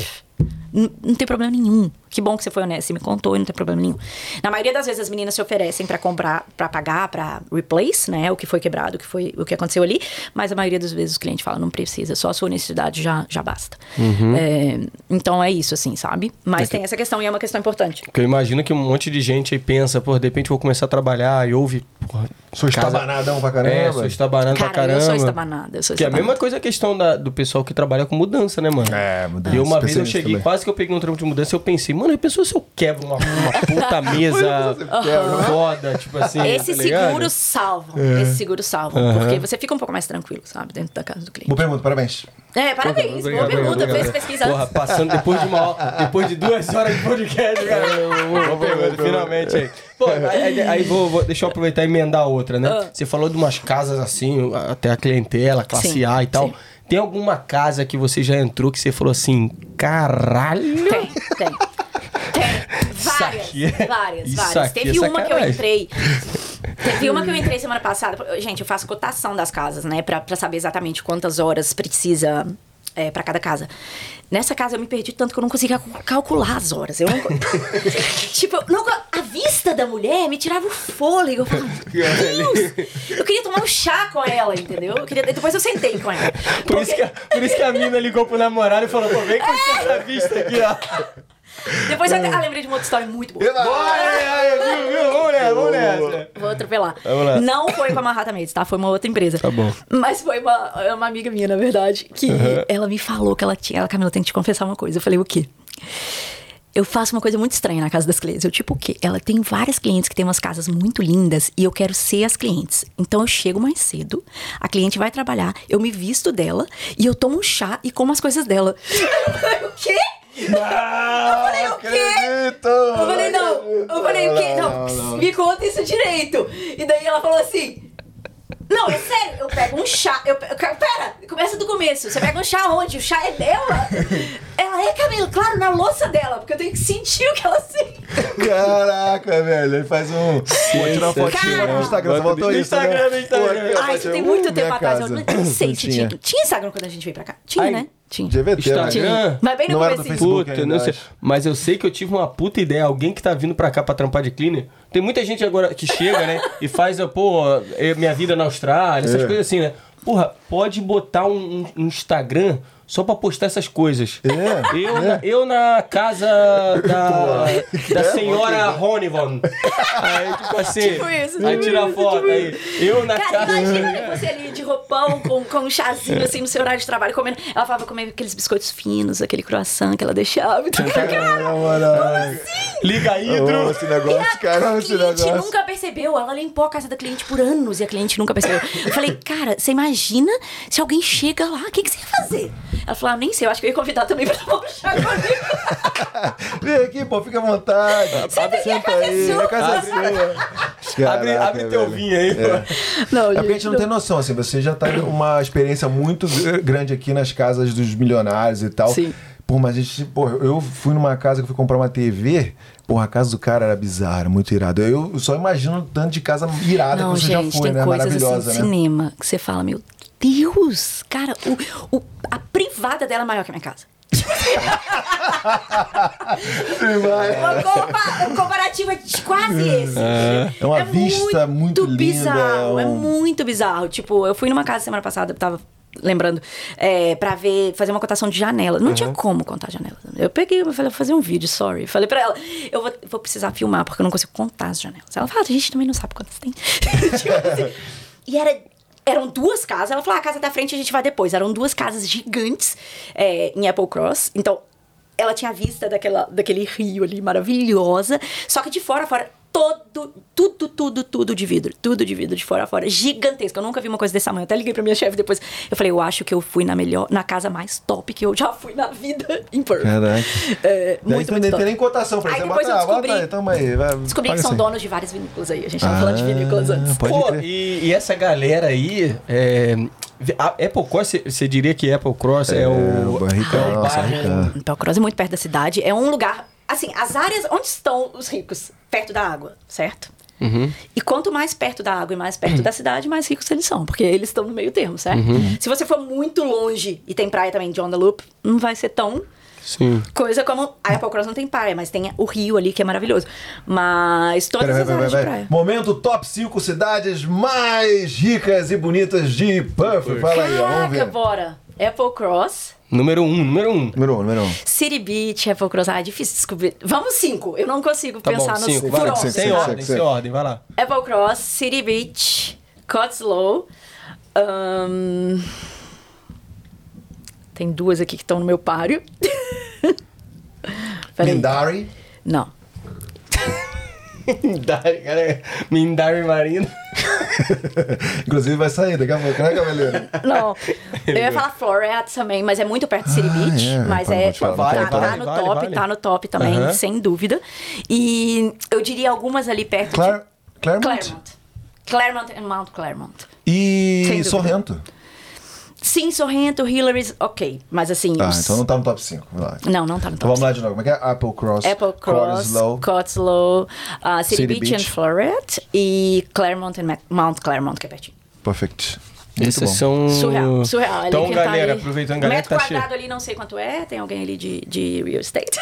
Não tem problema nenhum. Que bom que você foi honesta e me contou e não tem problema nenhum. Na maioria das vezes as meninas se oferecem pra comprar, pra pagar, pra replace, né? O que foi quebrado, o que aconteceu ali. Mas a maioria das vezes o cliente fala, não precisa. Só a sua honestidade já basta. Então é isso, assim, sabe? Mas tem essa questão e é uma questão importante. Porque eu imagino que um monte de gente aí pensa, de repente eu vou começar a trabalhar e ouve... Sou estabanadão pra caramba. Sou estabanado pra caramba. Cara, eu sou estabanada. Que é a mesma coisa a questão do pessoal que trabalha com mudança, né, mano? Mudança. E uma vez eu cheguei, quase que eu peguei um trampo de mudança, eu pensei, mano, a pessoa se eu quebro uma puta mesa foda, tipo assim. Esse seguro salva, porque você fica um pouco mais tranquilo, sabe? Dentro da casa do cliente. Boa pergunta, parabéns. É, parabéns. Boa pergunta, fez pesquisa. Porra, passando depois de 2 horas de podcast, cara. Boa pergunta, finalmente aí. Pô, aí vou deixa eu aproveitar e emendar outra, né? Você falou de umas casas assim, até a clientela, classe sim, A e tal. Sim. Tem alguma casa que você já entrou que você falou assim, caralho? Tem. Várias. Teve uma que eu entrei. Semana passada. Gente, eu faço cotação das casas, né? Pra saber exatamente quantas horas precisa pra cada casa. Nessa casa eu me perdi tanto que eu não conseguia calcular as horas. Eu não... a vista da mulher me tirava o fôlego. Eu falava, Deus! Eu queria tomar um chá com ela, entendeu? Depois eu sentei com ela. Por isso que a mina ligou pro namorado e falou, pô, vem com essa vista aqui, ó. Depois eu lembrei de uma outra história muito boa. Vamos nessa. Vou atropelar. Não foi com a Manhattan Maids, tá? Foi uma outra empresa. Tá bom. Mas foi uma amiga minha, na verdade, que ela me falou que ela tinha... Ela, Camila, tem que te confessar uma coisa. Eu falei, o quê? Eu faço uma coisa muito estranha na casa das clientes. Eu tipo, o quê? Ela tem várias clientes que tem umas casas muito lindas e eu quero ser as clientes. Então, eu chego mais cedo, a cliente vai trabalhar, eu me visto dela e eu tomo um chá e como as coisas dela. Eu falei, o quê? Eu falei, não, me conta isso direito. E daí ela falou assim, não, é sério, eu pego um chá, pera, começa do começo, você pega um chá onde? O chá é dela? Ela é, Camila, claro, na louça dela, porque eu tenho que sentir o que ela sente. Caraca, velho, ele faz um... Vou tirar uma fotinha no Instagram, você voltou isso, né? Instagram. Ai, isso tem muito tempo atrás, eu não sei se tinha. Tinha Instagram quando a gente veio pra cá? Tinha, né? GVT, Instagram, mas bem no não era do Facebook, puta, não sei. Mas eu sei que eu tive uma puta ideia. Alguém que tá vindo pra cá pra trampar de cleaner. Tem muita gente agora que chega, né? E faz, pô, minha vida na Austrália, essas coisas assim, né? Porra, pode botar um Instagram só pra postar essas coisas. É. Eu na casa da senhora Honeyvon. Aí, tipo assim, aí tira a foto. Aí, eu na casa... Imagina você ali de roupão, com um chazinho, assim, no seu horário de trabalho, comendo. Ela falava comer aqueles biscoitos finos, aquele croissant que ela deixava. Então, cara, assim? Liga hidro. Esse negócio, cara, esse negócio. A cliente nunca percebeu. Ela limpou a casa da cliente por anos e a cliente nunca percebeu. Eu falei, cara, você imagina se alguém chega lá, o que você ia fazer? Ela falou, nem sei, eu acho que eu ia convidar também pra tomar um chá comigo. Vem aqui, pô, fica à vontade. Senta aí, é casa sua. Abre teu vinho aí, pô. Não, é porque a gente não tem noção, assim, você já tá uma experiência muito grande aqui nas casas dos milionários e tal. Sim. Pô, mas a gente, pô, eu fui numa casa que eu fui comprar uma TV... Porra, a casa do cara era bizarra, muito irada. Eu só imagino o tanto de casa irada que você já foi, né? Maravilhosa, assim, né? Cinema, que você fala, meu Deus, cara, a privada dela é maior que a minha casa. Uma comparativa de quase esse. É uma vista muito linda. É muito bizarro. Tipo, eu fui numa casa semana passada, eu tava... Lembrando, pra fazer uma cotação de janela. Não tinha como contar janelas. Eu peguei, eu falei, vou fazer um vídeo, sorry. Falei pra ela, eu vou precisar filmar, porque eu não consigo contar as janelas. Ela falou, a gente também não sabe quantas tem. E eram 2 casas. Ela falou, a casa da frente a gente vai depois. Eram 2 casas gigantes em Apple Cross. Então, ela tinha a vista daquele rio ali, maravilhosa. Só que de fora... Tudo de vidro. Tudo de vidro, de fora a fora. Gigantesco. Eu nunca vi uma coisa desse tamanho. Eu até liguei pra minha chefe depois. Eu falei, eu acho que eu fui na casa mais top que eu já fui na vida em Perth. Caraca. Muito top. Não tem nem cotação pra aí depois eu descobri que são donos de várias vinícolas aí. A gente tava falando de vinícolas antes. Pô, e essa galera aí... Apple Cross, você diria que Apple Cross é o... Barricão. Apple Cross é muito perto da cidade. É um lugar... Assim, as áreas onde estão os ricos? Perto da água, certo? Uhum. E quanto mais perto da água e mais perto da cidade, mais ricos eles são. Porque eles estão no meio termo, certo? Uhum. Se você for muito longe e tem praia também de On The Loop, não vai ser tão... Sim. Coisa como... A Apple Cross não tem praia, mas tem o rio ali que é maravilhoso. Mas todas as áreas de praia. Momento top 5 cidades mais ricas e bonitas de Perth. Fala aí, vamos ver. Bora. Apple Cross... Número 1. City Beach, Apple Cross. Ah, é difícil descobrir. Vamos 5. Eu não consigo pensar nos 5. Sem ordem, vai lá. Apple Cross, City Beach, Cottesloe. Tem 2 aqui que estão no meu páreo. Mindari? Não. Mindari, cara. Mindari Marina. Inclusive vai sair daqui a pouco, né, Camelina? Não, eu ia falar Floreat também, mas é muito perto do City Beach, mas é, tá no top também, sem dúvida. E eu diria algumas ali perto de... Claremont e Mount Claremont. E Sorrento. Sim, Sorrento, Hillary's, ok. Mas assim... Ah, então não tá no top 5. Não tá no top 5. Então vamos lá de novo. Como é que é? Apple Cross, Cottesloe, City Beach and Floreat e Claremont and Mount Claremont, que é pertinho. Perfect. Esses são... Surreal. Então, galera, tá aproveitando, galera que tá chegando... metro quadrado ali, não sei quanto é. Tem alguém ali de real estate.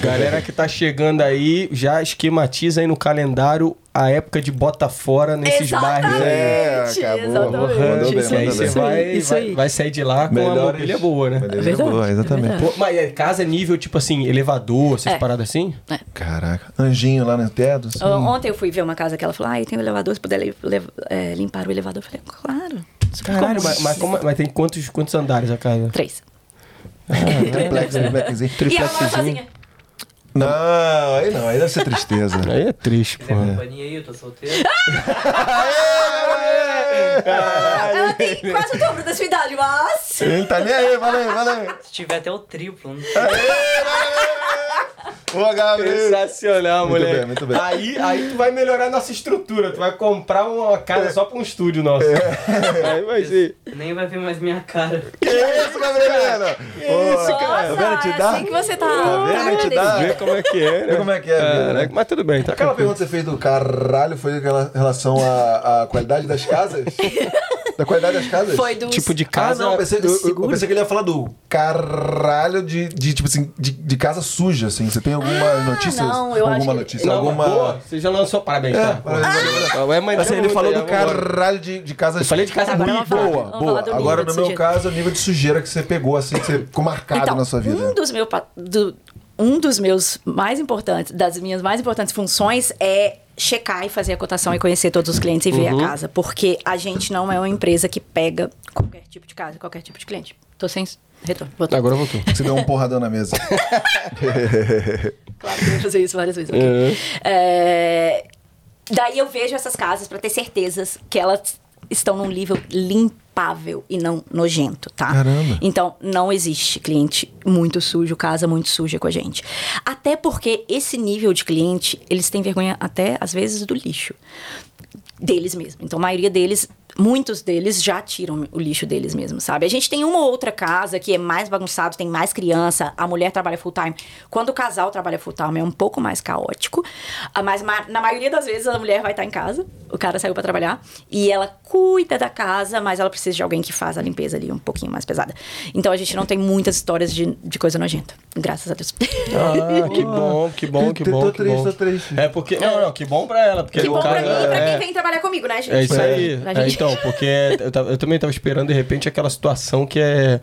Galera que tá chegando aí, já esquematiza aí no calendário a época de bota fora nesses bares. Exatamente. E aí você vai sair de lá com uma mobília boa, né? Boa, exatamente. Pô, mas é casa nível, tipo assim, elevador, essas paradas assim? É. Caraca. Anjinho lá no teto. Assim. Ontem eu fui ver uma casa que ela falou, tem um elevador, se puder limpar o elevador. Eu falei, claro. Caralho, mas tem quantos andares a casa? 3. Ah, triplexzinho. E ela mora sozinha. Não, aí deve ser tristeza. Aí é triste, pô. Tem companhia aí, eu tô solteiro. Ela tem quase o dobro da sua idade, mas... Não tá nem aí, valeu. Se tiver até o triplo. Não tem. Boa, Gabriel. Sensacional, moleque. Muito bem. Aí tu vai melhorar a nossa estrutura. Tu vai comprar uma casa só pra um estúdio nosso. Aí vai ser. Nem vai ver mais minha cara. Que isso, Gabriel? Isso, cara. Tá vendo? Te dá? Assim que você tá vendo? Te dá? Vê como é que é, né? Né? Mas tudo bem, tá? Aquela pergunta que você fez do caralho foi em relação à qualidade das casas? Da qualidade das casas? Foi do tipo de casa. Não, eu pensei que ele ia falar do caralho de tipo assim, de casa suja, assim. Você tem alguma notícia? Não, eu acho que... Não, alguma... Boa, você já lançou, parabéns, tá? Mas ele falou do caralho de casa... Eu falei de casa muito boa. Agora, no meu caso, o nível de sujeira que você pegou, assim, que você ficou marcado na sua vida. Das minhas mais importantes funções é checar e fazer a cotação e conhecer todos os clientes e ver a casa. Porque a gente não é uma empresa que pega qualquer tipo de casa, qualquer tipo de cliente. Tô sem retorno. Voltou. Agora voltou. Você deu um porradão na mesa. Claro que eu vou fazer isso várias vezes. Okay. Daí eu vejo essas casas para ter certezas que elas estão num nível limpável e não nojento, tá? Caramba. Então, não existe cliente muito sujo, casa muito suja com a gente. Até porque esse nível de cliente, eles têm vergonha até, às vezes, do lixo deles mesmo. Então, a maioria deles... Muitos deles já tiram o lixo deles mesmos, sabe? A gente tem uma ou outra casa que é mais bagunçado, tem mais criança, a mulher trabalha full-time. Quando o casal trabalha full-time, é um pouco mais caótico. Mas na maioria das vezes, a mulher vai estar em casa, o cara saiu pra trabalhar, e ela cuida da casa, mas ela precisa de alguém que faz a limpeza ali um pouquinho mais pesada. Então, a gente não tem muitas histórias de coisa nojenta, graças a Deus. Ah, que bom. Tô triste. É porque... Não, que bom pra ela. Porque que bom pra mim e pra quem vem trabalhar comigo, né, gente? É isso aí. Então, porque eu também tava esperando, de repente, aquela situação que é...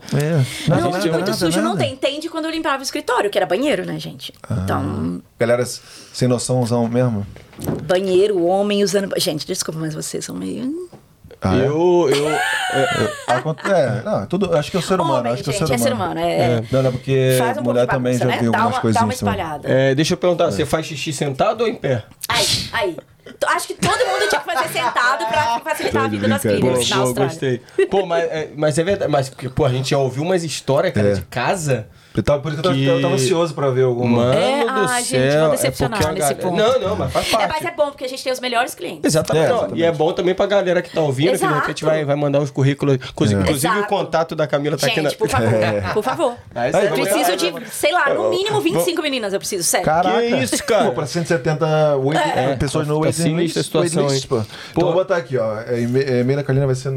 Não, muito sujo. Entende quando eu limpava o escritório, que era banheiro, né, gente? Então... Galera, sem noção, usam mesmo? Banheiro, homem usando... Gente, desculpa, mas vocês são meio... Acho que é o ser humano. Não, porque um mulher também bagunça, já viu algumas coisas. Dá uma espalhada. Deixa eu perguntar, você faz xixi sentado ou em pé? Aí. Acho que todo mundo tinha que fazer sentado pra facilitar a vida das filhas. Eu gostei. Pô, mas é verdade. Mas, pô, a gente já ouviu umas histórias, cara, de casa... Por isso que eu tava ansioso pra ver alguma. Gente, vou decepcionar nesse ponto. Não, mas faz parte. Mas é bom, porque a gente tem os melhores clientes. Exatamente. E é bom também pra galera que tá ouvindo, que de repente vai mandar os currículos. Inclusive o contato da Camila tá aqui na... Gente, por favor. Eu preciso de, sei lá, no mínimo 25 meninas, eu preciso, sério. Caraca. Que isso, cara? Pô, pra 178 pessoas no waiting list. Sinistra a situação, hein? Então eu vou botar aqui, ó. E-mail da Camila vai ser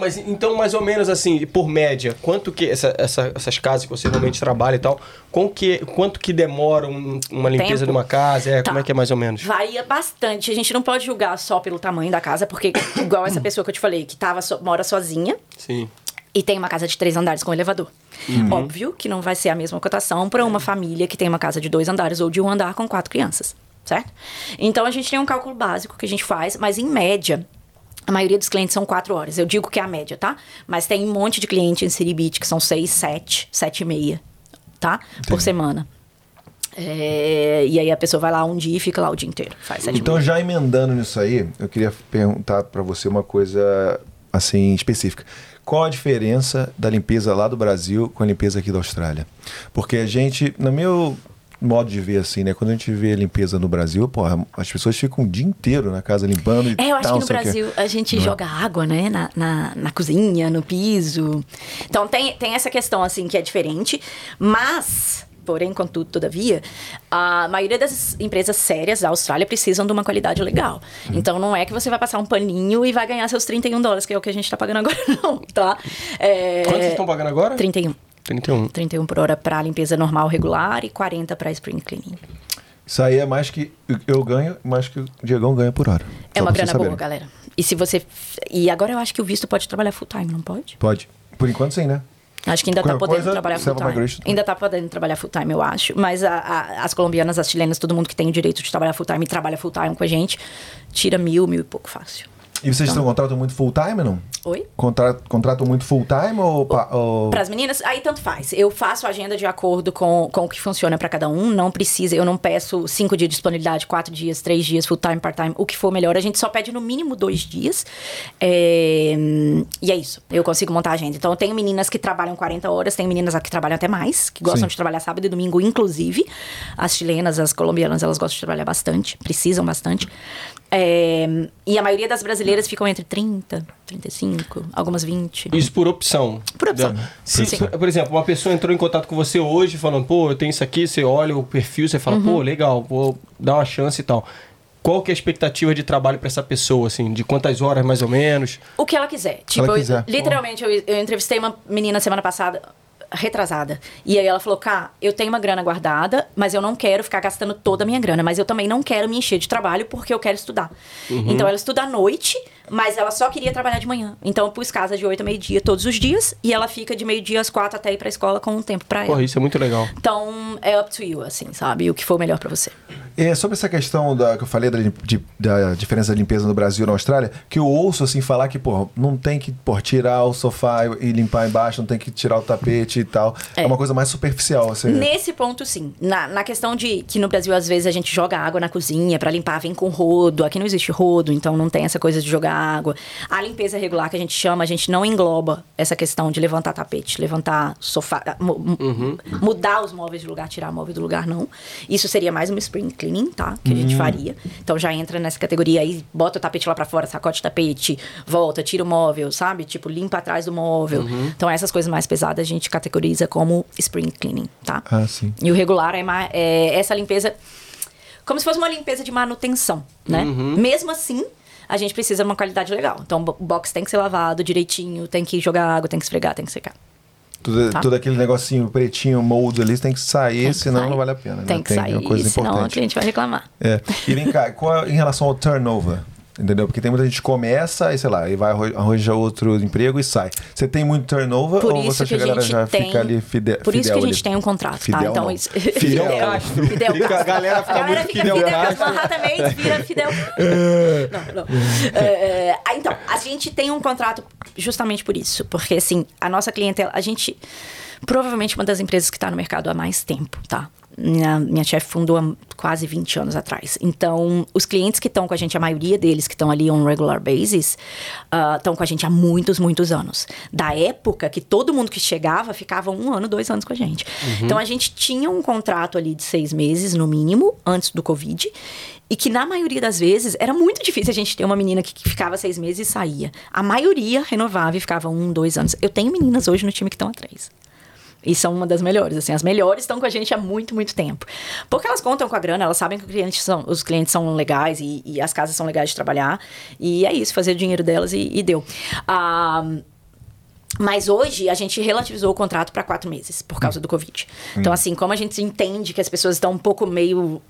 mas então, mais ou menos assim, por média... Quanto que essas casas que você realmente trabalha e tal, quanto que demora uma limpeza de uma casa? Como é que é mais ou menos? Varia bastante. A gente não pode julgar só pelo tamanho da casa, porque igual essa pessoa que eu te falei, que mora sozinha. Sim. E tem uma casa de 3 andares com elevador. Óbvio que não vai ser a mesma cotação para uma família que tem uma casa de 2 andares ou de 1 andar com 4 crianças, certo? Então, a gente tem um cálculo básico que a gente faz, mas em média... A maioria dos clientes são 4 horas. Eu digo que é a média, tá? Mas tem um monte de cliente em City Beach que são 6, 7, 7 e meia, tá? Entendi. Por semana. E aí a pessoa vai lá um dia e fica lá o dia inteiro. Faz 7 então, mil. Já emendando nisso aí, eu queria perguntar para você uma coisa assim específica. Qual a diferença da limpeza lá do Brasil com a limpeza aqui da Austrália? Porque a gente, no meu modo de ver assim, né? Quando a gente vê a limpeza no Brasil, porra, as pessoas ficam o dia inteiro na casa limpando e tal. É, eu acho que no Brasil a gente joga água, né? Na cozinha, no piso. Então tem essa questão assim que é diferente, mas... Porém, contudo, todavia, a maioria das empresas sérias da Austrália precisam de uma qualidade legal. Então, não é que você vai passar um paninho e vai ganhar seus $31, que é o que a gente está pagando agora, não, tá? Quanto vocês estão pagando agora? 31. 31. 31 por hora para limpeza normal, regular, e 40 para spring cleaning. Isso aí é mais que eu ganho, mais que o Diegão ganha por hora. É uma grana boa, galera. E se você... E agora eu acho que o visto pode trabalhar full time, não pode? Pode. Por enquanto, sim, né? Acho que ainda está podendo trabalhar full-time. Ainda está podendo trabalhar full-time, eu acho. Mas as colombianas, as chilenas, todo mundo que tem o direito de trabalhar full-time e trabalha full-time com a gente, tira 1.000 e pouco fácil. E vocês estão contratam muito full-time, não? Oi? Contratam muito full-time ou... Para as meninas, aí tanto faz. Eu faço a agenda de acordo com o que funciona para cada um. Não precisa, eu não peço 5 dias de disponibilidade, 4 dias, 3 dias, full-time, part-time, o que for melhor. A gente só pede no mínimo 2 dias. E é isso, eu consigo montar a agenda. Então, eu tenho meninas que trabalham 40 horas, tenho meninas que trabalham até mais, que gostam de trabalhar sábado e domingo, inclusive. As chilenas, as colombianas, elas gostam de trabalhar bastante, precisam bastante. E a maioria das brasileiras ficam entre 30, 35, algumas 20. Isso por opção. Por opção. Sim. Por exemplo, uma pessoa entrou em contato com você hoje falando, pô, eu tenho isso aqui, você olha o perfil, você fala, pô, legal, vou dar uma chance e tal. Qual que é a expectativa de trabalho para essa pessoa, assim? De quantas horas, mais ou menos? O que ela quiser. Tipo, ela quiser. Literalmente, eu entrevistei uma menina semana passada... retrasada. E aí ela falou, cá, eu tenho uma grana guardada, mas eu não quero ficar gastando toda a minha grana, mas eu também não quero me encher de trabalho porque eu quero estudar. Então ela estuda à noite, mas ela só queria trabalhar de manhã. Então eu pus casa de 8 a meio-dia todos os dias e ela fica de meio-dia às 4 até ir pra escola com um tempo pra ela. Porra, isso é muito legal. Então é up to you, assim, sabe? O que for melhor pra você. É, sobre essa questão que eu falei da diferença da limpeza no Brasil e na Austrália, que eu ouço, assim, falar que, porra, não tem que tirar o sofá e limpar embaixo, não tem que tirar o tapete e tal. É uma coisa mais superficial, assim. Nesse ponto, sim. Na questão de que no Brasil, às vezes, a gente joga água na cozinha pra limpar, vem com rodo. Aqui não existe rodo, então não tem essa coisa de jogar água. A limpeza regular que a gente chama, a gente não engloba essa questão de levantar tapete, levantar sofá, mudar os móveis de lugar, tirar móvel do lugar, não. Isso seria mais um spring cleaning, tá? Que a gente faria. Então já entra nessa categoria aí, bota o tapete lá pra fora, sacode o tapete, volta, tira o móvel, sabe? Tipo, limpa atrás do móvel. Então essas coisas mais pesadas a gente categoriza como spring cleaning, tá? Ah, sim. E o regular é essa limpeza, como se fosse uma limpeza de manutenção, né? Mesmo assim, a gente precisa de uma qualidade legal. Então, o box tem que ser lavado direitinho, tem que jogar água, tem que esfregar, tem que secar. Todo aquele negocinho pretinho, molde ali, tem que sair, senão não vale a pena. Né? Tem que sair, uma coisa senão importante. O cliente vai reclamar. E vem cá, em relação ao turnover, entendeu? Porque tem muita gente que começa e, sei lá, e vai arranjar outro emprego e sai. Você tem muito turnover por ou você chega lá já fica ali fidel? Por isso que a gente tem um contrato, tá? Então, isso... Fidel. A galera fica muito Fidel Castro. Manhattan Maids vira Fidel. Não. Então, a gente tem um contrato justamente por isso. Porque, assim, a nossa clientela... A gente... Provavelmente uma das empresas que está no mercado há mais tempo, tá? Minha chefe fundou há quase 20 anos atrás. Então, os clientes que estão com a gente, a maioria deles que estão ali on regular basis, estão com a gente há muitos, muitos anos. Da época que todo mundo que chegava ficava 1 ano, 2 anos com a gente. Então, a gente tinha um contrato ali de 6 meses, no mínimo, antes do Covid. E que, na maioria das vezes, era muito difícil a gente ter uma menina que ficava 6 meses e saía. A maioria renovava e ficava 1, 2 anos. Eu tenho meninas hoje no time que estão há 3. E são uma das melhores, assim, as melhores estão com a gente há muito, muito tempo. Porque elas contam com a grana, elas sabem que os clientes são legais e as casas são legais de trabalhar. E é isso, fazer o dinheiro delas e deu. Mas hoje a gente relativizou o contrato para 4 meses, por causa do Covid. Então, assim, como a gente entende que as pessoas estão um pouco meio...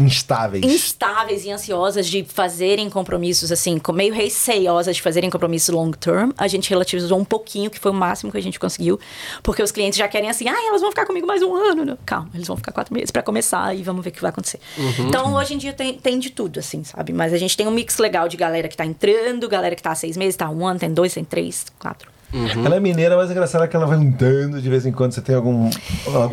Instáveis e ansiosas de fazerem compromissos, assim, meio receiosas de fazerem compromissos long term. A gente relativizou um pouquinho, que foi o máximo que a gente conseguiu. Porque os clientes já querem assim, elas vão ficar comigo mais 1 ano. Não. Calma, eles vão ficar 4 meses pra começar e vamos ver o que vai acontecer. Então, hoje em dia tem de tudo, assim, sabe? Mas a gente tem um mix legal de galera que tá entrando, galera que tá há 6 meses, tá há 1 ano, tem 2, tem 3, 4. Uhum. Ela é mineira, mas é engraçado que ela vai andando de vez em quando. Você tem algum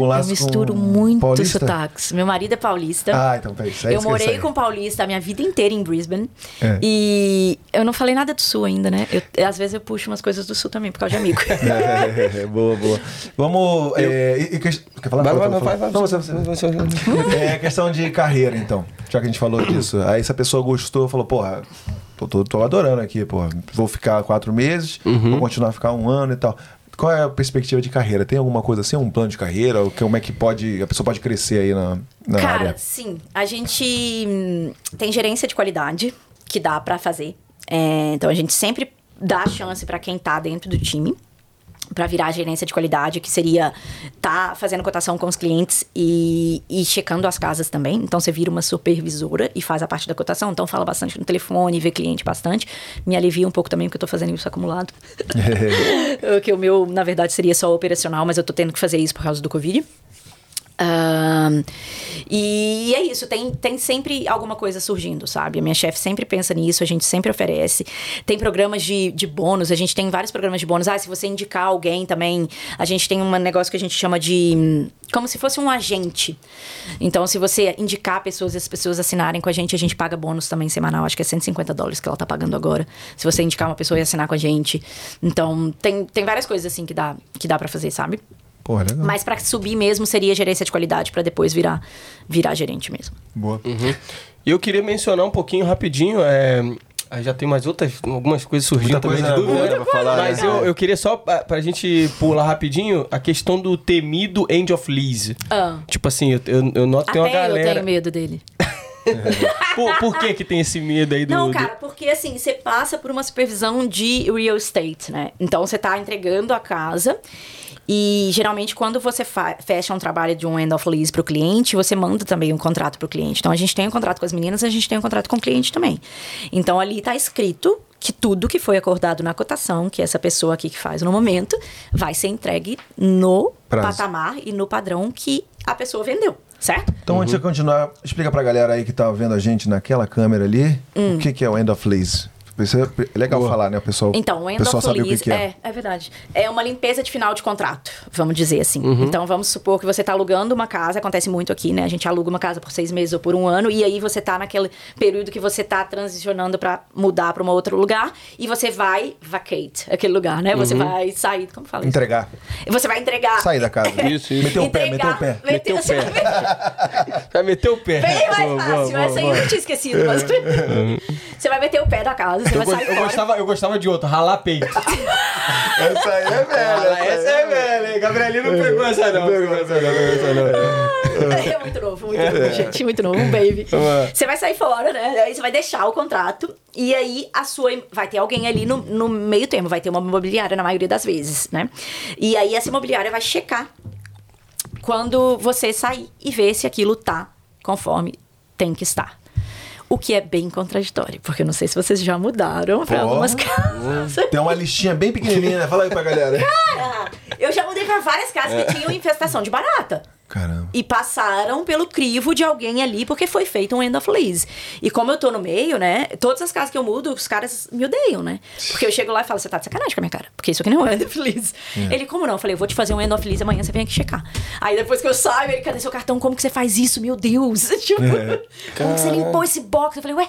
laço? Eu misturo com muito paulista? Sotaques. Meu marido é paulista. Ah, então peraí. Eu morei com paulista a minha vida inteira em Brisbane. É. E eu não falei nada do sul ainda, né? Às vezes eu puxo umas coisas do sul também, por causa de amigo. Boa, boa. Vamos. Quer falar? Vai. É questão de carreira, então. Já que a gente falou disso. Aí se a pessoa gostou, falou, porra. Tô adorando aqui, pô. Vou ficar 4 meses, uhum. Vou continuar a ficar 1 ano e tal. Qual é a perspectiva de carreira? Tem alguma coisa assim, um plano de carreira? Como é que a pessoa pode crescer aí na área? Cara, sim. A gente tem gerência de qualidade, que dá pra fazer. Então, a gente sempre dá a chance pra quem tá dentro do time, pra virar a gerência de qualidade, que seria tá fazendo cotação com os clientes e checando as casas também. Então, você vira uma supervisora e faz a parte da cotação. Então, fala bastante no telefone, vê cliente bastante. Me alivia um pouco também, porque eu tô fazendo isso acumulado. Que o meu, na verdade, seria só operacional, mas eu tô tendo que fazer isso por causa do Covid. E é isso, tem sempre alguma coisa surgindo, sabe? A minha chefe sempre pensa nisso, a gente sempre oferece. Tem programas de bônus, a gente tem vários programas de bônus. Se você indicar alguém também, a gente tem um negócio que a gente chama de... como se fosse um agente. Então, se você indicar pessoas e as pessoas assinarem com a gente paga bônus também semanal. Acho que é $150 que ela tá pagando agora. Se você indicar uma pessoa e assinar com a gente. Então, tem várias coisas assim que dá pra fazer, sabe? Porra, legal. Mas para subir mesmo seria gerência de qualidade, para depois virar gerente mesmo. Boa. Uhum. E eu queria mencionar um pouquinho rapidinho, já tem mais algumas coisas surgindo também de dúvida pra falar. Mas eu queria só, pra gente pular rapidinho, a questão do temido end of lease. Tipo assim, eu noto que tem uma galera... eu tenho medo dele. Por que tem esse medo aí do... Não, cara, porque assim, você passa por uma supervisão de real estate, né? Então você tá entregando a casa... E, geralmente, quando você fecha um trabalho de um end of lease pro cliente, você manda também um contrato pro cliente. Então, a gente tem um contrato com as meninas, a gente tem um contrato com o cliente também. Então, ali tá escrito que tudo que foi acordado na cotação, que essa pessoa aqui que faz no momento, vai ser entregue no patamar e no padrão que a pessoa vendeu, certo? Então, antes de continuar, explica pra galera aí que tá vendo a gente naquela câmera ali, o que é o end of lease. Isso é legal falar, né, pessoal? Então, o end of lease é verdade. É uma limpeza de final de contrato, vamos dizer assim. Uhum. Então, vamos supor que você está alugando uma casa, acontece muito aqui, né? A gente aluga uma casa por 6 meses ou por 1 ano, e aí você está naquele período que você está transicionando para mudar para um outro lugar, e você vai vacate aquele lugar, né? Você vai sair, como fala isso? Entregar. Você vai entregar. Sair da casa. Isso. Meteu o pé. Vai meter o pé. Bem mais fácil, essa aí eu não tinha esquecido, mas... Você vai meter o pé da casa. Eu gostava de outro, ralar peito. Essa aí é velha. Essa é velha, hein? Gabrielino não pegou essa não. É muito novo, gente. Muito novo, um baby. Você vai sair fora, né? Aí você vai deixar o contrato. E aí a sua... vai ter alguém ali no meio termo. Vai ter uma imobiliária na maioria das vezes, né? E aí essa imobiliária vai checar quando você sair e ver se aquilo tá conforme tem que estar. O que é bem contraditório, porque eu não sei se vocês já mudaram pra algumas casas. Tem uma listinha bem pequenininha, né? Fala aí pra galera. Cara, eu já mudei pra várias casas que tinham infestação de barata. Caramba. E passaram pelo crivo de alguém ali, porque foi feito um end of lease. E como eu tô no meio, né? Todas as casas que eu mudo, os caras me odeiam, né? Porque eu chego lá e falo, você tá de sacanagem com a minha cara, porque isso aqui não é um end of lease. Ele, como não? Eu falei, eu vou te fazer um end of lease, amanhã você vem aqui checar. Aí depois que eu saio, ele, cadê seu cartão? Como que você faz isso? Meu Deus! Tipo, como que você limpou esse box? Eu falei, ué?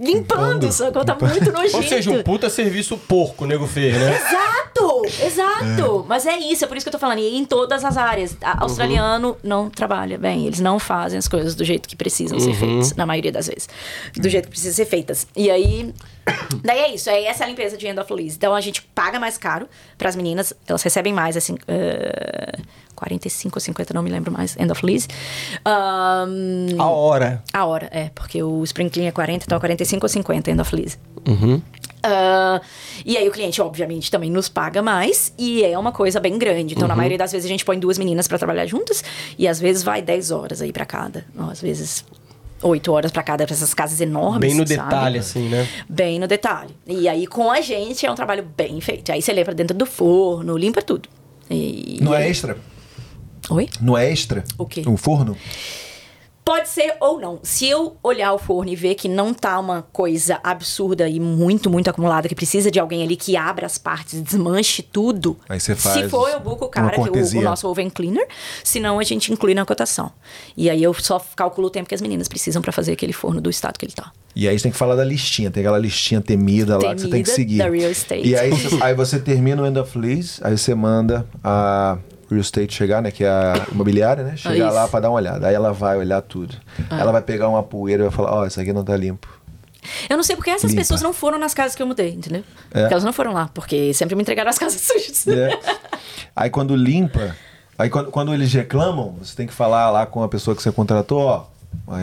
Limpando, só que tá muito nojento. Ou seja, um puta serviço porco, nego feio, né? Exato. Mas é isso, é por isso que eu tô falando. E em todas as áreas. Australiano não trabalha bem. Eles não fazem as coisas do jeito que precisam ser feitas, na maioria das vezes. Do jeito que precisam ser feitas. E aí... Daí é isso, é essa a limpeza de end of lease. Então, a gente paga mais caro pras meninas. Elas recebem mais, assim... 45 ou 50, não me lembro mais. End of lease. A hora, porque o spring clean é 40, então é 45 ou 50 end of lease. E aí o cliente, obviamente, também nos paga mais. E é uma coisa bem grande. Então, na maioria das vezes, a gente põe 2 meninas pra trabalhar juntas. E às vezes vai 10 horas aí pra cada. Ou, às vezes... 8 horas pra cada, pra essas casas enormes. Bem no detalhe, assim, né? Bem no detalhe. E aí, com a gente, é um trabalho bem feito. Aí você leva dentro do forno, limpa tudo. Não é extra? Oi? Não é extra? O quê? O forno? Pode ser ou não. Se eu olhar o forno e ver que não tá uma coisa absurda e muito, muito acumulada, que precisa de alguém ali que abra as partes, desmanche tudo. Aí você faz. Se for, eu buco o cara, que o nosso oven cleaner. Se não, a gente inclui na cotação. E aí eu só calculo o tempo que as meninas precisam pra fazer aquele forno do estado que ele tá. E aí você tem que falar da listinha. Tem aquela listinha temida lá que você tem que seguir. Da real estate. E aí, aí você termina o end of lease, aí você manda a... real estate chegar, né? Que é a imobiliária, né? Chegar lá pra dar uma olhada. Aí ela vai olhar tudo. Ah. Ela vai pegar uma poeira e vai falar, ó, isso aqui não tá limpo. Eu não sei porque essas pessoas não foram nas casas que eu mudei, entendeu? É. Porque elas não foram lá, porque sempre me entregaram as casas sujas. É. Aí quando limpa, aí quando eles reclamam, você tem que falar lá com a pessoa que você contratou, ó, a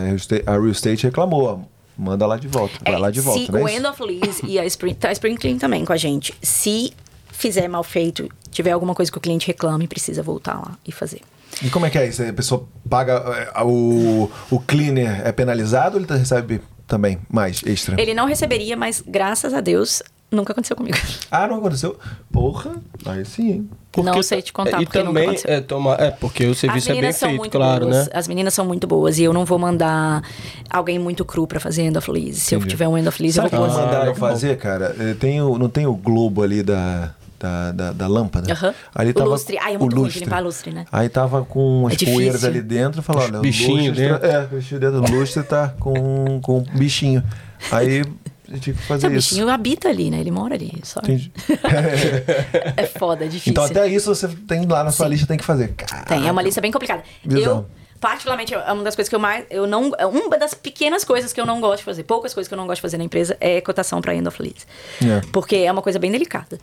real estate reclamou, manda lá de volta, vai lá de volta. Se o end of lease e a Spring Clean também com a gente, se fizer mal feito, tiver alguma coisa que o cliente reclame, precisa voltar lá e fazer. E como é que é isso? A pessoa paga o cleaner, é penalizado ou ele recebe também mais extra? Ele não receberia, mas graças a Deus nunca aconteceu comigo. Ah, não aconteceu? Porra, aí sim, hein? Porque não sei te contar, porque nunca aconteceu. E também, porque o serviço é bem feito, claro, né? As meninas são muito boas e eu não vou mandar alguém muito cru pra fazer end of lease. Se eu tiver um end of lease, eu vou mandar fazer, cara? Não tem o globo ali da lâmpada. Uhum. Ali tava o lustre. É muito ruim de limpar lustre, né? Aí tava com umas poeiras ali dentro. Falava, olha, bichinho dentro. É, bichinho dentro do lustre tá com bichinho. Aí a gente tinha que fazer isso. O bichinho habita ali, né? Ele mora ali. Só. Entendi. É foda, é difícil. Então até isso você tem lá na sua lista, tem que fazer. Caraca. É uma lista bem complicada. Visão. Particularmente, é uma das coisas que eu mais... uma das pequenas coisas que eu não gosto de fazer, poucas coisas que eu não gosto de fazer na empresa, é cotação para end of lease. Yeah. Porque é uma coisa bem delicada.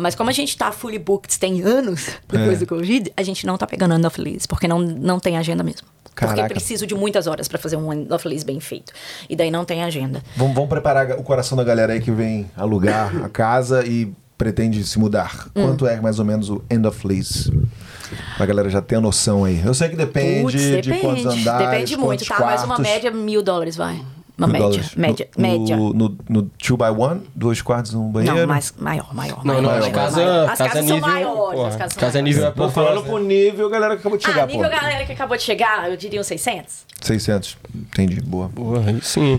Mas como a gente tá fully booked tem anos depois do Covid, a gente não tá pegando end of lease, porque não tem agenda mesmo. Caraca. Porque eu preciso de muitas horas para fazer um end of lease bem feito. E daí não tem agenda. Vamos preparar o coração da galera aí que vem alugar a casa e pretende se mudar. Quanto é mais ou menos o end of lease? Pra galera já ter a noção aí. Eu sei que depende de quantos andares, depende muito, tá? Quartos. Mas uma média, $1.000, vai. Uma média. No 2x1, 2 quartos, um banheiro? Não, mas maior. Não, casa nível, são maiores. As casas são nível. Tô falando pro nível, galera que acabou de chegar. Nível, galera que acabou de chegar, eu diria uns 600. 600, entendi, boa. Sim.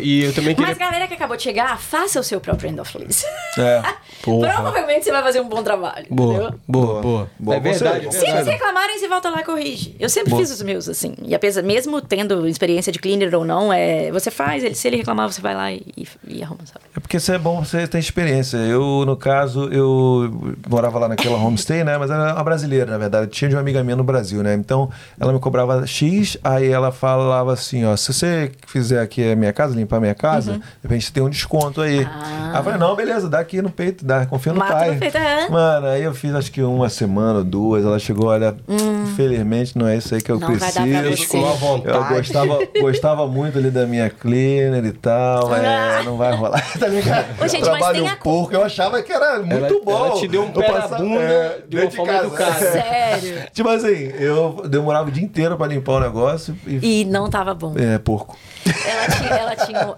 E eu também queria... Mas galera que acabou de chegar, faça o seu próprio end of lease. É. Provavelmente você vai fazer um bom trabalho, entendeu? Boa. É verdade. Se vocês reclamarem, você volta lá e corrige. Eu sempre fiz os meus, assim. E apesar, mesmo tendo experiência de cleaner ou não, você faz, se ele reclamar, você vai lá e arruma, sabe? É porque isso é bom, você tem experiência. Eu, no caso, eu morava lá naquela homestay, né? Mas era uma brasileira, na verdade. Eu tinha de uma amiga minha no Brasil, né? Então, ela me cobrava X, aí ela falava assim, ó, se você fizer aqui a minha casa, limpar a minha casa, de repente você tem um desconto aí. Aí eu falei, não, beleza, dá aqui no peito, confia no pai. Mano, aí eu fiz acho que uma semana ou duas, ela chegou, olha, infelizmente não é isso aí que eu preciso. Vai dar pra você. Eu gostava muito ali da minha cleaner e tal, não vai rolar. Gente, trabalho um pouco, eu achava que era muito bom. Ela te deu um pé na bunda de uma forma educada. Sério. Tipo assim, eu demorava o dia inteiro pra limpar o negócio e não tava bom. É, porco.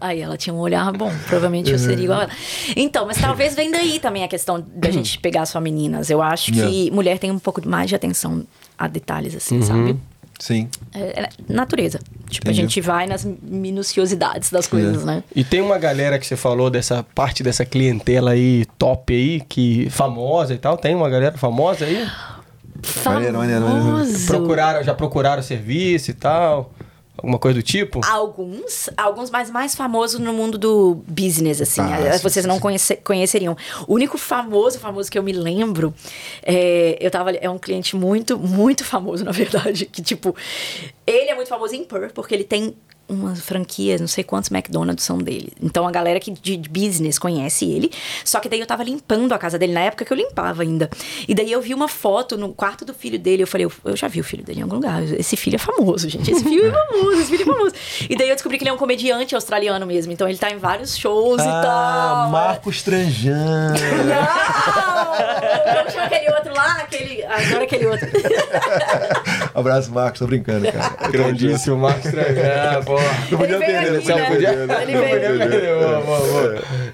Ela tinha um olhar bom, provavelmente eu seria igual a ela. Então, mas talvez venha daí também a questão da gente pegar só meninas. Eu acho que mulher tem um pouco mais de atenção a detalhes, assim, sabe? Sim. É natureza. Tipo, entendi. A gente vai nas minuciosidades das coisas, né? E tem uma galera que você falou dessa parte dessa clientela aí, top aí, que famosa e tal. Tem uma galera famosa aí? Famoso. Já procuraram serviço e tal? Alguma coisa do tipo? Alguns, mas mais famosos no mundo do business, assim. Vocês não conheceriam. O único famoso que eu me lembro, é um cliente muito, muito famoso, na verdade. Que, tipo, ele é muito famoso em Perth, porque ele tem uma franquia, não sei quantos McDonald's são dele. Então, a galera que de business conhece ele. Só que daí eu tava limpando a casa dele, na época que eu limpava ainda. E daí eu vi uma foto no quarto do filho dele. Eu falei, eu já vi o filho dele em algum lugar. Esse filho é famoso, gente. Esse filho é famoso. E daí eu descobri que ele é um comediante australiano mesmo. Então, ele tá em vários shows e tal. Marcos Tranjan. Não! Como chama aquele outro lá? Agora aquele outro. Abraço, Marcos. Tô brincando, cara. Grandíssimo, Marcos Tranjan. Não podia perder.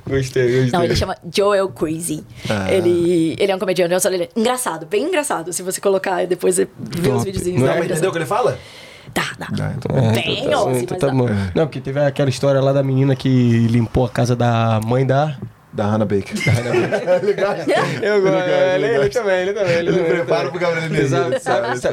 Gostei. Não, ele chama Joel Crazy. Ele é um comediante engraçado, bem engraçado. Se você colocar depois, você vê os videozinhos. Não, mas entendeu o que ele fala? coitada. Não, porque teve aquela história lá da menina que limpou a casa da mãe da... Da Hannah Baker. Ele também. Ele prepara pro Gabriel dele.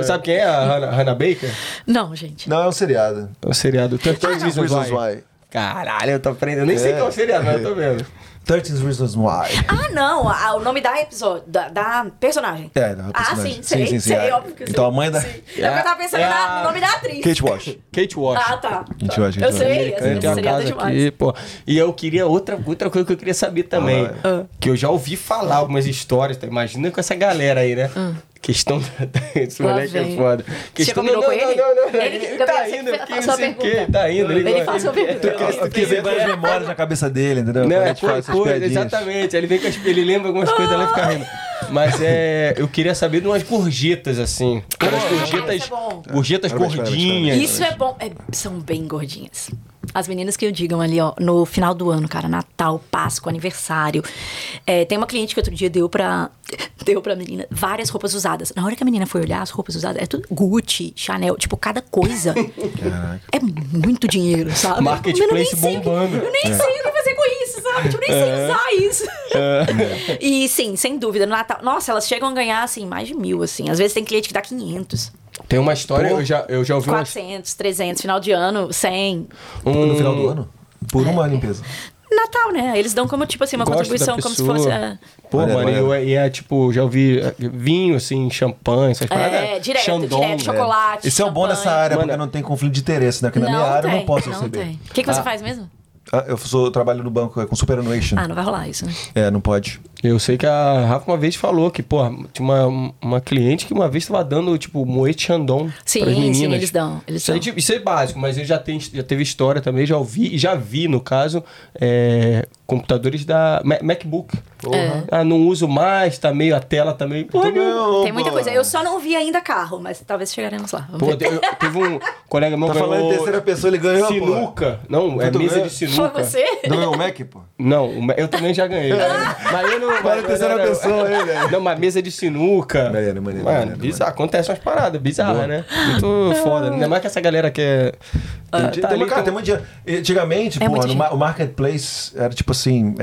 Sabe quem é a Hannah Baker? Não, gente. Não, é um seriado. É um seriado. 13 Reasons Why. Caralho, eu tô aprendendo. Nem sei qual é o seriado, mas eu tô vendo. 13 Reasons Why. Ah, não. O nome da episódio, da personagem. É, da personagem. Ah, sim. Sei, óbvio que sim. Então a mãe da... Eu tava pensando no nome da atriz. Kate Walsh. Kate Walsh. Ah, tá. Kate Walsh. Eu sei. E eu queria outra coisa que eu queria saber também. Que eu já ouvi falar algumas histórias. Tá? Imagina com essa galera aí, né? Questão da... Esse moleque é foda. Não. Tá indo, porque não sei o quê. Tá indo. Ele fala sua pergunta. Porque vem com as memórias na cabeça dele, entendeu? Não, é coisa, exatamente. Ele vem com ele lembra algumas coisas, ela fica rindo. Mas eu queria saber de umas gorjetas, assim. Gorjetas gordinhas. Isso é bom. São bem gordinhas. As meninas que eu digam ali, ó, no final do ano, cara, Natal, Páscoa, aniversário. Tem uma cliente que outro dia deu pra menina várias roupas usadas. Na hora que a menina foi olhar as roupas usadas, é tudo Gucci, Chanel, tipo, cada coisa. Caraca. É muito dinheiro, sabe? Marketplace bombando. Eu nem sei o que fazer com isso, sabe? Tipo, nem sei usar isso. E sim, sem dúvida, no Natal... Nossa, elas chegam a ganhar, assim, mais de 1.000, assim. Às vezes tem cliente que dá 500. Tem uma história, eu já ouvi 400, 300, final de ano, 100. No final do ano? Por uma limpeza. Natal, né? Eles dão como, tipo assim, uma contribuição, como se fosse... Pô, mano, tipo, já ouvi vinho, assim, champanhe, essas paradas. Direto, chocolate, isso é bom nessa área, mano, porque não tem conflito de interesse, né? Porque na minha área eu não posso receber. Não tem. O que você faz mesmo? Eu trabalho no banco com superannuation. Ah, não vai rolar isso, né? É, não pode. Eu sei que a Rafa uma vez falou que, pô, tinha uma cliente que uma vez estava dando, tipo, moete Chandon para as meninas. Sim, eles dão. Isso é básico, mas eu já teve história também, já ouvi, e já vi, no caso, computadores da MacBook. Não uso mais, tá meio a tela também. Tem muita coisa. Eu só não vi ainda carro, mas talvez chegaremos lá. Pô, teve um colega meu... Tá falando em terceira pessoa, ele ganhou, sinuca. Não, é mesa de sinuca. Foi você? Não é o Mac, pô? Não, eu também já ganhei. Mas eu não... Para a terceira pessoa aí, velho. Não, uma mesa de sinuca. Mano, bizarro. Acontece umas paradas bizarras, né? Muito foda. Ainda mais que essa galera que é... Tem muito dinheiro. Antigamente, pô, o marketplace era tipo assim,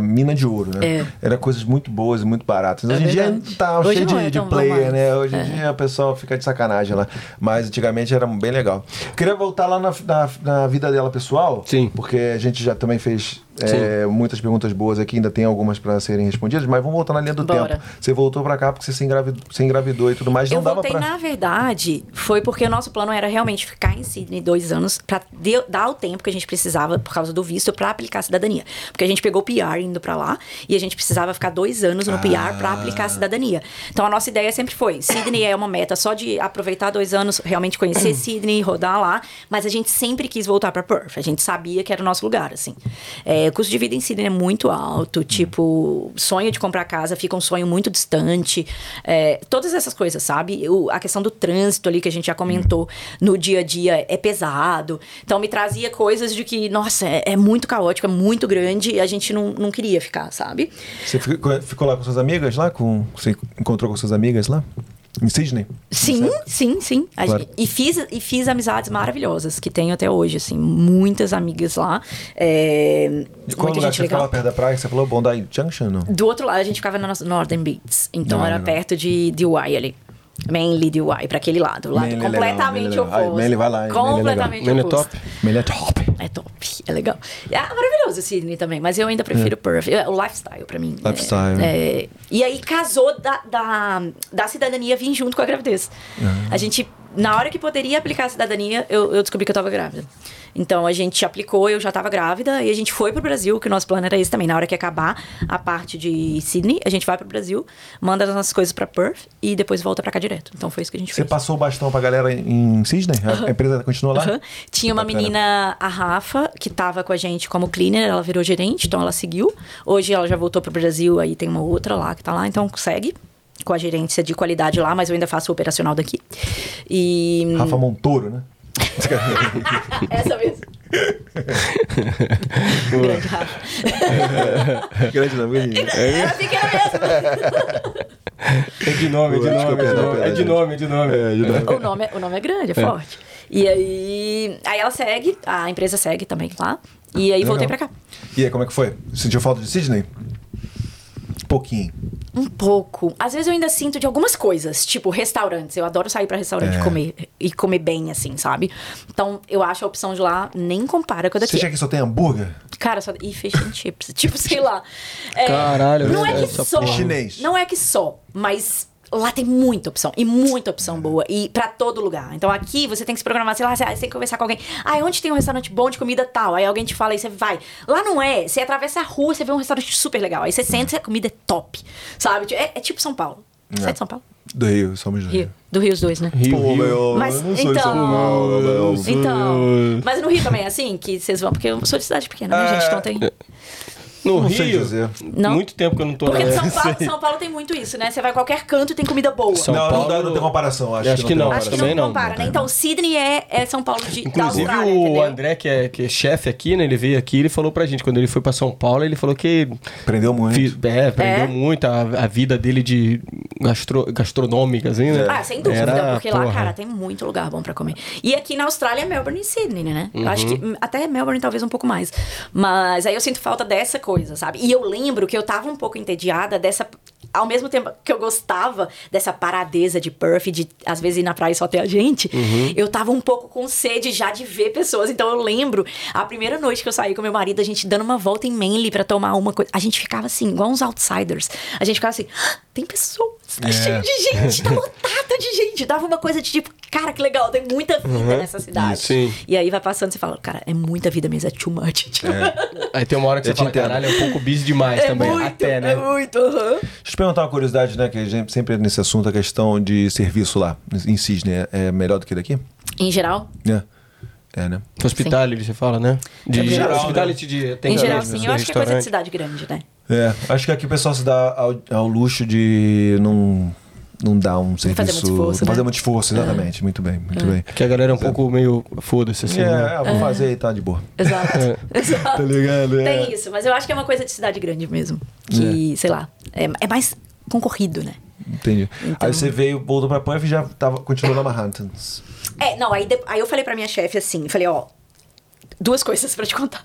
mina de ouro, né? Era coisas muito boas e muito baratas. Hoje em dia tá cheio de player, né? Hoje em dia o pessoal fica de sacanagem lá. Mas antigamente era bem legal. Queria voltar lá na vida dela pessoal. Sim. Porque a gente já também fez... muitas perguntas boas aqui, ainda tem algumas para serem respondidas, mas vamos voltar na linha do tempo. Você voltou para cá porque você se engravidou e tudo mais, não dava para... na verdade, foi porque o nosso plano era realmente ficar em Sydney 2 anos para dar o tempo que a gente precisava por causa do visto para aplicar a cidadania. Porque a gente pegou o PR indo para lá e a gente precisava ficar 2 anos no PR para aplicar a cidadania. Então a nossa ideia sempre foi, Sydney é uma meta só de aproveitar 2 anos, realmente conhecer Sydney, rodar lá, mas a gente sempre quis voltar para Perth. A gente sabia que era o nosso lugar, assim. O custo de vida em Sydney é muito alto, tipo, sonho de comprar casa fica um sonho muito distante, todas essas coisas, sabe? A questão do trânsito ali, que a gente já comentou, no dia a dia é pesado, então me trazia coisas de que, nossa, é muito caótico, é muito grande, e a gente não queria ficar, sabe? Você ficou lá com suas amigas lá? Você encontrou com suas amigas lá? Em Sydney? Sim. Claro. E fiz amizades maravilhosas que tenho até hoje, assim. Muitas amigas lá. E qual lugar você ficava perto da praia? Você falou Bondi Junction, não? Do outro lado, a gente ficava na nossa Northern Beach. Então era perto de Dee Why ali. Manly, Dee Why, pra aquele lado completamente oposto. Manly vai lá, hein? Completamente oposto. Manly é top. É legal. É maravilhoso Sydney também, mas eu ainda prefiro Perth. O lifestyle pra mim. Lifestyle. E aí casou da cidadania vir junto com a gravidez. A gente, na hora que poderia aplicar a cidadania, eu descobri que eu tava grávida. Então a gente aplicou, eu já tava grávida e a gente foi pro Brasil, que o nosso plano era esse também. Na hora que acabar a parte de Sydney, a gente vai pro Brasil, manda as nossas coisas pra Perth e depois volta pra cá direto. Então foi isso que a gente fez. Você passou o bastão pra galera em Sydney? A empresa continua lá? Tinha uma menina, a Rafa, que tava com a gente como cleaner, ela virou gerente, então ela seguiu. Hoje ela já voltou pro Brasil, aí tem uma outra lá que tá lá, então segue com a gerência de qualidade lá, mas eu ainda faço o operacional daqui. E... Rafa Montoro, né? Essa mesmo. Grande Rafa. Grande nome. Era pequena mesmo. É de nome. O nome é grande, é forte. E aí ela segue, a empresa segue também lá. E aí voltei pra cá. E aí, como é que foi? Sentiu falta de Sydney? Pouquinho. Um pouco. Às vezes eu ainda sinto de algumas coisas, tipo restaurantes. Eu adoro sair pra restaurante e comer bem, assim, sabe? Então, eu acho a opção de lá nem compara com a daqui. Você acha que só tem hambúrguer? Cara, só... E fish and chips. Tipo, sei lá. Caralho. Não é que só... Chinês. Não é que só, mas... Lá tem muita opção, e muita opção boa, e pra todo lugar. Então aqui você tem que se programar, sei lá, você tem que conversar com alguém. Ah, onde tem um restaurante bom de comida tal? Aí alguém te fala, aí você vai. Lá não é, você atravessa a rua, você vê um restaurante super legal. Aí você senta e a comida é top, sabe? É tipo São Paulo. Você é de São Paulo? Do Rio, São Paulo. Do Rio, os dois, né? Rio. Mas, então, mas no Rio também é assim, que vocês vão, porque eu sou de cidade pequena, né, gente? Então tem... No Rio, muito tempo que eu não tô... Porque São Paulo tem muito isso, né? Você vai a qualquer canto e tem comida boa. Não tem comparação, acho que não. Acho que não compara, né? Então, Sydney é São Paulo de Inclusive, da Austrália, o André, que é chefe aqui, né? Ele veio aqui e ele falou pra gente, quando ele foi pra São Paulo, ele falou que... Aprendeu muito. Aprendeu muito a vida dele de gastronômica, assim, né? Ah, sem dúvida, porque lá, cara, tem muito lugar bom pra comer. E aqui na Austrália, Melbourne e Sydney, né? Eu acho que até Melbourne talvez um pouco mais. Mas aí eu sinto falta dessa coisa. Sabe? E eu lembro que eu tava um pouco entediada dessa... Ao mesmo tempo que eu gostava dessa paradeza de Perth, de às vezes ir na praia e só ter a gente, eu tava um pouco com sede já de ver pessoas. Então eu lembro, a primeira noite que eu saí com meu marido, a gente dando uma volta em Manly pra tomar uma coisa. A gente ficava assim, igual uns outsiders. A gente ficava assim, tem pessoas, tá cheio de gente, tá lotado de gente. Dava uma coisa de tipo, cara, que legal, tem muita vida nessa cidade. Sim. E aí vai passando, você fala, cara, é muita vida mesmo, é too much. Aí tem uma hora que você fala, caralho, é um pouco busy demais também. Muito, até, né? É muito, Deixa eu perguntar uma curiosidade, né? Que a gente sempre nesse assunto, a questão de serviço lá, em Sydney, é melhor do que daqui? Em geral? É, né? Hospitality, você fala, né? Em geral, sim. Eu acho que é coisa de cidade grande, né? Acho que aqui o pessoal se dá ao luxo de não dar um serviço... Fazer muito esforço, exatamente. Muito bem. Porque a galera é um pouco meio foda-se, assim, né? Vou fazer e tá de boa. Exato. Tá ligado? Tem isso, mas eu acho que é uma coisa de cidade grande mesmo. Que, sei lá, é mais concorrido, né? Entendi. Então... Aí você voltou pra Perth e já continuou na Manhattan. Aí eu falei pra minha chefe assim, falei, ó, duas coisas pra te contar.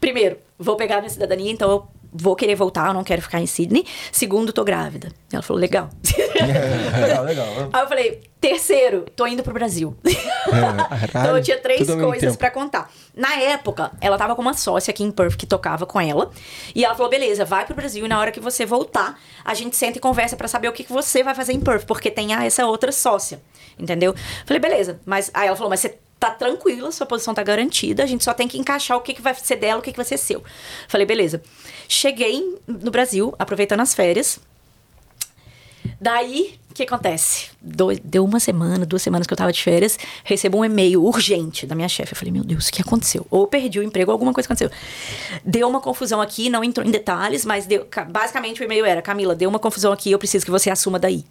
Primeiro, vou pegar a minha cidadania, então eu vou querer voltar, eu não quero ficar em Sydney. Segundo, tô grávida. Ela falou, legal. Legal. Aí eu falei, terceiro, tô indo pro Brasil. Então eu tinha três coisas pra contar. Na época, ela tava com uma sócia aqui em Perth que tocava com ela. E ela falou, beleza, vai pro Brasil e na hora que você voltar, a gente senta e conversa pra saber o que você vai fazer em Perth. Porque tem essa outra sócia, entendeu? Falei, beleza. Mas aí ela falou, mas você... tá tranquila, sua posição tá garantida, a gente só tem que encaixar o que vai ser dela, o que vai ser seu. Falei, beleza. Cheguei no Brasil, aproveitando as férias. Daí, o que acontece? Deu uma semana, 2 semanas que eu tava de férias, recebo um e-mail urgente da minha chefe. Eu falei, meu Deus, o que aconteceu? Ou perdi o emprego, alguma coisa aconteceu. Deu uma confusão aqui, não entrou em detalhes, mas basicamente o e-mail era, Camila, deu uma confusão aqui, eu preciso que você assuma daí.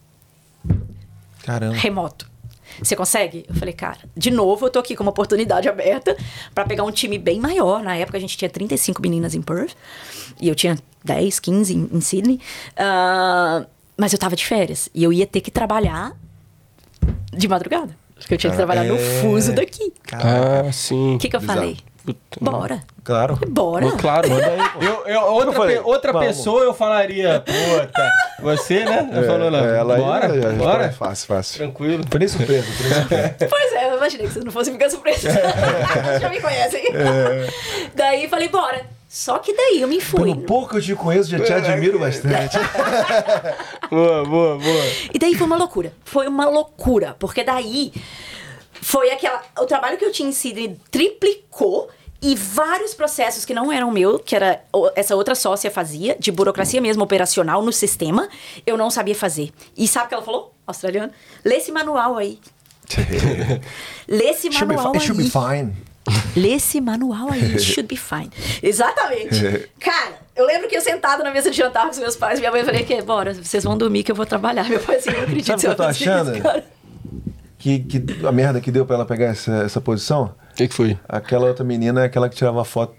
Caramba. Remoto. Você consegue? Eu falei, cara, de novo eu tô aqui com uma oportunidade aberta pra pegar um time bem maior. Na época a gente tinha 35 meninas em Perth e eu tinha 10, 15 em Sydney. Mas eu tava de férias e eu ia ter que trabalhar de madrugada. Porque eu tinha que trabalhar no fuso daqui. Caraca. Ah, sim. O que eu falei? Bora. Claro. Bora. Claro. Outra pessoa eu falaria, puta, você, né? Eu falo lá, bora. Fácil. Tranquilo. Foi nem surpresa. Pois é, eu imaginei que vocês não fossem ficar surpresos. Já me conhecem. Daí falei, bora. Só que daí eu me fui. Pelo pouco que eu te conheço, já te admiro bastante. Boa. E daí foi uma loucura. Porque daí... Foi o trabalho que eu tinha em Sydney triplicou e vários processos que não eram meu, que era essa outra sócia fazia, de burocracia mesmo, operacional no sistema, eu não sabia fazer. E sabe o que ela falou? Australiana. Lê esse manual aí. It should be fine. Exatamente. Cara, eu lembro que eu sentada na mesa de jantar com os meus pais, minha mãe falou que, bora, vocês vão dormir que eu vou trabalhar. Meu pai assim, eu não acredito que eu tô achando. Que a merda que deu pra ela pegar essa posição? O que foi? Aquela outra menina, aquela que tirava foto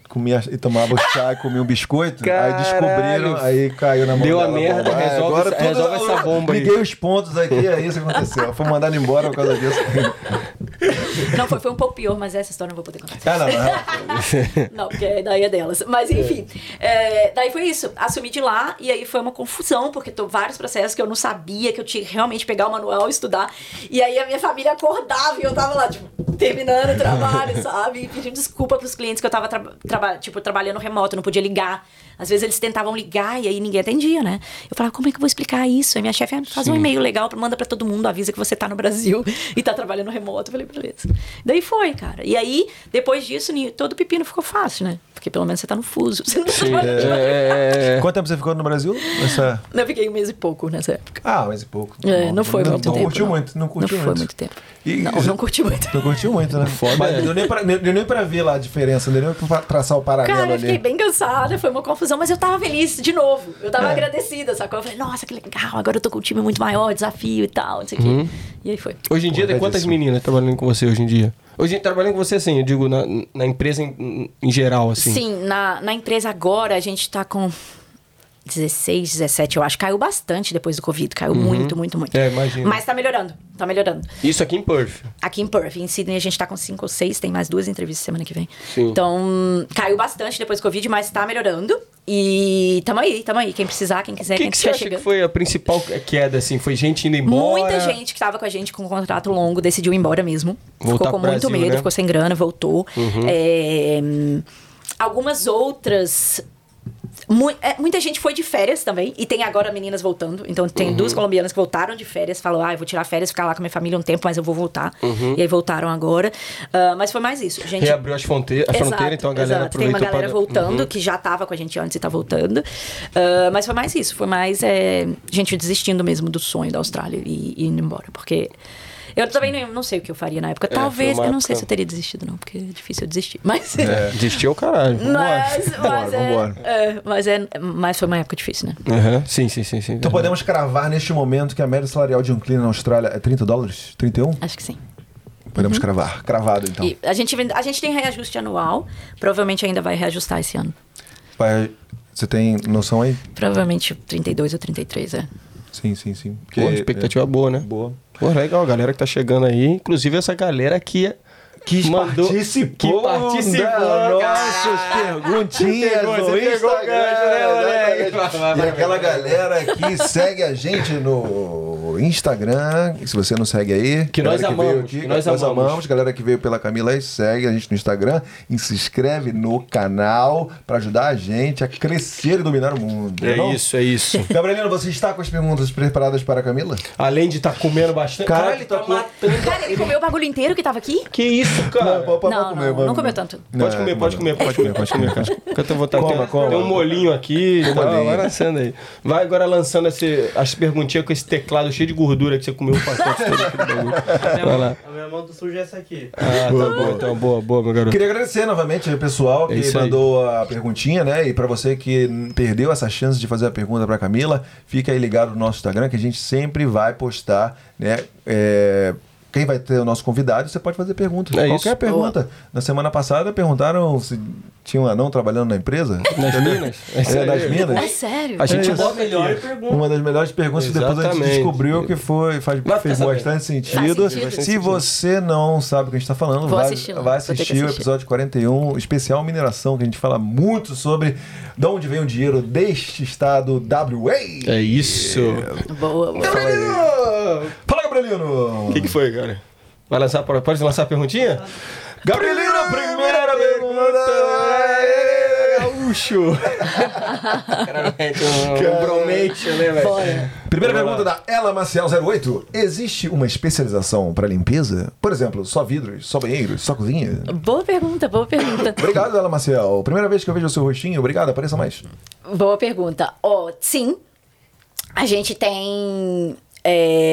e tomava chá e comia um biscoito. Caralho. Aí descobriram, aí caiu na mão dela. Deu a merda, bomba. Resolve essa bomba aí. Liguei os pontos aqui, aí isso aconteceu. Foi mandado embora por causa disso. Não, foi um pouco pior, mas essa história eu não vou poder contar. Ah, não. Não, porque daí é delas. Mas enfim, daí foi isso. Assumi de lá e aí foi uma confusão, porque tô vários processos que eu não sabia, que eu tinha que realmente pegar o manual e estudar. E aí a minha família acordava e eu tava lá, tipo, terminando o trabalho, sabe? E pedindo desculpa pros clientes que eu tava trabalhando remoto, não podia ligar. Às vezes eles tentavam ligar e aí ninguém atendia, né? Eu falava, como é que eu vou explicar isso? Aí minha chefe faz um e-mail legal, manda pra todo mundo, avisa que você tá no Brasil e tá trabalhando remoto. Eu falei, beleza. Daí foi, cara. E aí, depois disso, todo pepino ficou fácil, né? Porque pelo menos você tá no fuso. Você não trabalha de madrugada. Quanto tempo você ficou no Brasil? Eu fiquei um mês e pouco nessa época. Ah, um mês e pouco. Não foi muito tempo. Não curtiu muito tempo. Não curtiu muito, né? Mas deu nem pra ver lá a diferença, deu nem pra traçar o paralelo ali. Cara, eu fiquei bem cansada, foi uma confusão, mas eu tava feliz de novo. Eu tava agradecida, sacou? Eu falei, nossa, que legal, agora eu tô com um time muito maior, desafio e tal, não sei o quê. E aí foi. Hoje em dia, tem quantas meninas trabalhando com você hoje em dia? Hoje trabalhando com você, assim, eu digo, na empresa em geral, assim. Sim, na empresa agora a gente tá com 16, 17, eu acho. Caiu bastante depois do Covid, caiu muito. É, imagina. Mas tá melhorando. Isso aqui em Perth? Aqui em Perth. Em Sydney a gente tá com 5 ou 6, tem mais 2 entrevistas semana que vem. Sim. Então, caiu bastante depois do Covid, mas tá melhorando. E tamo aí. Quem precisar, quem quiser, quem estiver chegando. O que você acha que foi a principal queda, assim? Foi gente indo embora? Muita gente que tava com a gente com um contrato longo decidiu ir embora mesmo. Voltar ficou com muito Brasil, medo, né? Ficou sem grana, voltou. Uhum. Algumas outras... Muita gente foi de férias também. E tem agora meninas voltando. Então tem duas colombianas que voltaram de férias. Falaram, eu vou tirar férias, ficar lá com a minha família um tempo, mas eu vou voltar. E aí voltaram agora. Mas foi mais isso, gente. Reabriu a fronteira, então a galera aproveitou. Tem uma galera voltando, que já tava com a gente antes e tá voltando. Mas foi mais isso. Foi mais gente desistindo mesmo do sonho da Austrália e indo embora. Porque... eu também não sei o que eu faria na época. Talvez, eu não sei se eu teria desistido, não, porque é difícil eu desistir. Mas... desistiu o caralho. Mas foi uma época difícil, né? Sim. Então podemos cravar neste momento que a média salarial de um cleaner na Austrália é $30? 31? Acho que sim. Podemos cravar. Cravado, então. E a gente tem reajuste anual, provavelmente ainda vai reajustar esse ano. Você tem noção aí? Provavelmente 32 ou 33, Sim. Porque, pô, a expectativa é boa, né? Boa. Pô, legal, a galera que tá chegando aí. Inclusive essa galera que mandou... Que participou nossas perguntinhas no Instagram, né, moleque? E aquela galera que segue a gente no Instagram, se você não segue aí... Que nós amamos. Galera que veio pela Camila, segue a gente no Instagram e se inscreve no canal pra ajudar a gente a crescer e dominar o mundo. É isso. Gabrielino, você está com as perguntas preparadas para a Camila? Além de estar comendo bastante... Caralho, ele tá matando... Cara, ele comeu o bagulho inteiro que tava aqui? Que isso? Cara. Não comeu tanto. Pode comer, cara. Eu tô voltando. Tem um molinho aqui. Vai lançando aí. Vai agora lançando as perguntinhas com esse teclado cheio de gordura que você comeu o pacote todo aqui do bagulho. A minha mão do sujo é essa aqui. Ah, tá bom. Então, boa, meu garoto. Queria agradecer novamente ao pessoal que mandou a perguntinha, né? E pra você que perdeu essa chance de fazer a pergunta pra Camila, fica aí ligado no nosso Instagram que a gente sempre vai postar, né? Quem vai ter o nosso convidado, você pode fazer perguntas. Qualquer pergunta. Boa. Na semana passada perguntaram se tinha um anão trabalhando na empresa. Nas minas. Das minas. É sério. A gente bota melhor pergunta. Uma das melhores perguntas que depois a gente descobriu que foi. Fez bastante sentido. Se você não sabe o que a gente está falando, vai assistir o episódio 41, especial mineração, que a gente fala muito sobre de onde vem o dinheiro deste estado WA. É isso. Boa. Fala, Gabrielino! O que foi, cara? Pode lançar a perguntinha? Gabrielino, primeira pergunta! Gaúcho! Compromete, né, velho? Primeira pergunta da Ela Maciel 08. Existe uma especialização para limpeza? Por exemplo, só vidros, só banheiros, só cozinha? Boa pergunta. Obrigado, Ela Maciel. Primeira vez que eu vejo o seu rostinho. Obrigado, apareça mais. Boa pergunta. Sim, a gente tem...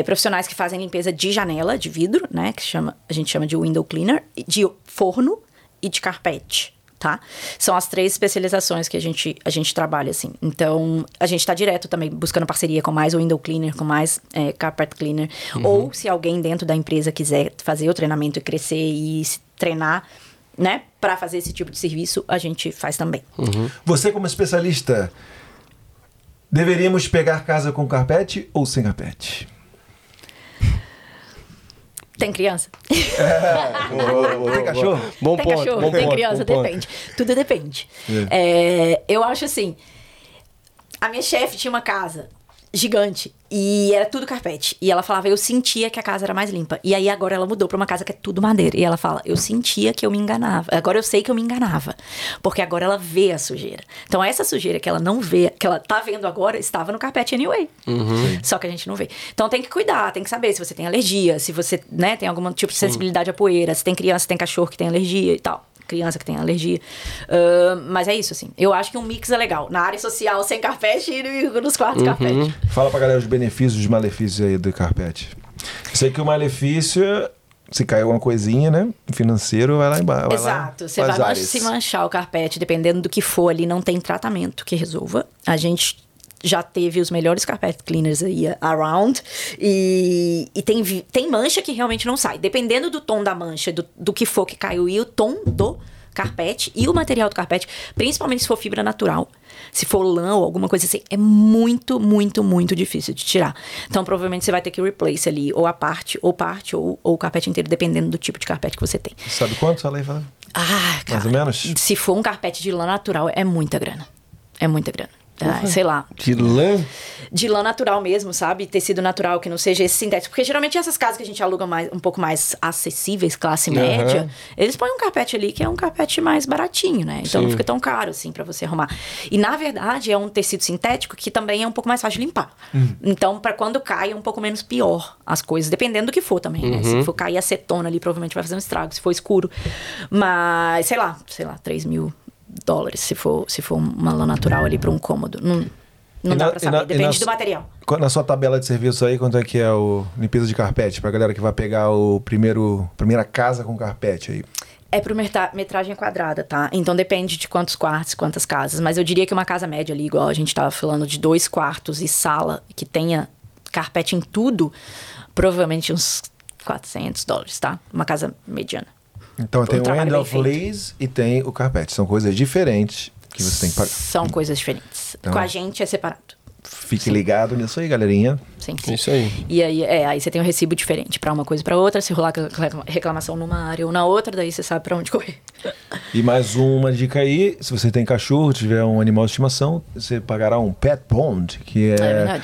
profissionais que fazem limpeza de janela, de vidro, né? Que a gente chama de window cleaner, de forno e de carpete, tá? São as 3 especializações que a gente trabalha, assim. Então, a gente tá direto também buscando parceria com mais window cleaner, com mais carpet cleaner. Ou se alguém dentro da empresa quiser fazer o treinamento e crescer e se treinar, né? Pra fazer esse tipo de serviço, a gente faz também. Você, como especialista... deveríamos pegar casa com carpete ou sem carpete? Tem criança. Boa. Tem cachorro? Bom tem ponto, cachorro, bom tem ponto, criança, depende. Ponto. Tudo depende. Eu acho assim, a minha chefe tinha uma casa gigante e era tudo carpete. E ela falava, eu sentia que a casa era mais limpa. E aí agora ela mudou pra uma casa que é tudo madeira. E ela fala, eu sentia que eu me enganava. Agora eu sei que eu me enganava. Porque agora ela vê a sujeira. Então essa sujeira que ela não vê, que ela tá vendo agora, estava no carpete anyway. Uhum. Só que a gente não vê. Então tem que cuidar, tem que saber se você tem alergia, se você, né, tem algum tipo de sensibilidade à poeira, se tem criança, se tem cachorro que tem alergia e tal. Criança que tem alergia. Mas é isso, assim. Eu acho que um mix é legal. Na área social, sem carpete e nos quartos carpete. Fala pra galera os benefícios e os malefícios aí do carpete. Sei que o malefício, se cair alguma coisinha, né? Financeiro, vai lá embaixo. Exato. Você vai se manchar o carpete, dependendo do que for ali, não tem tratamento que resolva. A gente já teve os melhores carpet cleaners aí around. E tem mancha que realmente não sai. Dependendo do tom da mancha, do que for que caiu e o tom do carpete e o material do carpete, principalmente se for fibra natural, se for lã ou alguma coisa assim, é muito, muito, muito difícil de tirar. Então, provavelmente você vai ter que replace ali, ou a parte, ou o carpete inteiro, dependendo do tipo de carpete que você tem. Sabe quanto ela aí fala? Ah, cara. Mais ou menos? Se for um carpete de lã natural, é muita grana. É muita grana. Ah, sei lá. De lã? De lã natural mesmo, sabe? Tecido natural, que não seja esse sintético. Porque geralmente essas casas que a gente aluga mais, um pouco mais acessíveis, classe média, eles põem um carpete ali que é um carpete mais baratinho, né? Então não fica tão caro assim pra você arrumar. E na verdade é um tecido sintético que também é um pouco mais fácil de limpar. Então pra quando cai é um pouco menos pior as coisas, dependendo do que for também, né? Se for cair acetona ali, provavelmente vai fazer um estrago, se for escuro. Mas sei lá, 3 mil dólares, se for uma lã natural ali para um cômodo. Não dá pra saber, depende do material. Na sua tabela de serviço aí, quanto é que é o limpeza de carpete? Pra galera que vai pegar o primeira casa com carpete aí. É por metragem quadrada, tá? Então depende de quantos quartos, quantas casas. Mas eu diria que uma casa média ali, igual a gente tava falando, de 2 quartos e sala, que tenha carpete em tudo, provavelmente uns $400, tá? Uma casa mediana. Então tem o end of lease e tem o carpete. São coisas diferentes que você tem que pagar. São coisas diferentes. Então, com a gente é separado. Fique ligado nisso aí, galerinha. Sim. Isso aí. E aí você tem um recibo diferente para uma coisa e para outra. Se rolar reclamação numa área ou na outra, daí você sabe para onde correr. E mais uma dica aí, se você tem cachorro, tiver um animal de estimação, você pagará um pet bond, que é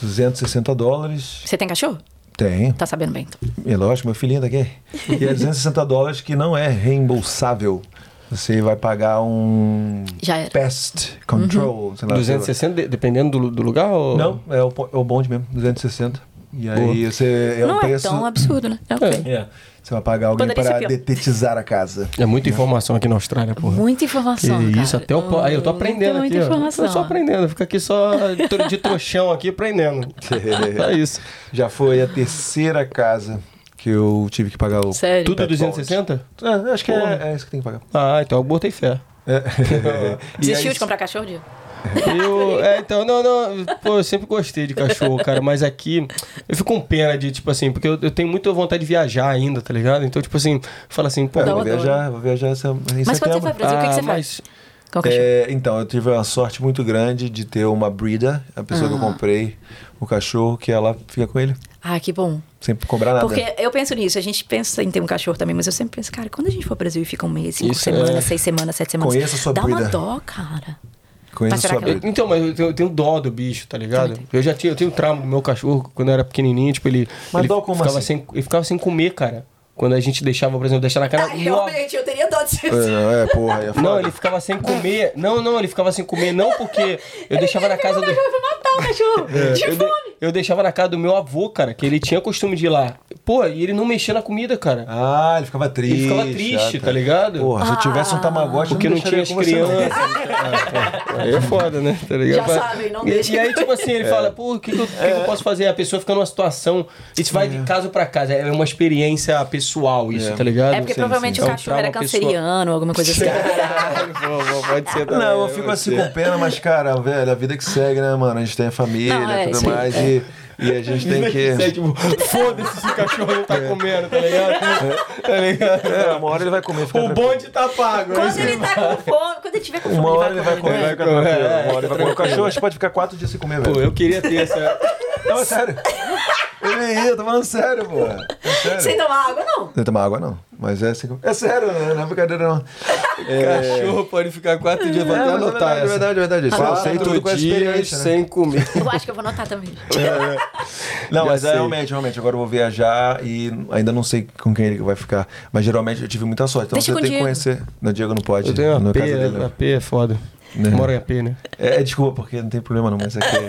$260. Você tem cachorro? Tem. Tá sabendo bem, então. É lógico, meu filhinho tá aqui. E é $260 que não é reembolsável. Você vai pagar um pest control, sei lá. 260, dependendo do lugar? Ou... Não, é o bonde mesmo, 260. E aí você... Não é tão absurdo, né? Você vai pagar alguém para detetizar a casa. É muita informação aqui na Austrália, porra. Muita informação, que isso, cara. Até eu tô aprendendo muita aqui. Informação. Eu tô só aprendendo. Fico aqui só de trouxão aqui aprendendo. É isso. Já foi a terceira casa que eu tive que pagar o... Sério? Tudo 260? Acho que é isso que tem que pagar. Ah, então eu botei fé. Desistiu de comprar cachorro, Diego? Eu sempre gostei de cachorro, cara, mas aqui eu fico com pena de, tipo assim, porque eu tenho muita vontade de viajar ainda, tá ligado? Então, tipo assim, fala assim, pô, vou viajar essa... Mas quando você vai pro Brasil, o que você faz? Então, eu tive uma sorte muito grande de ter uma breeder, a pessoa que eu comprei o cachorro, que ela fica com ele. Ah, que bom. Sem cobrar nada. Porque eu penso nisso, a gente pensa em ter um cachorro também, mas eu sempre penso, cara, quando a gente for pro Brasil e fica um mês, 5 semanas, 6 semanas, 7 semanas, conheça a sua breeder. Dá uma dó, cara. Então, mas eu tenho dó do bicho, tá ligado? Eu tenho trauma do meu cachorro quando eu era pequenininho, tipo, ele ficava sem comer, cara. Quando a gente deixava, por exemplo, deixar na cara... realmente, eu teria dó de ser assim. Não, ele ficava sem comer. Não, ele ficava sem comer, não porque... Eu deixava na casa do... Ele matar o cachorro, de fome. Eu deixava na casa do meu avô, cara, que ele tinha costume de ir lá. Pô, e ele não mexia na comida, cara. Ah, ele ficava triste. Tá ligado? Porra, se eu tivesse um tamagotchi... Porque não tinha as crianças. Aí é foda, né? Tá ligado? Já sabem, não deixa. E aí, tipo assim, ele fala, pô, o que eu posso fazer? A pessoa fica numa situação... Isso vai de casa pra casa. É uma experiência pessoal isso, tá ligado? É porque provavelmente o cachorro era canceriano, alguma coisa assim. Pode ser também. Não, eu fico assim com pena, mas, cara, velho, a vida que segue, né, mano? A gente tem a família e tudo mais... E a gente tem que... É, tipo, foda-se se o cachorro não tá comendo, tá ligado? Uma hora ele vai comer. O bonde tá pago. Quando ele tá com fome, quando ele tiver com fome, uma hora ele vai comer. Uma hora ele vai comer. O cachorro, a gente pode ficar 4 dias sem comer, velho. Pô, eu queria ter essa... Não, é sério. Eu tô falando sério, pô. É sério. Sem tomar água, não. Sem tomar água, não. Mas é assim. É sério, não é brincadeira, não. Cachorro pode ficar 4 dias pra até anotar. É verdade, é verdade. 4 dias sem comer. Eu acho que eu vou anotar também. Não, mas realmente. Agora eu vou viajar e ainda não sei com quem ele vai ficar. Mas geralmente eu tive muita sorte. Então você tem que conhecer. O Diego não pode. Eu tenho uma AP é foda. Né? Mora em AP, né? Desculpa, porque não tem problema não, mas aqui eu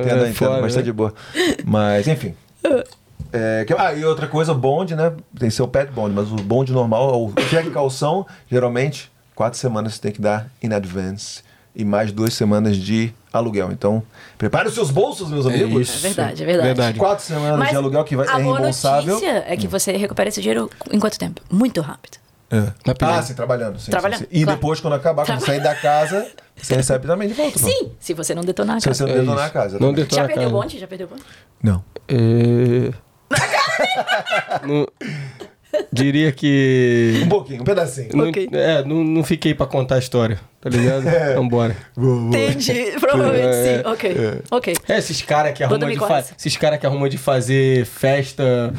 entendo, mas tá de boa. Mas, enfim. E outra coisa, o bonde, né? Tem seu pet bonde, mas o bonde normal, o cheque calção, geralmente, 4 semanas você tem que dar in advance e mais 2 semanas de aluguel. Então, prepare os seus bolsos, meus amigos. Isso. É verdade. 4 semanas mas de aluguel que vai ser reembolsável. A boa notícia é que você recupera esse dinheiro em quanto tempo? Muito rápido. Trabalhando. Sim. E claro. Depois, quando acabar, quando sair da casa, você recebe também de volta. Sim, pô. Se você não detonar a casa. Se você não detonar a casa. Não detona a casa. Já perdeu o bonde? Não. Não. Diria que... um pedacinho. Não fiquei pra contar a história, tá ligado? Então bora. Entendi, provavelmente sim. Ok. Esses caras que arrumam de fazer festa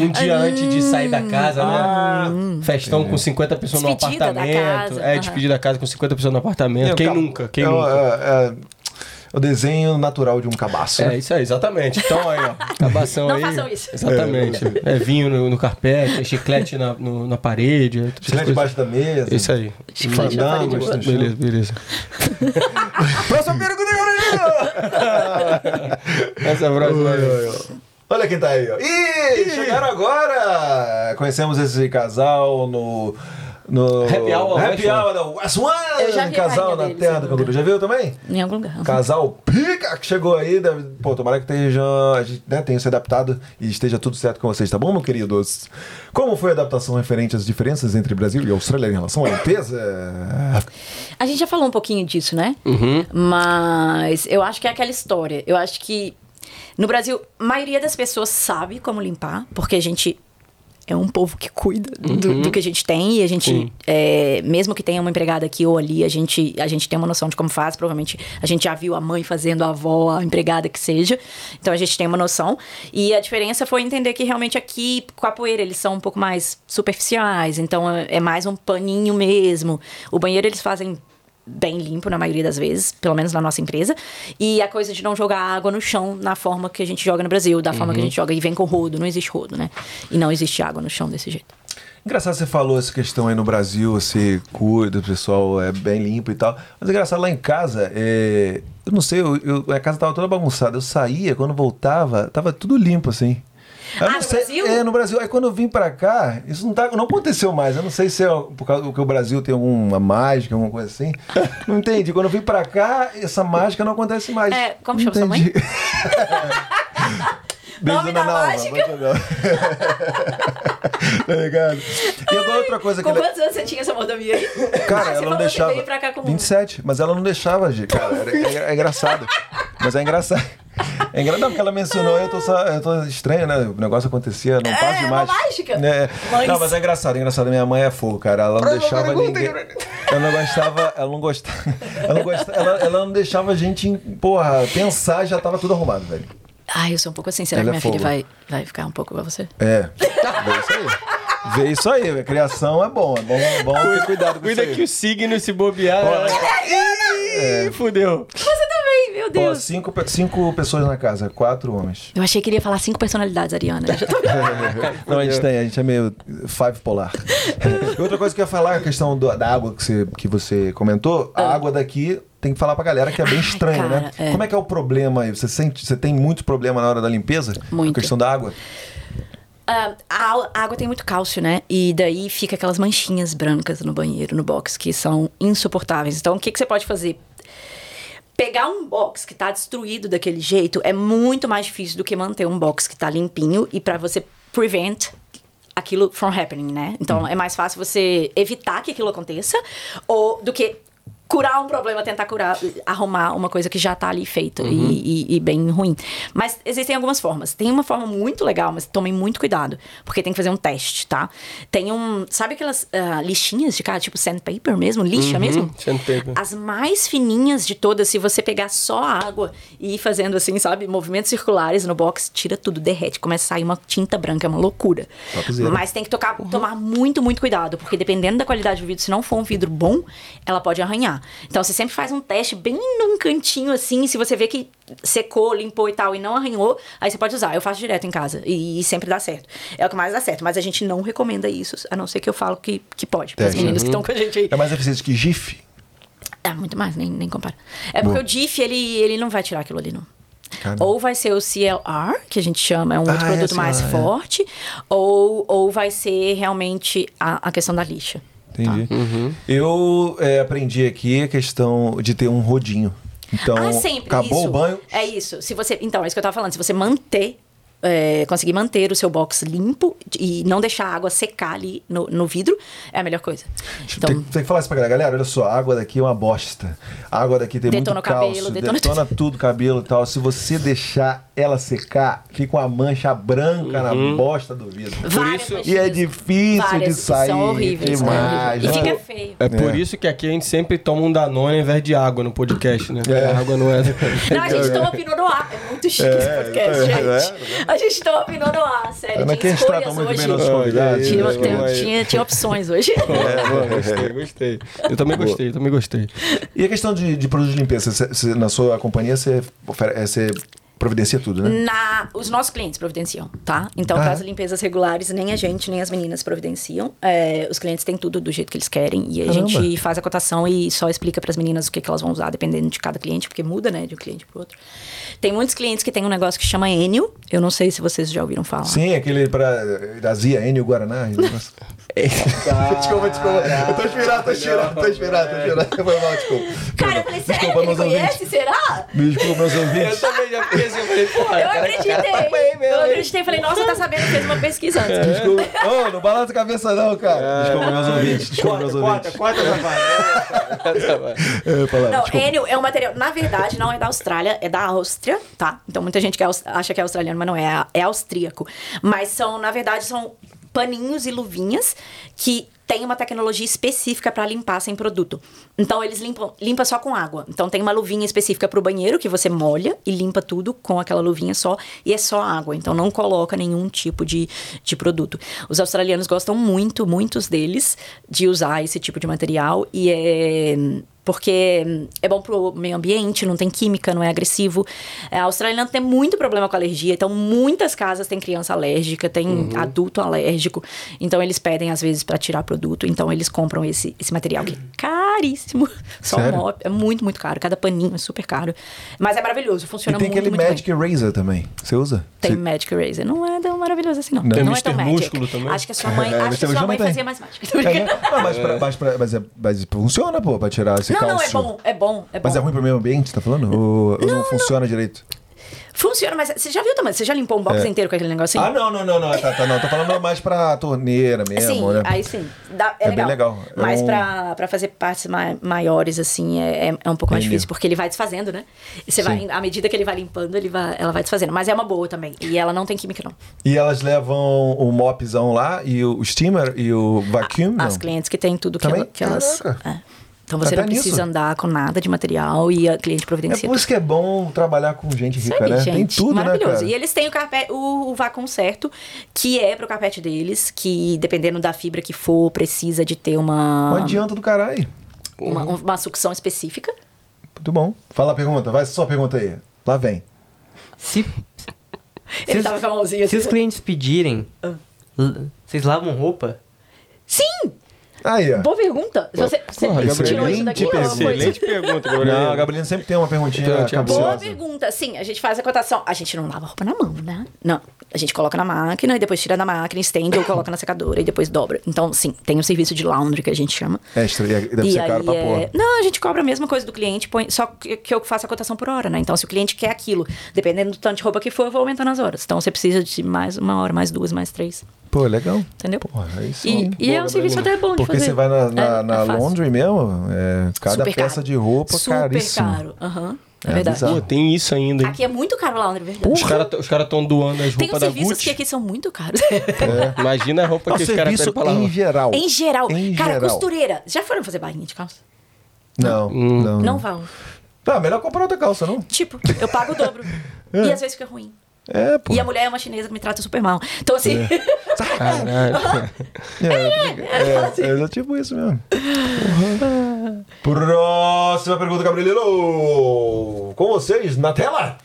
um dia antes de sair da casa, né? Festão com 50 pessoas no apartamento. Despedida da casa com 50 pessoas no apartamento. Quem nunca? O desenho natural de um cabaço. Isso aí, exatamente. Então, aí, ó. Cabação aí. Não façam isso. Exatamente. Vinho no carpete, chiclete na parede. Chiclete debaixo da mesa. Isso aí. Chiclete na parede. Beleza. Próxima pergunta, galera! Essa é a próxima. Olha quem tá aí, ó. Ih, chegaram agora! Conhecemos esse casal no Happy Hour da West One, casal na terra do canguru. Já viu também? Em algum lugar. Casal pica que chegou aí. Pô, tomara que tenha se adaptado e esteja tudo certo com vocês, tá bom, meu queridos? Como foi a adaptação referente às diferenças entre Brasil e Austrália em relação à limpeza? A gente já falou um pouquinho disso, né? Uhum. Mas eu acho que é aquela história. Eu acho que no Brasil, a maioria das pessoas sabe como limpar, porque a gente... é um povo que cuida do que a gente tem e a gente, mesmo que tenha uma empregada aqui ou ali, a gente tem uma noção de como faz. Provavelmente a gente já viu a mãe fazendo, a avó, a empregada que seja. Então a gente tem uma noção. E a diferença foi entender que realmente aqui, com a poeira, eles são um pouco mais superficiais. Então é mais um paninho mesmo. O banheiro eles fazem bem limpo na maioria das vezes, pelo menos na nossa empresa. E a coisa de não jogar água no chão na forma que a gente joga no Brasil, da forma que a gente joga e vem com rodo, não existe rodo, né? E não existe água no chão desse jeito. Engraçado você falou essa questão aí no Brasil, você cuida, o pessoal é bem limpo e tal. Mas engraçado, lá em casa, eu não sei, a casa tava toda bagunçada. Eu saía, quando voltava, tava tudo limpo assim. Brasil? No Brasil. Aí quando eu vim pra cá, isso não aconteceu mais. Eu não sei se é por causa do que o Brasil tem alguma mágica, alguma coisa assim. Não entendi. Quando eu vim pra cá, essa mágica não acontece mais. Como chama sua mãe? Nome da mágica. Tá ligado? E agora outra coisa que... quantos anos você tinha essa mordomia aí? Cara, ela não deixava. 27, mas ela não deixava de... Cara, é engraçado. Mas é engraçado. É engraçado porque ela mencionou, eu tô estranho, né? O negócio acontecia, não passa demais. É uma mágica. Mas... Não, mas é engraçado. Minha mãe é fogo, cara. Ela não deixava ninguém... Ela não deixava a gente, pensar, já tava tudo arrumado, velho. Eu sou um pouco assim. Será que minha filha vai ficar um pouco igual você? Vê isso aí. A criação é bom. É bom ter cuidado com isso aí. Cuida que o signo se bobear. Fudeu. Você também, meu Deus. 5 pessoas na casa, 4 homens. Eu achei que ele ia falar 5 personalidades, Ariana. Não, a gente é meio five polar. Outra coisa que eu ia falar, a questão da água que você comentou, a água daqui... Tem que falar pra galera que é bem estranho, cara, né? Como é que é o problema aí? Você tem muito problema na hora da limpeza? Muito. A questão da água? A água tem muito cálcio, né? E daí fica aquelas manchinhas brancas no banheiro, no box, que são insuportáveis. Então, o que você pode fazer? Pegar um box que tá destruído daquele jeito é muito mais difícil do que manter um box que tá limpinho e pra você prevent... aquilo from happening, né? Então, é mais fácil você evitar que aquilo aconteça do que... curar um problema, tentar curar, arrumar uma coisa que já tá ali feita, uhum, e bem ruim. Mas existem algumas formas. Tem uma forma muito legal, mas tomem muito cuidado, porque tem que fazer um teste, tá? Tem um... Sabe aquelas lixinhas de cara, tipo sandpaper mesmo? Lixa, uhum, mesmo? Sandpaper. As mais fininhas de todas, se você pegar só a água e ir fazendo assim, sabe? Movimentos circulares no box, tira tudo, derrete, começa a sair uma tinta branca, é uma loucura. Topzera. Mas tem que tomar muito, muito cuidado, porque dependendo da qualidade do vidro, se não for um vidro bom, ela pode arranhar. Então, você sempre faz um teste bem num cantinho, assim, se você vê que secou, limpou e tal, e não arranhou, aí você pode usar. Eu faço direto em casa e sempre dá certo. É o que mais dá certo, mas a gente não recomenda isso, a não ser que eu falo que pode, para os meninos que estão com a gente aí. É mais eficiente que GIF? É, muito mais, nem compara. É porque o GIF, ele não vai tirar aquilo ali, não. Caramba. Ou vai ser o CLR, que a gente chama, é um outro produto mais forte, ou vai ser realmente a questão da lixa. Entendi. Tá. Uhum. Eu aprendi aqui a questão de ter um rodinho. Então, acabou isso. O banho... É isso. Se você... Então, é isso que eu tava falando. Se você conseguir manter o seu box limpo e não deixar a água secar ali no vidro, é a melhor coisa. Então, tem que falar isso pra galera. Galera, olha só, a água daqui é uma bosta. A água daqui tem muito cálcio, detona tudo, cabelo e tal. Se você deixar ela secar, fica uma mancha branca, uhum, na bosta do vidro. E é difícil de sair. São horríveis, e fica feio. É por isso que aqui a gente sempre toma um Danone ao invés de água no podcast, né? É. A água não é... Não, a gente toma Pinot Noir. É muito chique esse podcast, gente. A gente toma Pinot Noir, sério. Mas quem está tomando hoje? Tinha opções hoje. Gostei. Eu também gostei. E a questão de produtos de limpeza? Na sua companhia, você providencia tudo, né? Os nossos clientes providenciam, tá? Então, para as limpezas regulares, nem a gente, nem as meninas providenciam. Os clientes têm tudo do jeito que eles querem. E a gente faz a cotação e só explica para as meninas o que elas vão usar, dependendo de cada cliente, porque muda, né, de um cliente para o outro. Tem muitos clientes que tem um negócio que chama Enio. Eu não sei se vocês já ouviram falar. Sim, aquele da Zia, Enio Guaraná. Desculpa. Eu tô esperando. Foi mal, desculpa. Cara, eu falei, sério? Ele conhece? Será? Me desculpa, meus ouvintes. Eu também já pensei. Eu acreditei. Falei, nossa, tá sabendo? Fez uma pesquisa antes. Desculpa. Não balança a cabeça não, cara. Desculpa, meus ouvintes. Não, Enio é um material... Na verdade, não é da Austrália, é da Áustria, tá? Então, muita gente acha que é australiano, mas não é. É austríaco. Mas são, na verdade, são paninhos e luvinhas que tem uma tecnologia específica para limpar sem produto. Então, eles limpam só com água. Então, tem uma luvinha específica para o banheiro que você molha e limpa tudo com aquela luvinha só. E é só água. Então, não coloca nenhum tipo de produto. Os australianos gostam muito, muitos deles, de usar esse tipo de material. E porque é bom pro meio ambiente, não tem química, não é agressivo. A australiana tem muito problema com alergia, então muitas casas tem criança alérgica, tem, uhum, adulto alérgico. Então eles pedem, às vezes, para tirar produto, então eles compram esse material que é caríssimo. Só um mop, é muito, muito caro. Cada paninho é super caro. Mas é maravilhoso, funciona muito bem. E tem aquele Magic Eraser também, você usa? Tem Magic Eraser, não é tão maravilhoso assim, não. Tem não Mr. Músculo também? Acho que a sua mãe, fazia mais mágica. Mas funciona, pô, pra tirar assim. Não, é bom. Mas é ruim pro meio ambiente, você tá falando? Ou não funciona direito? Funciona, mas você já viu também? Você já limpou um box inteiro com aquele negocinho? Não. Tá, não. Tô falando mais pra torneira mesmo, sim, né? Aí sim. É legal. Bem legal. Mas pra fazer partes maiores, assim, é um pouco mais difícil, porque ele vai desfazendo, né? E você vai, à medida que ele vai limpando, ela vai desfazendo. Mas é uma boa também. E ela não tem química, não. E elas levam o mopzão lá, e o steamer, e o vacuum? As clientes que tem tudo que elas... Então você não precisa andar com nada de material e a cliente providencia. É por isso que é bom trabalhar com gente rica, né? Gente, tem tudo, maravilhoso, né, cara? E eles têm o vácuo certo, que é pro carpete deles, que dependendo da fibra que for, precisa de ter uma... Não adianta do caralho. Uma sucção específica. Muito bom. Fala a pergunta, vai só pergunta aí. Lá vem. Se os clientes pedirem, vocês lavam roupa? Sim! Aí, ó. Boa pergunta. Você tirou isso daqui? Excelente pergunta, Gabriela. Não, a Gabriela sempre tem uma perguntinha. Boa pergunta. Sim, a gente faz a cotação. A gente não lava a roupa na mão, né? Não. A gente coloca na máquina e depois tira da máquina, estende ou coloca na secadora e depois dobra. Então, sim, tem um serviço de laundry que a gente chama. Extra, deve ser caro pra porra. Não, a gente cobra a mesma coisa do cliente, só que eu faço a cotação por hora, né? Então, se o cliente quer aquilo, dependendo do tanto de roupa que for, eu vou aumentando as horas. Então, você precisa de mais uma hora, mais duas, mais três. Pô, legal. Entendeu? Porra, isso é um serviço até bom de fazer. Porque você vai na laundry mesmo, cada peça de roupa caríssimo. Super caro, aham. É verdade. Pô, tem isso ainda. Hein? Aqui é muito caro lá, André, verdade. Os caras estão doando as roupas da Gucci. Tem serviços que aqui são muito caros. É. Imagina a roupa que os caras pedem pra lá. Em geral. Cara, costureira. Já foram fazer barrinha de calça? Não. Não vão. Tá, melhor comprar outra calça, não? Tipo, eu pago o dobro. É. E às vezes fica ruim. É, pô. E a mulher é uma chinesa que me trata super mal. Então, assim... É tipo isso mesmo. Uhum. Próxima pergunta, Gabrielino. Com vocês, na tela.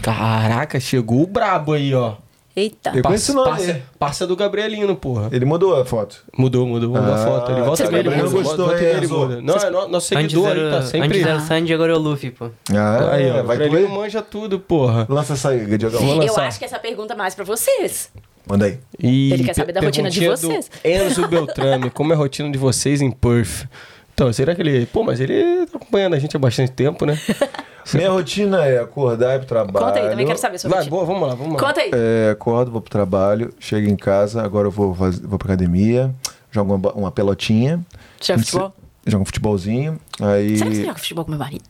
Caraca, chegou o brabo aí, ó. Eita. Eu conheço o nome. Parça do Gabrielino, porra. Ele mudou a foto. Mudou a foto. Ele volta nele. Ele gostou. Não, nosso seguidor ele tá sempre... Antes era o Sandy, agora é o Luffy, pô. Ah, aí, ó. Ele manja tudo, porra. Lança essa aí, Diogo. Eu acho que essa pergunta é mais pra vocês. Manda aí. E ele quer saber da rotina de vocês. Enzo Beltrame, como é a rotina de vocês em Perth? Então, será que ele... Pô, mas ele tá acompanhando a gente há bastante tempo, né? Minha rotina é acordar e ir pro trabalho. Conta aí, também quero saber sobre isso. Boa, vamos lá. Conta aí. Acordo, vou pro trabalho, chego em casa, agora eu vou pra academia, jogo uma pelotinha. Você joga futebol? Jogo um futebolzinho. Aí... Será que você joga futebol com meu marido?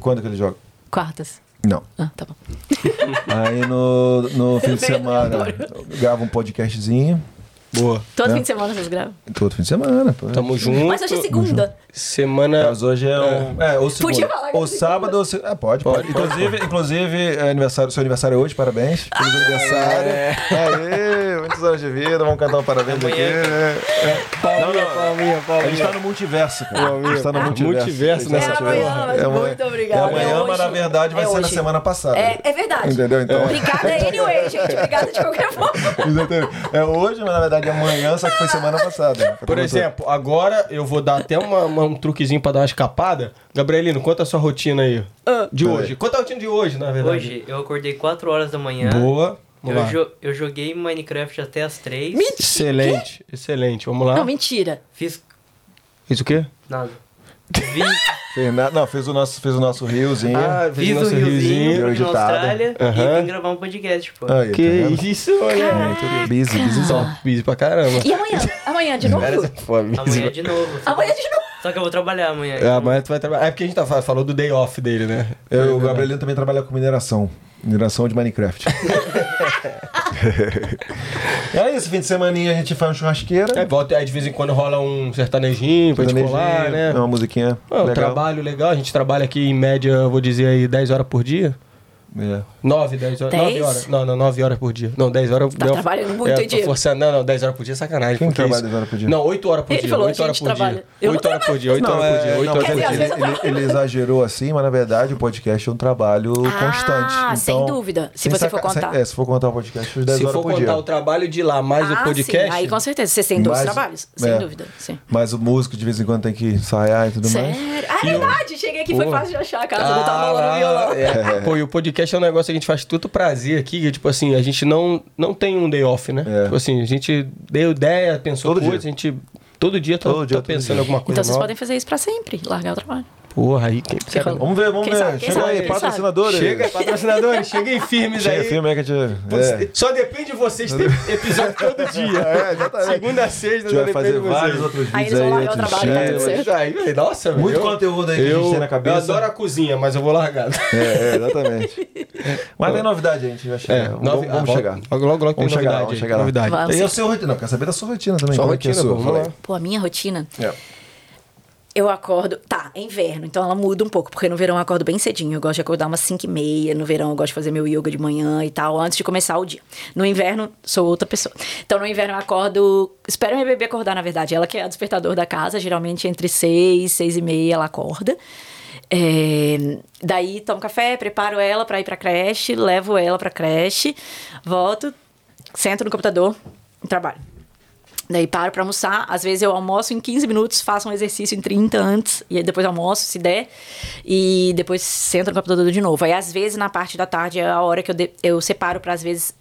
Quando que ele joga? Quartas. Não. Ah, tá bom. Aí no fim de semana, eu gravo um podcastzinho. Boa. Todo fim de semana vocês gravam? Todo fim de semana. Pô. Tamo junto. Mas hoje é segunda. Semana... Mas hoje é um... ou segunda. Podia falar. Ou sábado ou... Pode. Inclusive, seu aniversário é hoje, parabéns. Feliz aniversário. Aê, muitos anos de vida. Vamos cantar um parabéns aqui. Palminha. A gente tá no multiverso, pô. A gente tá no multiverso nessa coisa. Muito obrigada. Amanhã, mas na verdade vai ser na semana passada. É verdade. Entendeu? Então... Obrigada anyway, gente. Obrigada de qualquer forma. Exatamente. É hoje, mas na verdade de amanhã, só que foi semana passada. Por exemplo, agora eu vou dar até um truquezinho pra dar uma escapada. Gabrielino, conta a sua rotina aí de hoje. Conta a rotina de hoje, na verdade. Hoje eu acordei 4 horas da manhã. Boa. Eu joguei Minecraft até as 3. Mentira. Excelente. Vamos lá. Não, mentira. Fiz o quê? Nada. Fez o nosso riozinho. Fiz o nosso riozinho na Austrália e vim gravar um podcast, pô. Aí, que tá isso, mano. Busy pra caramba. E amanhã de novo? Amanhã de novo. Só que eu vou trabalhar amanhã. Amanhã tu vai trabalhar. É porque a gente falou do day off dele, né? O Gabrielino também trabalha com mineração. Mineração de Minecraft. É isso, fim de semaninha a gente faz uma churrasqueira. Volta, aí de vez em quando rola um sertanejinho pra gente colar, né? Uma musiquinha. Um trabalho legal, a gente trabalha aqui em média, eu vou dizer aí, 10 horas por dia. 9 horas por dia. Não, 10 horas... Tá trabalhando muito em dia. Não, 10 horas por dia é sacanagem. Quem trabalha 10 horas por dia? Não, 8 horas por dia. Ele falou, 8 horas por dia. 8 horas por dia, 8 horas por dia. Ele exagerou assim, mas na verdade o podcast é um trabalho constante. Ah, então, sem dúvida. Se você for contar. Se for contar o podcast, 10 horas por dia. Se for contar o trabalho de lá, mais o podcast... Aí com certeza, você tem dois trabalhos. Sem dúvida, sim. Mas o músico de vez em quando tem que ensaiar e tudo mais. Sério? Ah, verdade! Cheguei aqui, foi fácil de achar a casa, botar a bola no violão. Pô, e o podcast é um negócio que a gente faz tudo prazer aqui, que, tipo assim, a gente não tem um day off, né? Tipo assim, a gente deu ideia, pensou coisas, a gente todo dia tá pensando em alguma coisa. Então vocês podem fazer isso pra sempre, largar o trabalho. Porra, aí... Vamos ver. Chega aí, patrocinadores. Cheguem firmes aí. Chega firme, Só depende de vocês ter episódio todo dia. Segunda a sexta, só depende de vocês. A gente vai fazer vários outros vídeos aí. Aí eles vão largar o trabalho, tá tudo certo. Nossa, velho. Muito conteúdo aí que a gente tem na cabeça. Eu adoro a cozinha, mas eu vou largar. Exatamente. Mas tem novidade, a gente vai chegar. Vamos chegar. Logo tem novidade. E a sua rotina? Quer saber da sua rotina também? Sua rotina, pô, a minha rotina? Eu acordo... Tá, é inverno, então ela muda um pouco. Porque no verão eu acordo bem cedinho. Eu gosto de acordar umas 5h30. No verão eu gosto de fazer meu yoga de manhã e tal, antes de começar o dia. No inverno, sou outra pessoa. Então, no inverno eu acordo... Espero minha bebê acordar, na verdade. Ela que é a despertador da casa. Geralmente, entre 6h, 6h30, ela acorda. Daí, tomo café, preparo ela pra ir pra creche. Levo ela pra creche. Volto, sento no computador e trabalho. Daí paro pra almoçar, às vezes eu almoço em 15 minutos, faço um exercício em 30 antes, e aí depois almoço, se der, e depois sento no computador de novo. Aí às vezes na parte da tarde é a hora que eu separo pra às vezes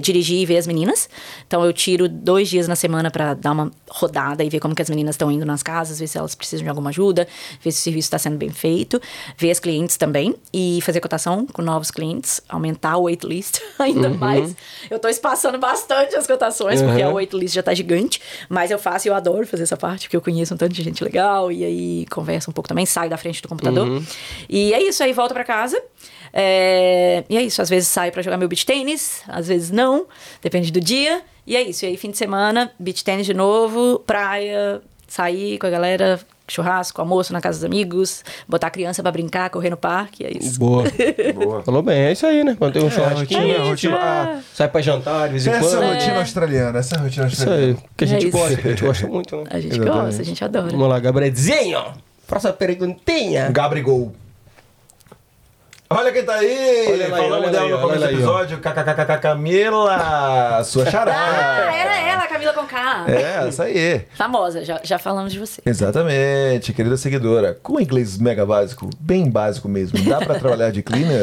dirigir e ver as meninas. Então, eu tiro 2 dias na semana para dar uma rodada e ver como que as meninas estão indo nas casas, ver se elas precisam de alguma ajuda, ver se o serviço está sendo bem feito, ver as clientes também e fazer cotação com novos clientes, aumentar o waitlist ainda mais. Eu tô espaçando bastante as cotações, porque a waitlist já tá gigante, mas eu faço e eu adoro fazer essa parte, porque eu conheço um tanto de gente legal e aí converso um pouco também, saio da frente do computador. E é isso, aí volto para casa. E é isso, às vezes saio pra jogar meu beach tênis, às vezes não, depende do dia, e é isso, e aí fim de semana, beach tênis de novo, praia, sair com a galera, churrasco, almoço na casa dos amigos, botar a criança pra brincar, correr no parque, é isso. Boa, boa. Falou bem, é isso aí, né, quando tem um churrasquinho, rotina, sai pra jantar, de vez em quando. Essa rotina australiana, essa rotina australiana. Isso aí, que a gente gosta, que a gente gosta muito, né? A gente gosta, a gente adora. Vamos lá, Gabrielzinho, próxima perguntinha. Gabrigol. Olha quem tá aí! Olha lá, falamos dela no começo do episódio, kkkk Camila, sua charada. Ah, era ela, Camila com K. É, essa aí. Famosa, já falamos de você. Exatamente, querida seguidora. Com inglês mega básico, bem básico mesmo, dá pra trabalhar de cleaner?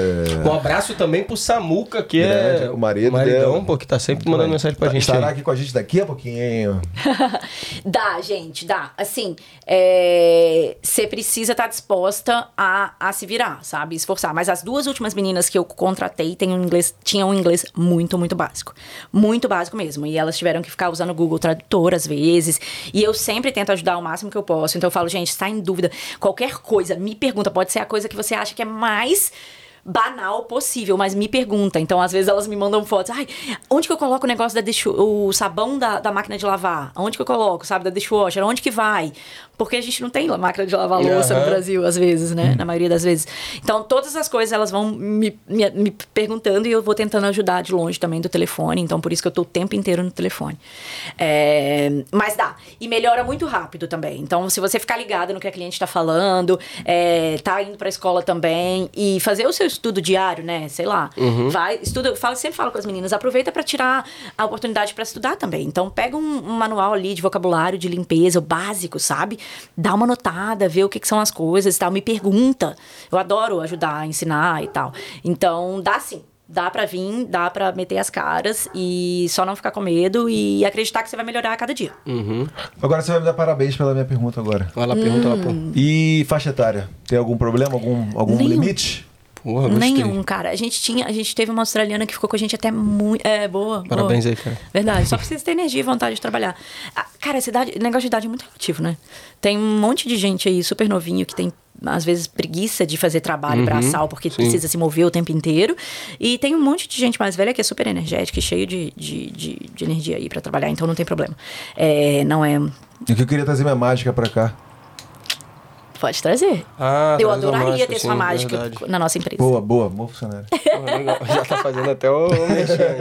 Um abraço também pro Samuca, que é o maridão, pô, que tá sempre mandando mensagem pra gente. Estará aqui com a gente daqui a pouquinho. Dá, gente, dá. Assim, você precisa estar disposta a se virar, sabe? Esforçar, mas as 2 últimas meninas que eu contratei tinham um inglês muito, muito básico. Muito básico mesmo. E elas tiveram que ficar usando o Google Tradutor às vezes. E eu sempre tento ajudar o máximo que eu posso. Então eu falo, gente, está em dúvida. Qualquer coisa, me pergunta. Pode ser a coisa que você acha que é mais banal possível, mas me pergunta. Então, às vezes, elas me mandam fotos. Ai, onde que eu coloco o negócio o sabão da máquina de lavar? Onde que eu coloco, sabe, da dishwasher? Onde que vai? Porque a gente não tem máquina de lavar louça no Brasil, às vezes, né? Na maioria das vezes. Então, todas as coisas, elas vão me perguntando e eu vou tentando ajudar de longe também do telefone. Então, por isso que eu tô o tempo inteiro no telefone. Mas dá. E melhora muito rápido também. Então, se você ficar ligada no que a cliente tá falando, tá indo pra escola também e fazer o seu estudo diário, né? Sei lá. Vai, estuda, sempre falo com as meninas, aproveita pra tirar a oportunidade pra estudar também. Então, pega um manual ali de vocabulário, de limpeza, o básico, sabe? Dá uma notada, vê o que são as coisas e tal. Me pergunta. Eu adoro ajudar, ensinar e tal. Então, dá sim. Dá pra vir, dá pra meter as caras e só não ficar com medo e acreditar que você vai melhorar a cada dia. Agora você vai me dar parabéns pela minha pergunta agora. Olha lá, pergunta lá, pô. E faixa etária? Tem algum problema? Algum limite? Porra, nenhum, cara. A gente teve uma australiana que ficou com a gente até muito... boa. Parabéns aí, cara. Verdade. Só precisa ter energia e vontade de trabalhar. Cara, esse negócio de idade é muito relativo, né? Tem um monte de gente aí super novinho que tem, às vezes, preguiça de fazer trabalho braçal porque precisa se mover o tempo inteiro. E tem um monte de gente mais velha que é super energética e cheio de energia aí pra trabalhar. Então, não tem problema. Não é... O que eu queria trazer minha mágica pra cá. Pode trazer. Eu adoraria mágica, ter uma mágica na nossa empresa. Boa, bom funcionário. Já tá fazendo até o mexer.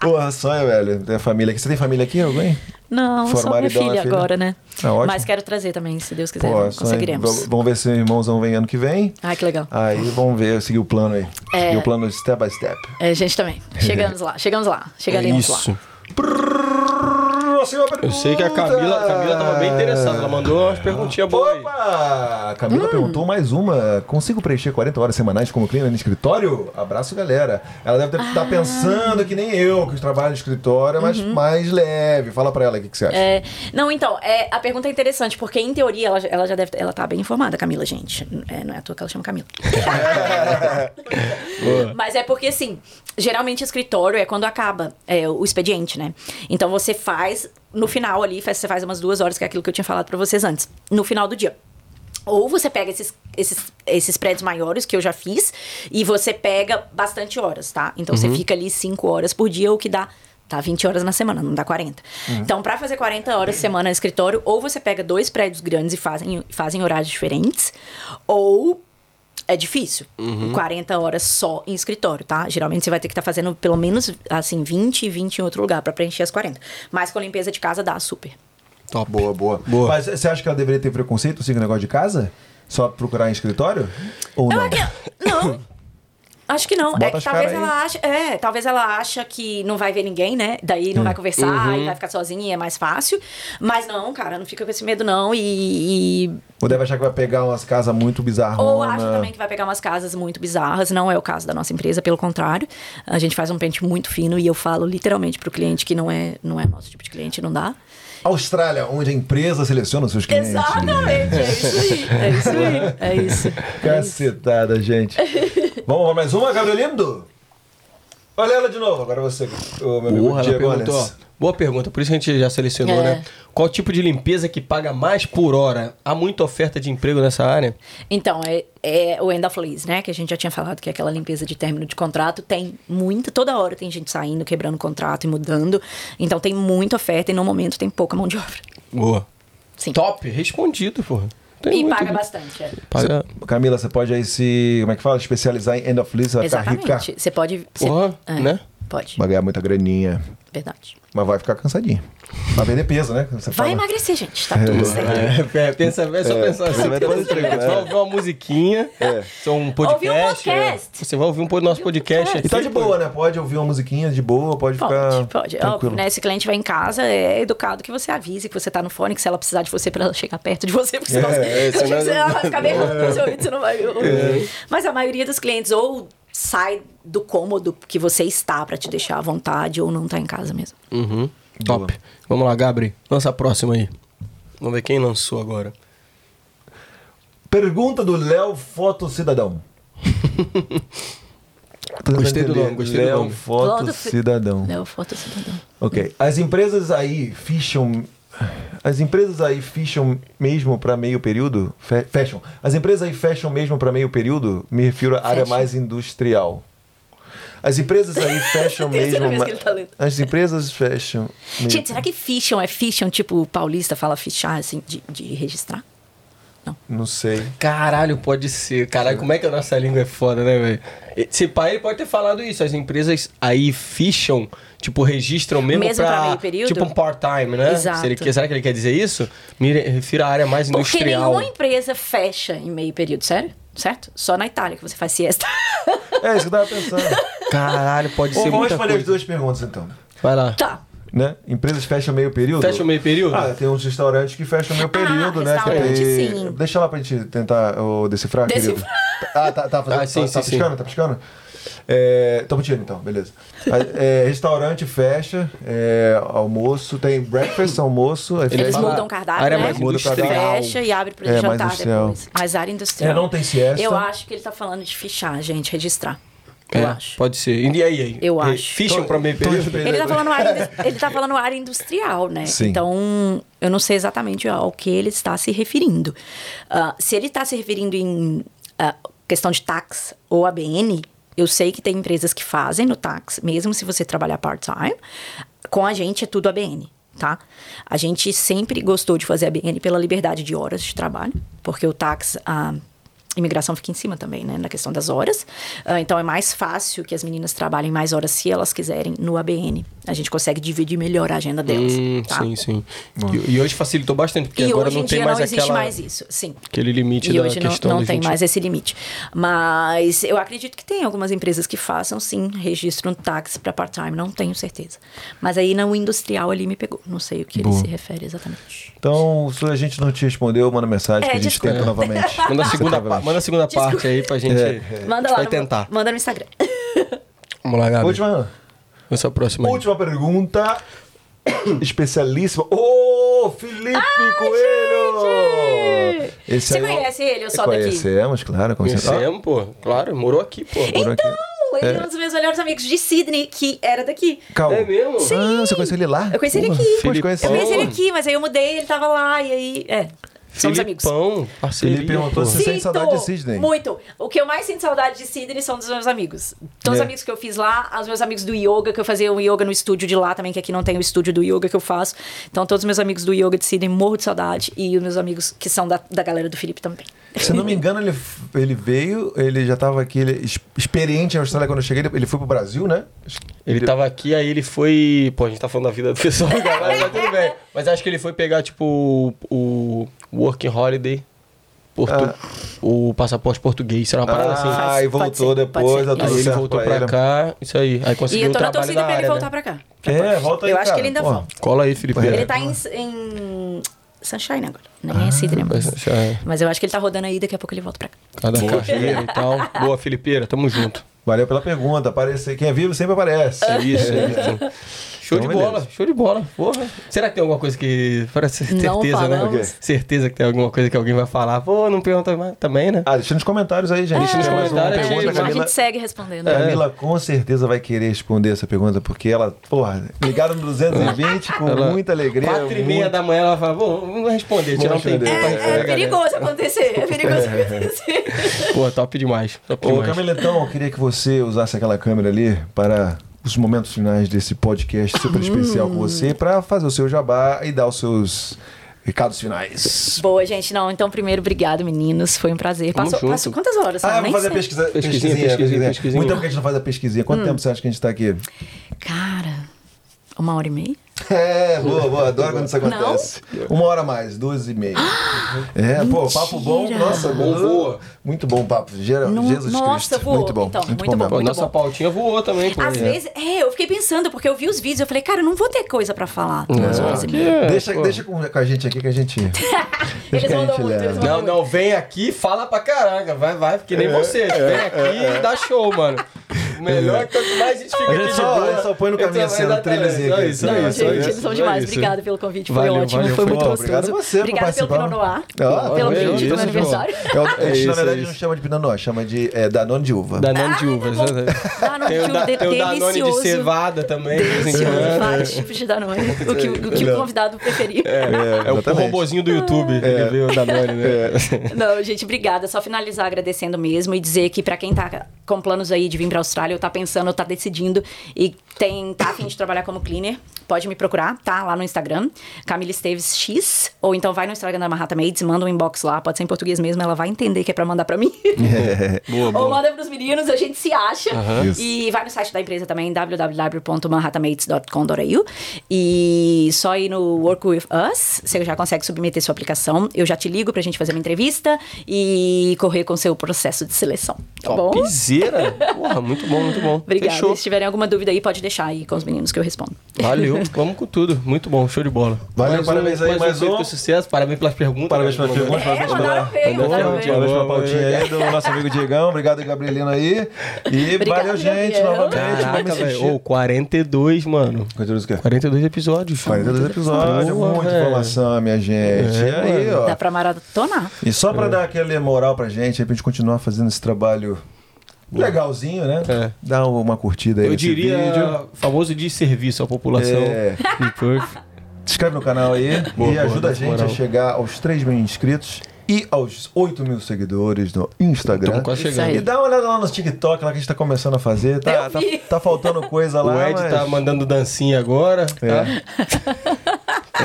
Porra, sonho, velho. Tem família aqui. Você tem família aqui, alguém? Não, só minha filha agora, né? Ótimo. Mas quero trazer também, se Deus quiser. Conseguiremos. Vamos ver se o irmãozão vem ano que vem. Ah, que legal. Aí vamos ver, seguir o plano aí. Seguir o plano step by step. A gente também. Chegamos lá. Chegaremos lá. Isso. Eu sei que a Camila tava bem interessada. Ela mandou umas perguntinhas boas. Opa! A Camila perguntou mais uma. Consigo preencher 40 horas semanais como cleaner no escritório? Abraço, galera. Ela deve estar pensando que nem eu, que eu trabalho no escritório, mas mais leve. Fala pra ela o que você acha. Não, então, a pergunta é interessante, porque em teoria ela já deve... Ela tá bem informada, Camila, gente. Não é à toa que ela chama Camila. Mas é porque, assim, geralmente escritório é quando acaba o expediente, né? Então você faz... No final ali, você faz umas 2 horas, que é aquilo que eu tinha falado pra vocês antes. No final do dia. Ou você pega esses prédios maiores, que eu já fiz, e você pega bastante horas, tá? Então, você fica ali 5 horas por dia, o que dá... Tá, 20 horas na semana, não dá 40. Então, pra fazer 40 horas semana no escritório, ou você pega 2 prédios grandes e fazem horários diferentes, ou... É difícil. 40 horas só em escritório, tá? Geralmente você vai ter que estar fazendo pelo menos, assim, 20 e 20 em outro lugar pra preencher as 40. Mas com a limpeza de casa dá super. Top. Boa. Mas você acha que ela deveria ter preconceito, assim, com o negócio de casa? Só procurar em escritório? Ou não? Não. Acho que não. Bota é que talvez ela ache. É, talvez ela acha que não vai ver ninguém, né? Daí não vai conversar, e vai ficar sozinha e é mais fácil. Mas não, cara, não fica com esse medo, não. Ou deve achar que vai pegar umas casas muito bizarras. Ou acha também que vai pegar umas casas muito bizarras. Não é o caso da nossa empresa, pelo contrário. A gente faz um pente muito fino e eu falo literalmente pro cliente que não é nosso tipo de cliente, não dá. Austrália, onde a empresa seleciona os seus clientes. Exatamente, é isso aí. É isso aí. É isso. Cacetada, gente. Vamos para mais uma, Gabriel Lindo? Olha ela de novo. Agora você, meu amigo Diego. Boa pergunta, por isso a gente já selecionou, né? Qual tipo de limpeza que paga mais por hora? Há muita oferta de emprego nessa área? Então, é o end of lease, né? Que a gente já tinha falado que é aquela limpeza de término de contrato. Tem muita, toda hora tem gente saindo, quebrando o contrato e mudando. Então tem muita oferta e no momento tem pouca mão de obra. Boa. Sim. Top, respondido, porra. E paga bastante, Paga. Camila, você pode aí se, como é que fala? Especializar em end of lease, vai ficar rica. Exatamente, você pode... Porra, né? Pode. Vai ganhar muita graninha. Verdade. Mas vai ficar cansadinha. Vai perder peso, né? Você vai emagrecer, gente. Tá tudo certo. É só pensar assim. Você vai ouvir uma musiquinha. São um podcast. Ouvir um podcast. Você vai ouvir um nosso podcast. E tá de boa, né? Pode ouvir uma musiquinha de boa, pode ficar. Pode, tranquilo. Né? Se o cliente vai em casa, é educado que você avise que você tá no fone, que se ela precisar de você pra ela chegar perto de você, porque senão ela vai ficar meio no seu ouvido, você não vai ouvir. Mas a maioria dos clientes ou sai do cômodo que você está pra te deixar à vontade ou não tá em casa mesmo. Uhum. Top. Boa. Vamos lá, Gabri. Lança a próxima aí. Vamos ver quem lançou agora. Pergunta do Léo Foto Cidadão. Gostei do nome, gostei do nome. Léo Foto Cidadão. Ok. As empresas aí fecham mesmo para meio período? Fecham. As empresas aí fecham mesmo para meio período? Me refiro à área mais industrial. As empresas aí fecham mesmo... As empresas fecham... Mesmo. Gente, será que ficham é ficham? Tipo, o paulista fala fichar, assim, de registrar? Não. Não sei. Caralho, pode ser. Caralho, como é que a nossa língua é foda, né, velho? Se pai, ele pode ter falado isso. As empresas aí ficham, tipo, registram mesmo pra meio período? Tipo um part-time, né? Exato. Será que ele quer dizer isso? Me refiro à área mais industrial. Porque nenhuma empresa fecha em meio período, sério? Certo? Só na Itália que você faz siesta. É isso que eu tava pensando. Caralho, pode ser muita coisa. Vamos fazer as duas perguntas, então. Vai lá. Tá. Né? Empresas fecham meio período? Fecham meio período? Ah, tem uns restaurantes que fecham meio período, né? Restaurante, sim. Deixa lá pra gente tentar decifrar, querido. Ah, tá fazendo. Tá piscando? Tô mentindo, então. Beleza. Restaurante fecha, almoço, tem breakfast, almoço. Eles mudam o cardápio, área mais fecha e abre pro jantar depois. Mas área industrial. Não tem siesta. Eu acho que ele tá falando de fichar, gente, registrar. Eu acho. Pode ser. E aí? Eu acho. Ficham pra meio período? Ele tá falando área industrial, né? Sim. Então, eu não sei exatamente ao que ele está se referindo. Se ele está se referindo em questão de tax ou ABN, eu sei que tem empresas que fazem no tax, mesmo se você trabalhar part-time. Com a gente é tudo ABN, tá? A gente sempre gostou de fazer ABN pela liberdade de horas de trabalho, porque o tax... imigração fica em cima também, né? Na questão das horas. Então, é mais fácil que as meninas trabalhem mais horas se elas quiserem no ABN. A gente consegue dividir melhor a agenda delas. Tá? Sim, sim. E hoje facilitou bastante, porque agora não tem mais aquela... E hoje não existe mais isso, sim. Aquele limite da questão. E hoje não tem mais esse limite. Mas eu acredito que tem algumas empresas que façam, sim, registro no táxi para part-time. Não tenho certeza. Mas aí, no industrial, ali me pegou. Não sei o que ele se refere exatamente. Então, se a gente não te respondeu, manda mensagem que a gente tenta novamente. Manda a segunda parte. Manda a segunda parte aí pra gente... Manda a gente lá, vai tentar. Manda no Instagram. Vamos lá, Gabi. Última pergunta. Especialíssima. Ô, Felipe Coelho! Gente. Você conhece ele ou só daqui? Conhecemos, claro. Conhecemos, pô. Claro, morou aqui, pô. Morou aqui. Ele é um dos meus melhores amigos de Sydney, que era daqui. Calma. É mesmo? Sim. Ah, você conheceu ele lá? Eu conheci ele aqui. Eu conheci ele aqui, mas aí eu mudei, ele tava lá, e aí... Somos amigos. Ele perguntou se você sente saudade de Sydney. Muito. O que eu mais sinto saudade de Sydney são dos meus amigos. Todos os amigos que eu fiz lá, os meus amigos do yoga, que eu fazia o yoga no estúdio de lá também, que aqui não tem o estúdio do yoga que eu faço. Então, todos os meus amigos do yoga de Sydney, morro de saudade. E os meus amigos que são da galera do Felipe também. Se não me engano, ele veio, ele já estava aqui, experiente na Austrália quando eu cheguei, ele foi pro Brasil, né? Ele tava aqui, aí ele foi... Pô, a gente tá falando da vida do pessoal, galera, mas tudo bem. Mas acho que ele foi pegar, tipo, o Working Holiday o passaporte português, será uma parada assim. Ah, e voltou depois. Aí ele voltou pra cá, isso aí. Aí conseguiu o trabalho na área, e eu tô na torcida pra ele voltar pra cá. É, volta aí, cara. Eu acho que ele ainda volta. Cola aí, Felipe. Ele tá em Sunshine agora. Não é nem Sydney, mas eu acho que ele tá rodando aí, daqui a pouco ele volta pra cá. Cada caixeira e tal. Boa, Felipeira, tamo junto. Valeu pela pergunta. Aparecer. Quem é vivo sempre aparece. Isso, isso. Show de bola, show de bola. Porra. Será que tem alguma coisa que... Parece certeza, né? Certeza que tem alguma coisa que alguém vai falar. Pô, não pergunta mais também, né? Ah, deixa nos comentários aí, gente. Deixa nos comentários. A gente segue respondendo. A Camila com certeza vai querer responder essa pergunta, porque ela, porra, ligaram no 220 com muita alegria. 4h30 da manhã ela fala, pô, não vai responder. É perigoso acontecer. É perigoso acontecer. Pô, top demais. Ô, Camila, então, eu queria que você usasse aquela câmera ali para... os momentos finais desse podcast super especial com você, para fazer o seu jabá e dar os seus recados finais. Boa, gente. Não, então, primeiro, obrigado, meninos. Foi um prazer. Passou quantas horas? Ah, vamos fazer a pesquisinha. Muito tempo que a gente não faz a pesquisinha. Quanto tempo você acha que a gente está aqui? Cara, 1h30. É, boa, adoro quando isso acontece. Não? 1h mais, 2h30. É, pô, papo bom, nossa, voa. Muito bom o papo, Jesus Cristo. Voou. Muito bom, então, muito bom. Nossa pautinha voou também. Às vezes, eu fiquei pensando, porque eu vi os vídeos, eu falei, cara, eu não vou ter coisa pra falar. Deixa com a gente aqui, que a gente... eles mandam muito. Não, vem aqui e fala pra caraca, vai, porque nem você. Vem aqui e dá show, mano. Melhor que quanto mais a gente fica aqui de boa. Ele só põe no caminho cena, trilhozinho aqui. Gente, eles são demais. Obrigada pelo convite, foi ótimo. Foi muito gostoso. Obrigado a você por participar. Obrigada pelo Pinot Noir, pelo brinde do meu aniversário. A gente, na verdade, não chama de Pinot Noir, chama de Danone de uva. Danone de uva, exatamente. Tem o Danone de cevada também. Delicioso, vários tipos de Danone. O que o convidado preferir. É o robozinho do YouTube que veio o Danone, né? Não, gente, obrigada. Só finalizar agradecendo mesmo e dizer que pra quem tá com planos aí de vir pra Austrália, eu tá pensando, eu tá decidindo e tá a fim de trabalhar como cleaner, pode me procurar, tá? Lá no Instagram, Camilla Esteves X, ou então vai no Instagram da Manhattan Maids, manda um inbox lá, pode ser em português mesmo, ela vai entender que é pra mandar pra mim. Boa. Ou manda pros meninos, a gente se acha. E vai no site da empresa também, www.manhattanmaids.com.au, e só ir no Work With Us, você já consegue submeter sua aplicação, eu já te ligo pra gente fazer uma entrevista e correr com seu processo de seleção, tá bom? Topzera! Porra, muito bom. Muito bom. Obrigada. Fechou. Se tiverem alguma dúvida aí, pode deixar aí com os meninos que eu respondo. Valeu. Vamos com tudo. Muito bom. Show de bola. Valeu. Parabéns aí. Mais um sucesso. Parabéns pelas perguntas. Parabéns pelas perguntas. Parabéns pela pautinha aí do nosso amigo Diegão. Obrigado, Gabrielino aí. E valeu, gente. Novamente. Vamos assistir. 42, mano. 42 o quê? 42 episódios. 42 episódios. Muita informação, minha gente. E aí, ó. Dá pra maratonar. E só pra dar aquela moral pra gente, aí pra gente continuar fazendo esse trabalho... legalzinho, né? Dá uma curtida aí. Eu diria vídeo. Famoso de serviço à população de Perth. Se inscreve no canal aí e ajuda a gente a chegar aos 3.000 inscritos e aos 8.000 seguidores no Instagram. Estamos quase chegando. E dá uma olhada lá no TikTok, lá que a gente tá começando a fazer. Tá faltando coisa lá. O Ed tá mandando dancinha agora.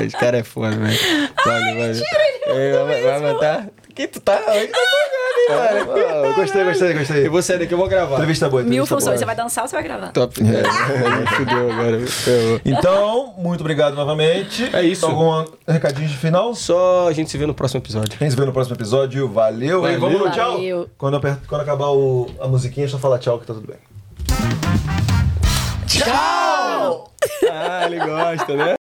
Esse cara é foda, velho. Vai matar. Que tu tá... Gostei. Eu vou sair daqui, eu vou gravar. Entrevista boa. Mil funções, você vai dançar ou você vai gravar? Top. Fudeu agora. Então, muito obrigado novamente. É isso. Algum recadinho de final? Só a gente se vê no próximo episódio. Valeu. Valeu. E vamos no tchau. Valeu. Quando acabar a musiquinha, é só falar tchau que tá tudo bem. Tchau! Ah, ele gosta, né?